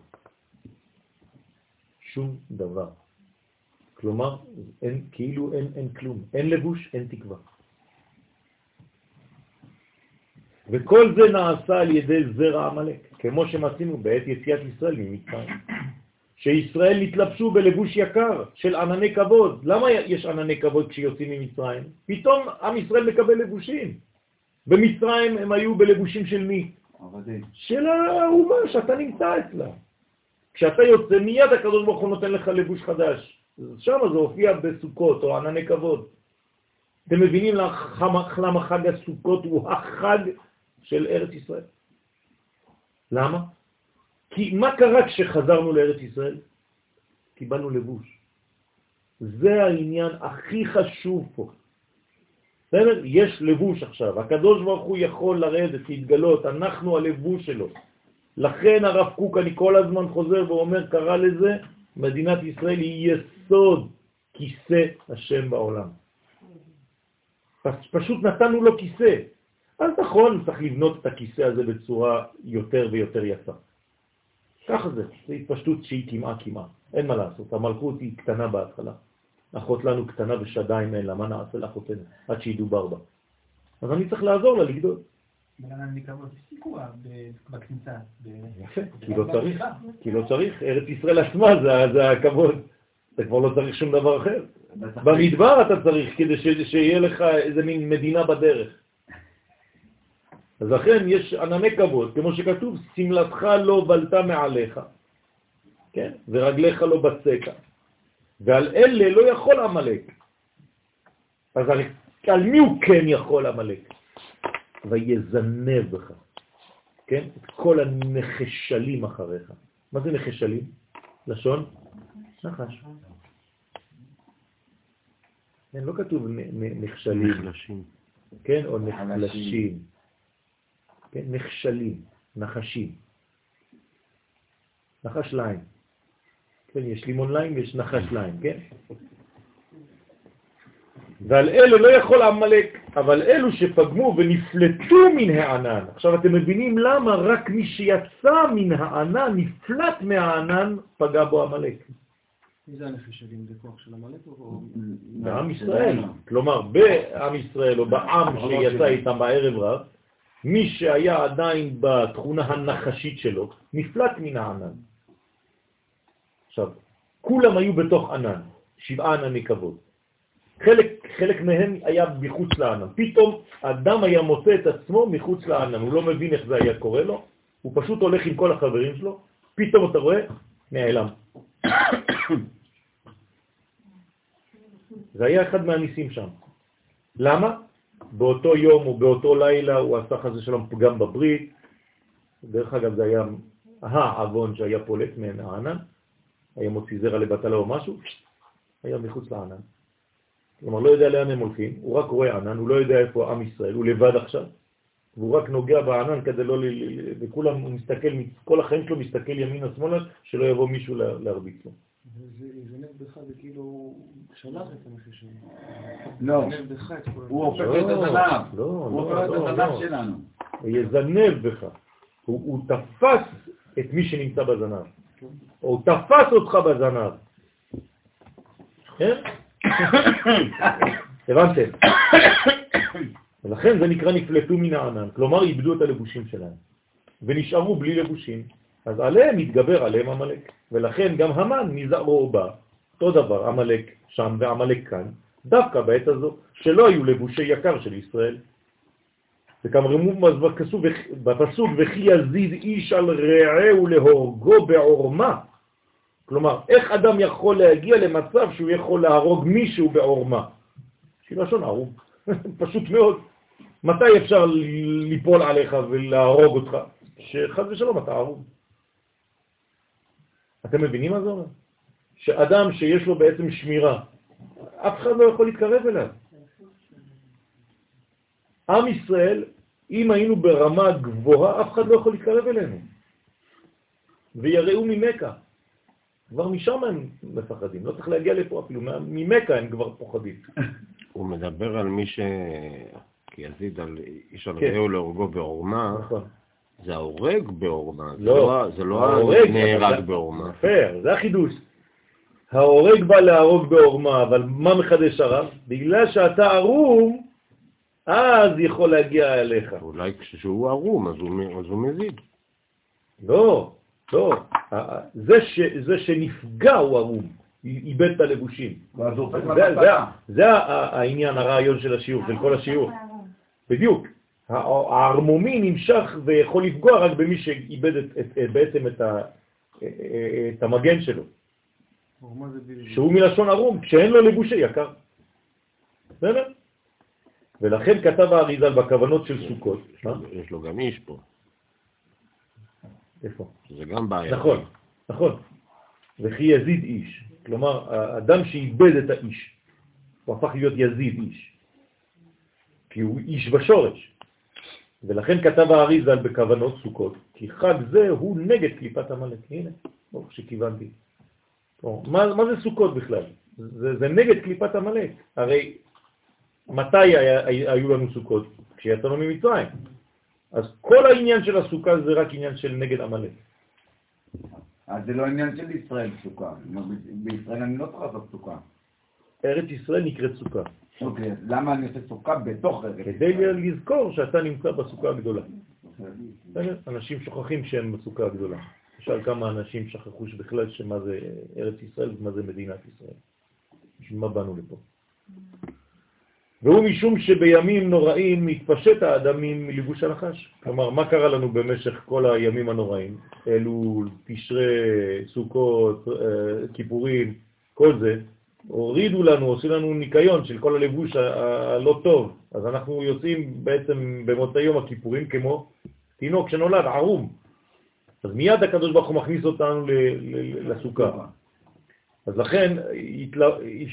שום דבר. כלומר, כאילו אין כלום. אין לבוש, אין תקווה. וכל זה נעשה על ידי זרע המלך, כמו שמצינו בעת יציאת ישראל ממצרים. שישראל התלבשו בלבוש יקר של ענני כבוד. למה יש ענני כבוד כשיוצאים ממצרים? פתאום עם ישראל מקבל לבושים. במצרים הם היו בלבושים של מי? עבדים. של האומה שאתה נמצא אצלה. כשאתה יוצא מיד הקדוש ברוך הוא נותן לך לבוש חדש. שם זה הופיע בסוכות או ענני כבוד. אתם מבינים למה חג הסוכות הוא החג של ארץ ישראל? למה? כי מה קרה כשחזרנו לארץ ישראל? קיבלנו לבוש. זה העניין הכי חשוב פה. יש לבוש עכשיו. הקדוש ברוך הוא יכול לרדת, להתגלות. אנחנו הלבוש שלו. לכן הרב קוק, אני כל הזמן חוזר ואומר, קרא לזה, מדינת ישראל היא יסוד כיסא השם בעולם. פשוט נתנו לו כיסא. אז נכון, צריך לבנות את הכיסא הזה בצורה יותר ויותר יפה. ככה זה, זו התפשטות שהיא כמעט. אין מה לעשות, המלכות היא קטנה בהתחלה. אחות לנו קטנה ושדיים אין לה, מה נעשה לאחותנו? עד שידובר בה. אז אני צריך לעזור לה לגדול. אני כבר סיכוע בכניסה. יפה, כי לא צריך. ארץ ישראל עצמה זה הכבוד. אתה כבר לא צריך שום דבר אחר. במדבר אתה צריך כדי שיהיה לך איזה מין מדינה בדרך. אז לכן יש ענני כבוד, כמו שכתוב, סמלתך לא בלתה מעליך, כן? ורגליך לא בצקה. ועל אלה לא יכול המלך. אז על מי הוא כן יכול המלך? ויזנב בך, כן? את כל הנחשלים אחריך. מה זה נחשלים? לשון? נחש. כן, לא כתוב נחשלים. נחלשים. כן, או נחלשים. כן, נחשלים, נחשים. נחש ליים. כן, יש לימון ליים ויש נחש ליים, כן? ועל אלו לא יכול המלך, אבל אלו שפגמו ונפלטו מן הענן. עכשיו אתם מבינים למה רק מי שיצא מן הענן, נפלט מהענן, פגע בו המלך. מי זה הנחשלים? זה כוח של המלך או... בעם ישראל. כלומר, בעם ישראל או בעם שיצא איתם בערב רב, מי שהיה עדיין בתכונה הנחשית שלו, נפלט מן הענן. עכשיו, כולם היו בתוך ענן, 7 ענני כבוד. חלק מהם היה מחוץ לענן. פתאום אדם היה מוצא את עצמו מחוץ לענן, הוא לא מבין איך זה היה קורה לו, הוא פשוט הולך עם כל החברים שלו, פתאום אתה רואה, נעלם. זה היה אחד מהניסים שם. למה? באותו יום או באותו לילה הוא עשה חס ושלום פגם בברית. דרך אגב זה היה העוון שהיה פולט מן הענן, היה מוציא זרע לבטלה או משהו, היה מחוץ לענן. כלומר לא יודע לאן הם הולכים, הוא רק רואה ענן, הוא לא יודע איפה עם ישראל, הוא לבד עכשיו, והוא רק נוגע בענן כדי לא, וכולם הוא מסתכל, כל החיים שלו מסתכל ימינה שמאלה, שלא יבוא מישהו להרביץ לו. זה נב בך, זה כאילו שלח את המחישים. לא, הוא הופך את הזנב, הוא הופך את הזנב שלנו. יזנב בך, הוא תפס את מי שנמצא בזנב, הוא תפס אותך בזנב. כן? הבנתם? ולכן זה נקרא נפלטו מן הענן, כלומר איבדו את הלבושים שלהם, ונשארו בלי לבושים. אז עליהם התגבר עליהם המלך, ולכן גם המן מזרעו בא, אותו דבר, המלך שם והמלך כאן, דווקא בעת הזו, שלא היו לבושי יקר של ישראל. וכמרמוב בפסוק, וכי יזיז איש על רעהו להורגו בעורמה. כלומר, איך אדם יכול להגיע למצב שהוא יכול להרוג מישהו בעורמה? שלשון הרוג, פשוט מאוד. מתי אפשר ליפול עליך ולהרוג אותך? שחז ושלום אתה ערוב. אתם מבינים מה זה אומר? שאדם שיש לו בעצם שמירה, אף אחד לא יכול להתקרב אליו. עם ישראל, אם היינו ברמה גבוהה, אף אחד לא יכול להתקרב אלינו. ויראו ממקה. כבר משם הם מפחדים, לא צריך להגיע לפה אפילו, ממקה הם כבר פוחדים. הוא מדבר על מי ש... כי יזיד על איש על רעהו להורגו בעורמה. נכון. זה ההורג באורמה, זה לא נהרג באורמה. זה החידוש. ההורג בא להרוג באורמה, אבל מה מחדש הרב? בגלל שאתה ערום, אז יכול להגיע אליך. אולי כשהוא ערום, אז הוא מזיד. לא, לא. זה שנפגע הוא ערום. איבד את הלבושים. זה העניין הרעיון של השיעור, של כל השיעור. בדיוק. הערמומי נמשך ויכול לפגוע רק במי שאיבד בעצם את המגן שלו. שהוא מלשון ערום, כשאין לו לבושי יקר. ולכן כתב האריז"ל בכוונות של סוכות. יש לו גם איש פה. איפה? זה גם בעיה. נכון, נכון. וכי יזיד איש. כלומר, האדם שאיבד את האיש, הוא הפך להיות יזיד איש. כי הוא איש בשורש. ולכן כתב האריז"ל בכוונות סוכות, כי חג זה הוא נגד קליפת המלך. הנה, ברוך שכיוונתי. מה זה סוכות בכלל? זה נגד קליפת המלך. הרי מתי היו לנו סוכות? כשיצאנו ממצרים. אז כל העניין של הסוכה זה רק עניין של נגד המלך. אז זה לא עניין של ישראל סוכה. בישראל אני לא צריך לעשות סוכה. ארץ ישראל נקראת סוכה. אוקיי, למה אני עושה סוכה בתוך ארץ ישראל? כדי לזכור שאתה נמצא בסוכה הגדולה. אנשים שוכחים שהם בסוכה הגדולה. למשל כמה אנשים שכחו בכלל שמה זה ארץ ישראל ומה זה מדינת ישראל. בשביל מה באנו לפה? והוא משום שבימים נוראים מתפשט האדמים מלבוש הנחש. כלומר, מה קרה לנו במשך כל הימים הנוראים? אלול, תשרי, סוכות, כיפורים, כל זה. הורידו לנו, עושים לנו ניקיון של כל הלבוש הלא טוב. אז אנחנו יוצאים בעצם במוצאי יום הכיפורים כמו תינוק שנולד, ערום. אז מיד הקדוש ברוך הוא מכניס אותנו לסוכה. אז לכן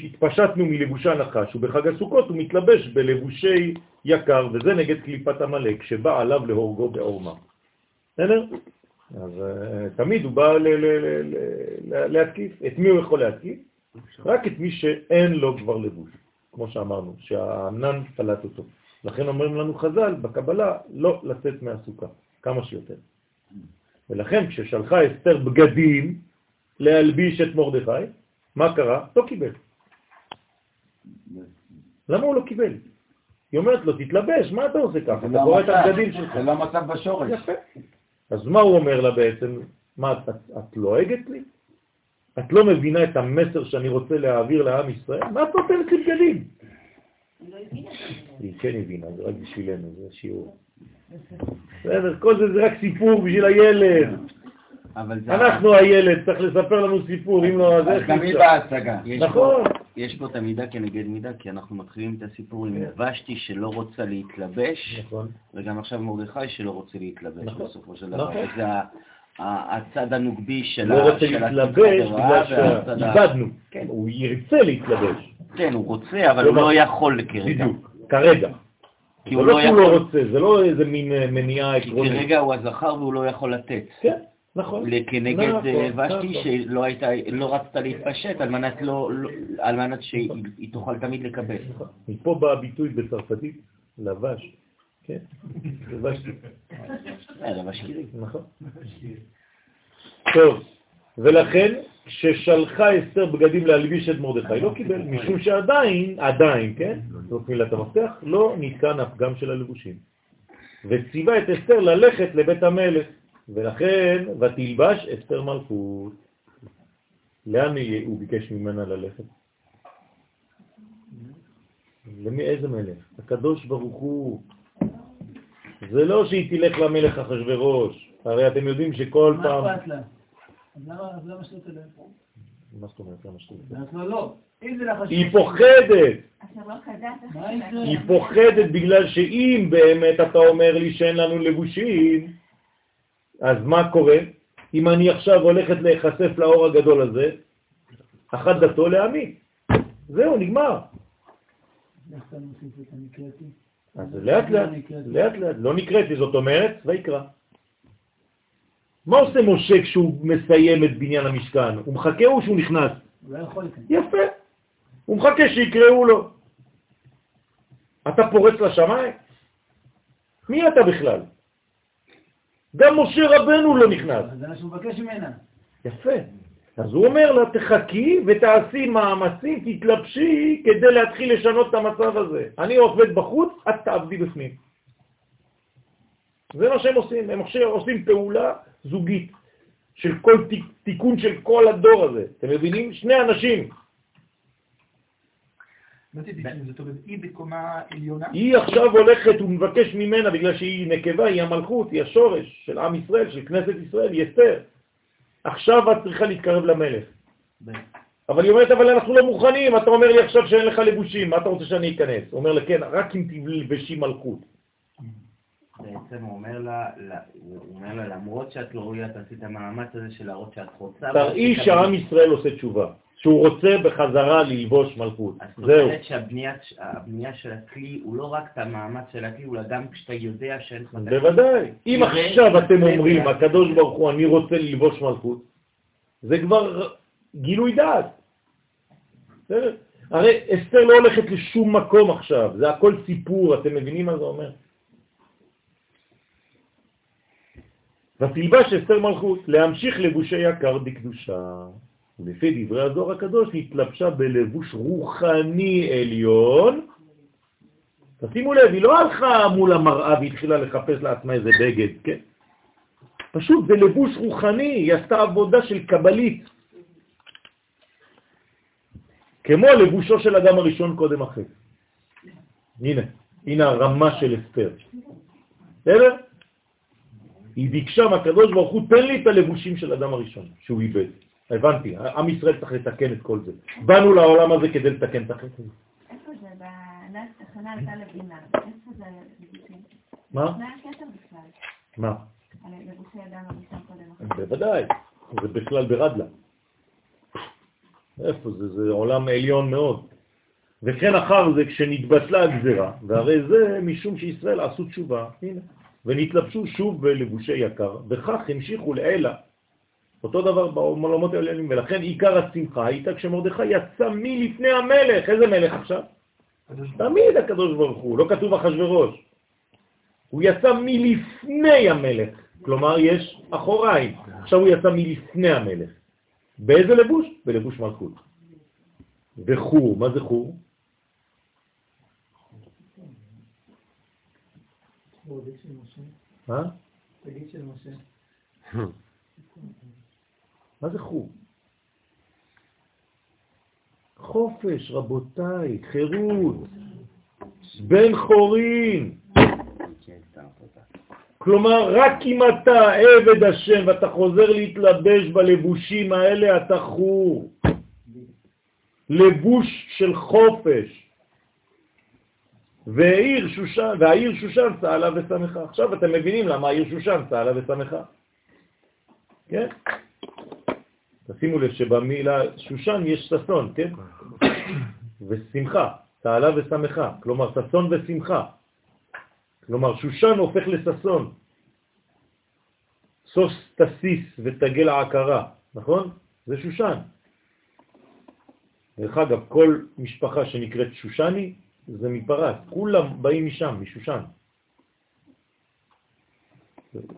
התפשטנו מלבושי הנחש, ובחג הסוכות הוא מתלבש בלבושי יקר, וזה נגד קליפת המלך שבא עליו להורגו באורמה. בסדר? אז תמיד הוא בא להתקיף. את מי הוא יכול להתקיף? רק את מי שאין לו כבר לבוש, כמו שאמרנו, שהאמנן פלט אותו. לכן אומרים לנו חז"ל בקבלה לא לצאת מהסוכה, כמה שיותר. ולכן כששלחה אסתר בגדים להלביש את מרדכי, מה קרה? לא קיבל. למה הוא לא קיבל? היא אומרת לו, תתלבש, מה אתה עושה ככה? אתה קורא את הבגדים שלך. זה לא מצב בשורש. יפה. אז מה הוא אומר לה בעצם? מה, את לועגת לי? את לא מבינה את המסר שאני רוצה להעביר לעם ישראל? מה אתה עושה לכם בגדים? היא כן הבינה, זה רק בשבילנו, זה השיעור. כל זה זה רק סיפור בשביל הילד. אנחנו הילד, צריך לספר לנו סיפור, אם לא אז איך נצא. תמיד בהצגה. נכון. יש פה את המידה כנגד מידה, כי אנחנו מתחילים את הסיפור עם ושתי שלא רוצה להתלבש, וגם עכשיו מרדכי שלא רוצה להתלבש בסופו של דבר. זה הצד הנוגבי של לא רוצה להתלבש, איבדנו. הוא ירצה להתלבש. כן, הוא רוצה, אבל הוא לא יכול כרגע. כרגע. זה לא שהוא לא רוצה, זה לא איזה מין מניעה עקרונית. כרגע הוא הזכר והוא לא יכול לתת. כן. נכון. כנגד ושתי שלא רצתה להתפשט על מנת שהיא תוכל תמיד לקבל. מפה בא הביטוי בצרפתית, לבש. כן, לבשתי. לבשתי. נכון. טוב, ולכן כששלחה אסתר בגדים להלביש את מרדכי, לא קיבל, משום שעדיין, כן, זאת מילת המפתח, לא ניתן הפגם של הלבושים. וציווה את אסתר ללכת לבית המלך. ולכן, ותלבש אסתר מלכות. לאן הוא ביקש ממנה ללכת? למי איזה מלך? הקדוש ברוך הוא. זה לא שהיא תלך למלך אחשוורוש. הרי אתם יודעים שכל פעם... מה אכפת לה? אז למה שלא תלך? מה זאת אומרת? למה שלא תלך? לא, לא. היא פוחדת. היא פוחדת בגלל שאם באמת אתה אומר לי שאין לנו לבושים, אז מה קורה? אם אני עכשיו הולכת להיחשף לאור הגדול הזה, אחת דתו להעמיד. זהו, נגמר. אז לאט לאט, לאט לאט, לא נקראתי, זאת אומרת, ויקרא. מה עושה משה כשהוא מסיים את בניין המשכן? הוא מחכה או שהוא נכנס? יפה. הוא מחכה שיקראו לו. אתה פורץ לשמיים? מי אתה בכלל? גם משה רבנו לא נכנס. זה מה שהוא מבקש ממנה. יפה. אז הוא אומר לה, תחכי ותעשי מאמצים, תתלבשי כדי להתחיל לשנות את המצב הזה. אני עובד בחוץ, את תעבדי בפנים. זה מה שהם עושים. הם עושים פעולה זוגית של כל תיקון של כל הדור הזה. אתם מבינים? שני אנשים. היא בקומה עליונה? היא עכשיו הולכת ומבקש ממנה, בגלל שהיא נקבה, היא המלכות, היא השורש של עם ישראל, של כנסת ישראל, היא אסתר. עכשיו את צריכה להתקרב למלך. אבל היא אומרת, אבל אנחנו לא מוכנים, אתה אומר לי עכשיו שאין לך לבושים, מה אתה רוצה שאני אכנס? הוא אומר לה, כן, רק אם תלבשי מלכות. בעצם הוא אומר לה, למרות שאת לא רואה, תעשי את המאמץ הזה של להראות שאת רוצה. תראי שעם ישראל עושה תשובה. שהוא רוצה בחזרה ללבוש מלכות. אז זאת אומרת שהבנייה של הכלי הוא לא רק את המאמץ של הכלי, הוא גם כשאתה יודע שאין לך... בוודאי. אם עכשיו אתם אומרים, הקדוש ברוך הוא, אני רוצה ללבוש מלכות, זה כבר גילוי דעת. הרי אסתר לא הולכת לשום מקום עכשיו, זה הכל סיפור, אתם מבינים מה זה אומר? ותלבש אסתר מלכות, להמשיך לבושי יקר בקדושה. ולפי דברי הזוהר הקדוש התלבשה בלבוש רוחני עליון. תשימו לב, היא לא הלכה מול המראה והתחילה לחפש לעצמה איזה בגד, כן? פשוט זה לבוש רוחני, היא עשתה עבודה של קבלית. כמו לבושו של אדם הראשון קודם אחרי. הנה, הנה הרמה של אסתר. בסדר? היא ביקשה מהקדוש ברוך הוא, תן לי את הלבושים של אדם הראשון שהוא איבד. הבנתי, עם ישראל צריך לתקן את כל זה. באנו לעולם הזה כדי לתקן את החטא. איפה זה? בהכנה הייתה לבינה. איפה זה לבושים? מה? מה הקטע בכלל? מה? לבושי אדם הראשון קודם. בוודאי, זה בכלל ברדלה. איפה זה? זה עולם עליון מאוד. וכן אחר זה כשנתבטלה הגזירה, והרי זה משום שישראל עשו תשובה, הנה, ונתלבשו שוב בלבושי יקר, וכך המשיכו לעילה. אותו דבר בעולמות העליונים, ולכן עיקר השמחה הייתה כשמרדכי יצא מלפני המלך. איזה מלך עכשיו? תמיד הקדוש ברוך הוא, לא כתוב אחשוורוש. הוא יצא מלפני המלך, כלומר יש אחוריים. עכשיו הוא יצא מלפני המלך. באיזה לבוש? בלבוש מלכות. וחור, מה זה חור? תגיד של משה. מה? תגיד של משה. מה זה חור? חופש, רבותיי, חירות, בן חורין. כלומר, רק אם אתה עבד השם ואתה חוזר להתלבש בלבושים האלה, אתה חור. לבוש של חופש. והעיר שושן, צהלה ושמחה. עכשיו אתם מבינים למה העיר שושן צהלה ושמחה? כן? תשימו לב שבמילה שושן יש ססון, כן? ושמחה, תעלה ושמחה, כלומר ססון ושמחה. כלומר שושן הופך לססון. סוס תסיס ותגל העקרה, נכון? זה שושן. דרך אגב, כל משפחה שנקראת שושני זה מפרס, כולם באים משם, משושן.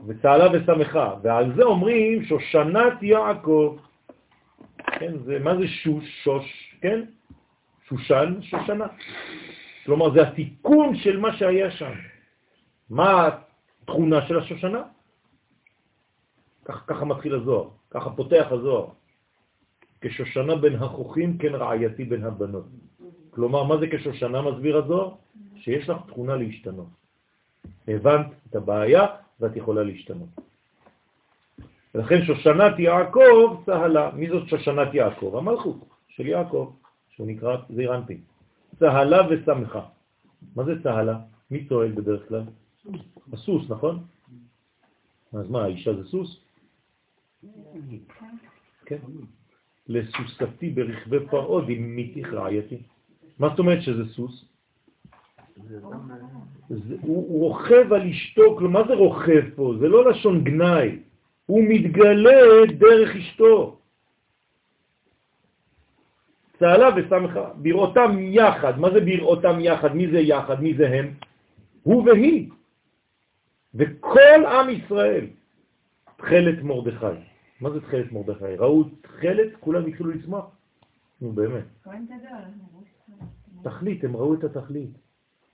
וצהלה ושמחה, ועל זה אומרים שושנת יעקב. כן, זה, מה זה שוש, שוש, כן? שושן, שושנה. כלומר, זה התיקון של מה שהיה שם. מה התכונה של השושנה? ככה מתחיל הזוהר, ככה פותח הזוהר. כשושנה בין החוכים, כן רעייתי בין הבנות. כלומר, מה זה כשושנה מסביר הזוהר? שיש לך תכונה להשתנות. הבנת את הבעיה? ואת יכולה להשתנות. ולכן שושנת יעקב צהלה. מי זאת שושנת יעקב? המלכות של יעקב, שהוא נקרא זעיר אנפין. צהלה ושמחה. מה זה צהלה? מי צוהל בדרך כלל? הסוס, נכון? אז מה, האישה זה סוס? כן. לסוסתי ברכבי פרעה דמיתיך רעייתי. מה זאת אומרת שזה סוס? הוא רוכב על אשתו, כלומר מה זה רוכב פה? זה לא לשון גנאי, הוא מתגלה דרך אשתו. צהלה ושמחה, בראותם יחד. מה זה בראותם יחד? מי זה יחד? מי זה הם? הוא והיא. וכל עם ישראל. תחלת מרדכי. מה זה תחלת מרדכי? ראו תחלת, כולם התחילו לצמח. נו באמת. תחליט, הם ראו את התחליט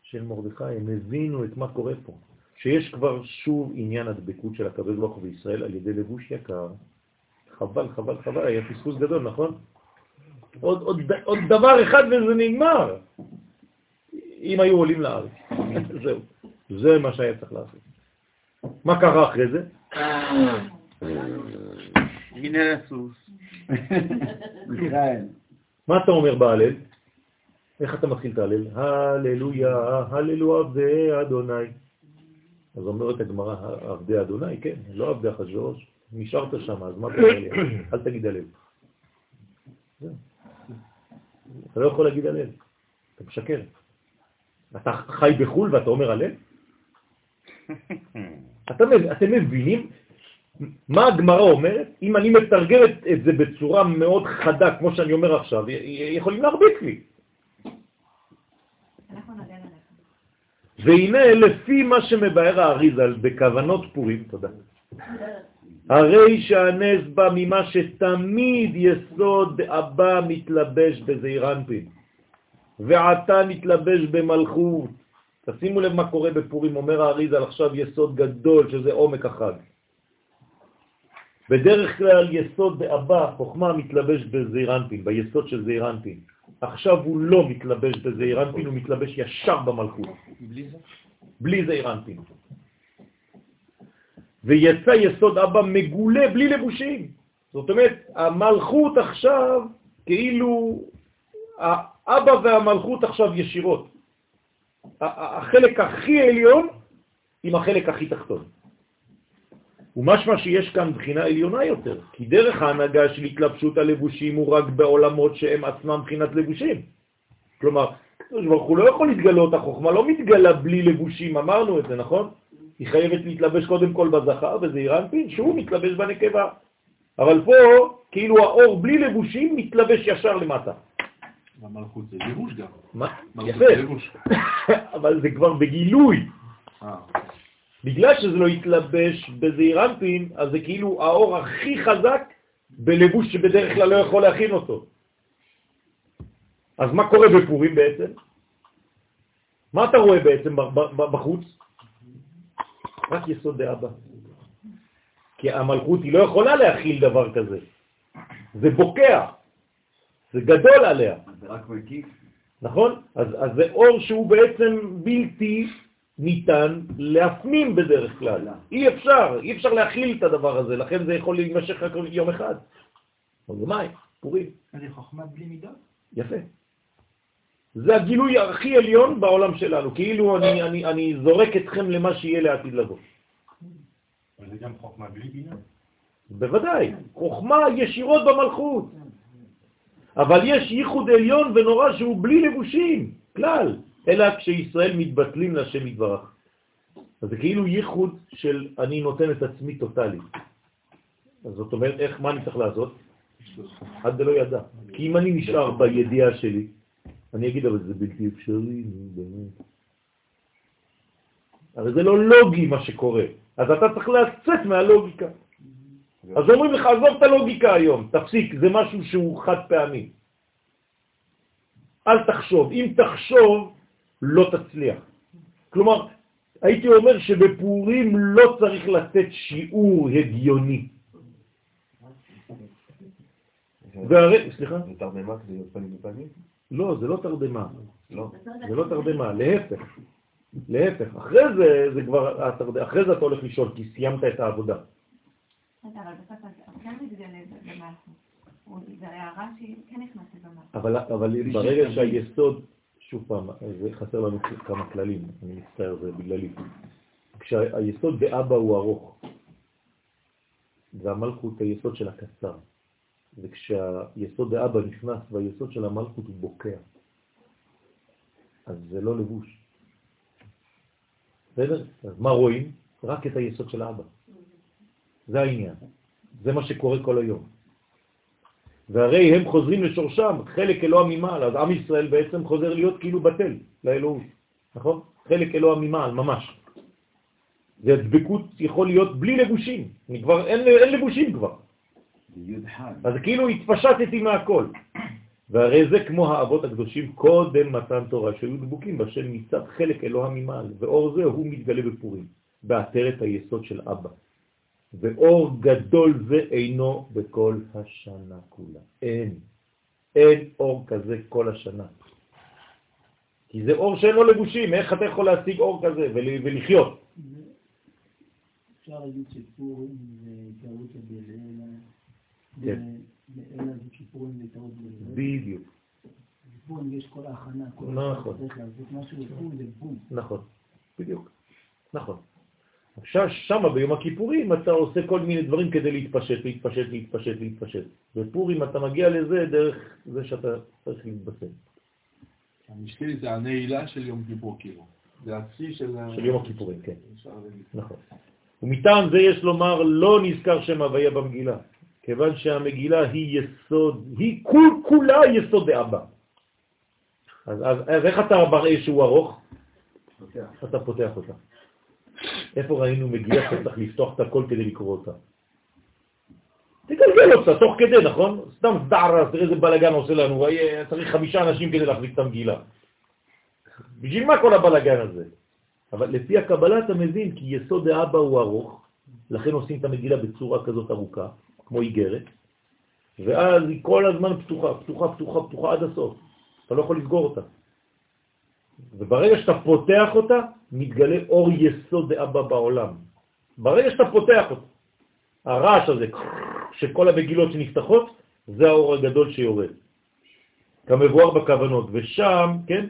של מרדכי, הם הבינו את מה קורה פה. שיש כבר שוב עניין הדבקות של הקב"ה ברוך הוא בישראל על ידי לבוש יקר. חבל, חבל, חבל, היה פספוס גדול, נכון? עוד דבר אחד וזה נגמר. אם היו עולים לארץ. זהו. זה מה שהיה צריך לעשות. מה קרה אחרי זה? הנה הסוס. מה אתה אומר בהלל? איך אתה מתחיל את ההלל? הללויה, הללו עבדי אדוני. אז אומרת הגמרא, עבדי אדוני, כן, לא עבדי אחשוורוש. נשארת שם, אז מה אתה אומר? אל תגיד הלל. אתה לא יכול להגיד הלל. אתה משקר. אתה חי בחול ואתה אומר הלל? אתם מבינים מה הגמרא אומרת? אם אני מתרגמת את זה בצורה מאוד חדה, כמו שאני אומר עכשיו, יכולים להרביץ לי. והנה, לפי מה שמבאר האריז"ל בכוונות פורים, תודה. הרי שהנס בא ממה שתמיד יסוד הבא מתלבש בזעיר אנפין, ועתה מתלבש במלכות. תשימו לב מה קורה בפורים, אומר האריז"ל עכשיו יסוד גדול, שזה עומק החג. בדרך כלל יסוד באבא, חוכמה, מתלבש בזעיר אנפין, ביסוד של זעיר אנפין. עכשיו הוא לא מתלבש בזעיר אנפין, הוא מתלבש ישר במלכות. בלי זעיר אנפין. ויצא יסוד אבא מגולה בלי לבושים. זאת אומרת, המלכות עכשיו, כאילו האבא והמלכות עכשיו ישירות. החלק הכי עליון עם החלק הכי תחתון. ומשמע שיש כאן בחינה עליונה יותר, כי דרך ההנהגה של התלבשות הלבושים הוא רק בעולמות שהם עצמם בחינת לבושים. כלומר, הוא לא יכול להתגלות, החוכמה לא מתגלה בלי לבושים, אמרנו את זה, נכון? היא חייבת להתלבש קודם כל בזכר, וזה אירן פין, שהוא מתלבש בנקבה. אבל פה, כאילו האור בלי לבושים מתלבש ישר למטה. המלכות זה לבוש גם. מה? יפה. אבל זה כבר בגילוי. בגלל שזה לא יתלבש בזעיר אנפין, אז זה כאילו האור הכי חזק בלבוש שבדרך כלל לא יכול להכין אותו. אז מה קורה בפורים בעצם? מה אתה רואה בעצם בחוץ? רק יסוד דאבא. כי המלכות היא לא יכולה להכיל דבר כזה. זה בוקע. זה גדול עליה. זה רק מקיף. נכון? אז זה אור שהוא בעצם בלתי ניתן להפנים בדרך כלל. אי אפשר להכיל את הדבר הזה, לכן זה יכול להימשך רק יום אחד. אז זה מים, פורים. זה חוכמה בלי מידה? יפה. זה הגילוי הכי עליון בעולם שלנו, כאילו אני זורק אתכם למה שיהיה לעתיד לבוא. אבל זה גם חוכמה בלי בינה? בוודאי, חוכמה ישירות במלכות. אבל יש ייחוד עליון ונורא שהוא בלי לבושים, כלל. אלא כשישראל מתבטלים לשם יתברך. אז זה כאילו ייחוד של אני נותן את עצמי טוטלי. אז זאת אומרת, מה אני צריך לעשות? עד לא ידע. כי אם אני נשאר בידיעה שלי, אני אגיד, אבל זה בלתי אפשרי, באמת. אבל זה לא לוגי מה שקורה. אז אתה צריך לצאת מהלוגיקה. אז אומרים לך, עזוב את הלוגיקה היום, תפסיק, זה משהו שהוא חד פעמי. אל תחשוב, אם תחשוב, לא תצליח. כלומר, הייתי אומר שבפורים לא צריך לתת שיעור הגיוני. סליחה? זה תרדמה כדי להיות פנים בפנים? לא, זה לא תרדמה. זה לא תרדמה, להפך. להפך. אחרי זה כבר, אחרי זה אתה הולך לשאול, כי סיימת את העבודה. אבל בסך הכל מתגלה במערכות. זה הערה שהיא כן נכנסת במערכות. אבל ברגע שהיסוד... שוב פעם, זה חסר לנו כמה כללים, אני מצטער, זה בגללי. כשהיסוד באבא הוא ארוך, והמלכות היסוד של הקצר, וכשהיסוד באבא נכנס והיסוד של המלכות הוא בוקע, אז זה לא לבוש. בסדר? אז מה רואים? רק את היסוד של האבא. זה העניין. זה מה שקורה כל היום. והרי הם חוזרים לשורשם, חלק אלוה ממעל, אז עם ישראל בעצם חוזר להיות כאילו בטל לאלוהות, נכון? חלק אלוה ממעל, ממש. זה הדבקות יכול להיות בלי לבושים, כבר, אין לבושים כבר. אז כאילו התפשטתי מהכל. והרי זה כמו האבות הקדושים קודם מתן תורה, שהיו דבוקים בשם מצד חלק אלוה ממעל, ואור זה הוא מתגלה בפורים, באתרת היסוד של אבא. ואור גדול זה אינו בכל השנה כולה. אין אור כזה כל השנה. כי זה אור שאין לו לבושים, איך אתה יכול להשיג אור כזה ולחיות? אפשר להגיד שפורים והתארות הבאלה, ואלה זה כיפורים והתארות בלאלה. בדיוק. בפורים יש כל ההכנה, כל ההכנה, זה משהו בפורים, זה בום. נכון, בדיוק, נכון. עכשיו שמה ביום הכיפורים אתה עושה כל מיני דברים כדי להתפשט. בפורים אתה מגיע לזה דרך זה שאתה צריך להתבשם. המשקל זה הנעילה של יום כיפור כאילו. זה השיא של יום הכיפורים, כן. נכון. ומטעם זה יש לומר לא נזכר שם הוויה במגילה, כיוון שהמגילה היא יסוד, היא כולה יסוד דאבא. אז איך אתה מראה שהוא ארוך? אתה פותח אותה. איפה ראינו מגילה שצריך לפתוח את הכל כדי לקרוא אותה? תגלגל אותה, תוך כדי, נכון? סתם דערס, תראה איזה בלגן עושה לנו, צריך 5 אנשים כדי להחזיק את המגילה. בשביל מה כל הבלגן הזה? אבל לפי הקבלה אתה מבין כי יסוד האבא הוא ארוך, לכן עושים את המגילה בצורה כזאת ארוכה, כמו איגרת, ואז היא כל הזמן פתוחה עד הסוף. אתה לא יכול לסגור אותה. וברגע שאתה פותח אותה, מתגלה אור יסוד האבא בעולם. ברגע שאתה פותח אותה, הרעש הזה, שכל המגילות שנפתחות, זה האור הגדול שיורד. כמבואר בכוונות, ושם, כן?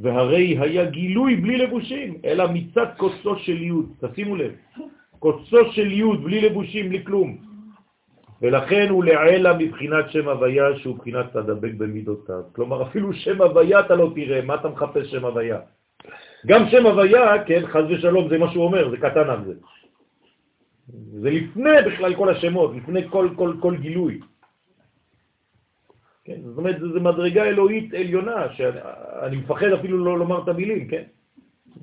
והרי היה גילוי בלי לבושים, אלא מצד קוצו של י', תשימו לב, קוצו של י' בלי לבושים, בלי כלום. ולכן הוא לעלה מבחינת שם הוויה, שהוא מבחינת תדבק במידותיו. כלומר, אפילו שם הוויה אתה לא תראה, מה אתה מחפש שם הוויה? גם שם הוויה, כן, חז ושלום, זה מה שהוא אומר, זה קטן על זה. זה לפני בכלל כל השמות, לפני כל גילוי. כן, זאת אומרת, זו מדרגה אלוהית עליונה, שאני מפחד אפילו לא לומר את המילים, כן?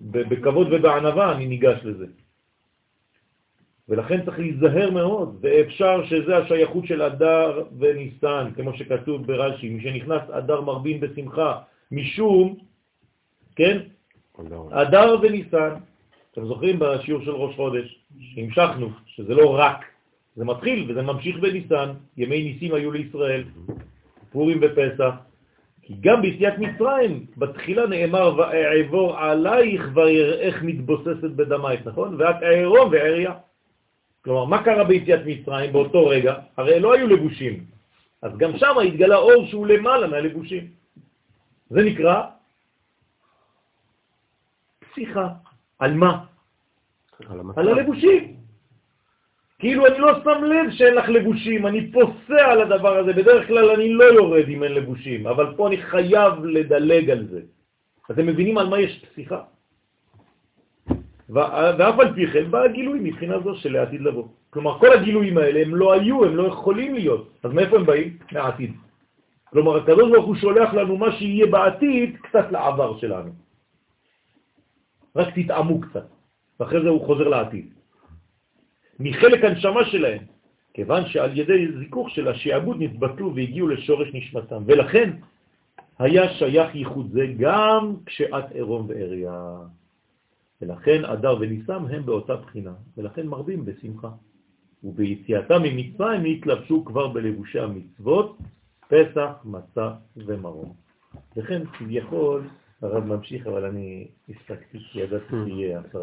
בכבוד ובענבה אני ניגש לזה. ולכן צריך להיזהר מאוד, ואפשר שזה השייכות של אדר וניסן, כמו שכתוב ברש"י, מי שנכנס אדר מרבין בשמחה, משום, כן? אדר וניסן. אתם זוכרים בשיעור של ראש חודש, שהמשכנו, שזה לא רק, זה מתחיל וזה ממשיך בניסן, ימי ניסים היו לישראל, פורים ופסח, כי גם ביציאת מצרים, בתחילה נאמר, ועבור עלייך ויראך מתבוססת בדמייך, נכון? ואת עירום ועריה. כלומר, מה קרה ביציאת מצרים באותו רגע? הרי לא היו לבושים, אז גם שם התגלה אור שהוא למעלה מהלבושים. זה נקרא פסיכה. על מה? על הלבושים. כאילו אני לא שם לב שאין לך לבושים, אני פוסע על הדבר הזה, בדרך כלל אני לא יורד אם אין לבושים, אבל פה אני חייב לדלג על זה. אז הם מבינים על מה יש פסיכה. ואף על פי כן בא הגילוי מבחינה זו של העתיד לבוא. כלומר, כל הגילויים האלה הם לא היו, הם לא יכולים להיות. אז מאיפה הם באים? מהעתיד. כלומר, הקדוש ברוך הוא שולח לנו מה שיהיה בעתיד קצת לעבר שלנו. רק תתאמו קצת, ואחרי זה הוא חוזר לעתיד. מחלק הנשמה שלהם, כיוון שעל ידי זיכוך של השעבוד נתבטלו והגיעו לשורש נשמתם, ולכן היה שייך ייחוד זה גם כשאת עירום ועריה. ולכן אדר וניסן הם באותה בחינה, ולכן מרבים בשמחה. וביציאתם ממצרים התלבשו כבר בלבושי המצוות, פסח, מצה ומרום. לכן כביכול... הרב ממשיך, אבל אני הספקתי כי ידעתי שיהיה 10:50.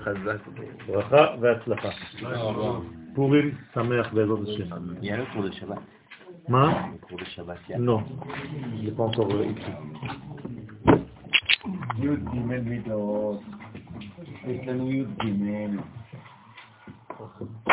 חזק. ברכה והצלחה. פורים שמח בעזרת השם. יהיה לקרוא לשבת. מה? לקרוא לשבת. לא. לפעמים קורא איתי. יוד גימל מידות. יש לנו יוד גימל.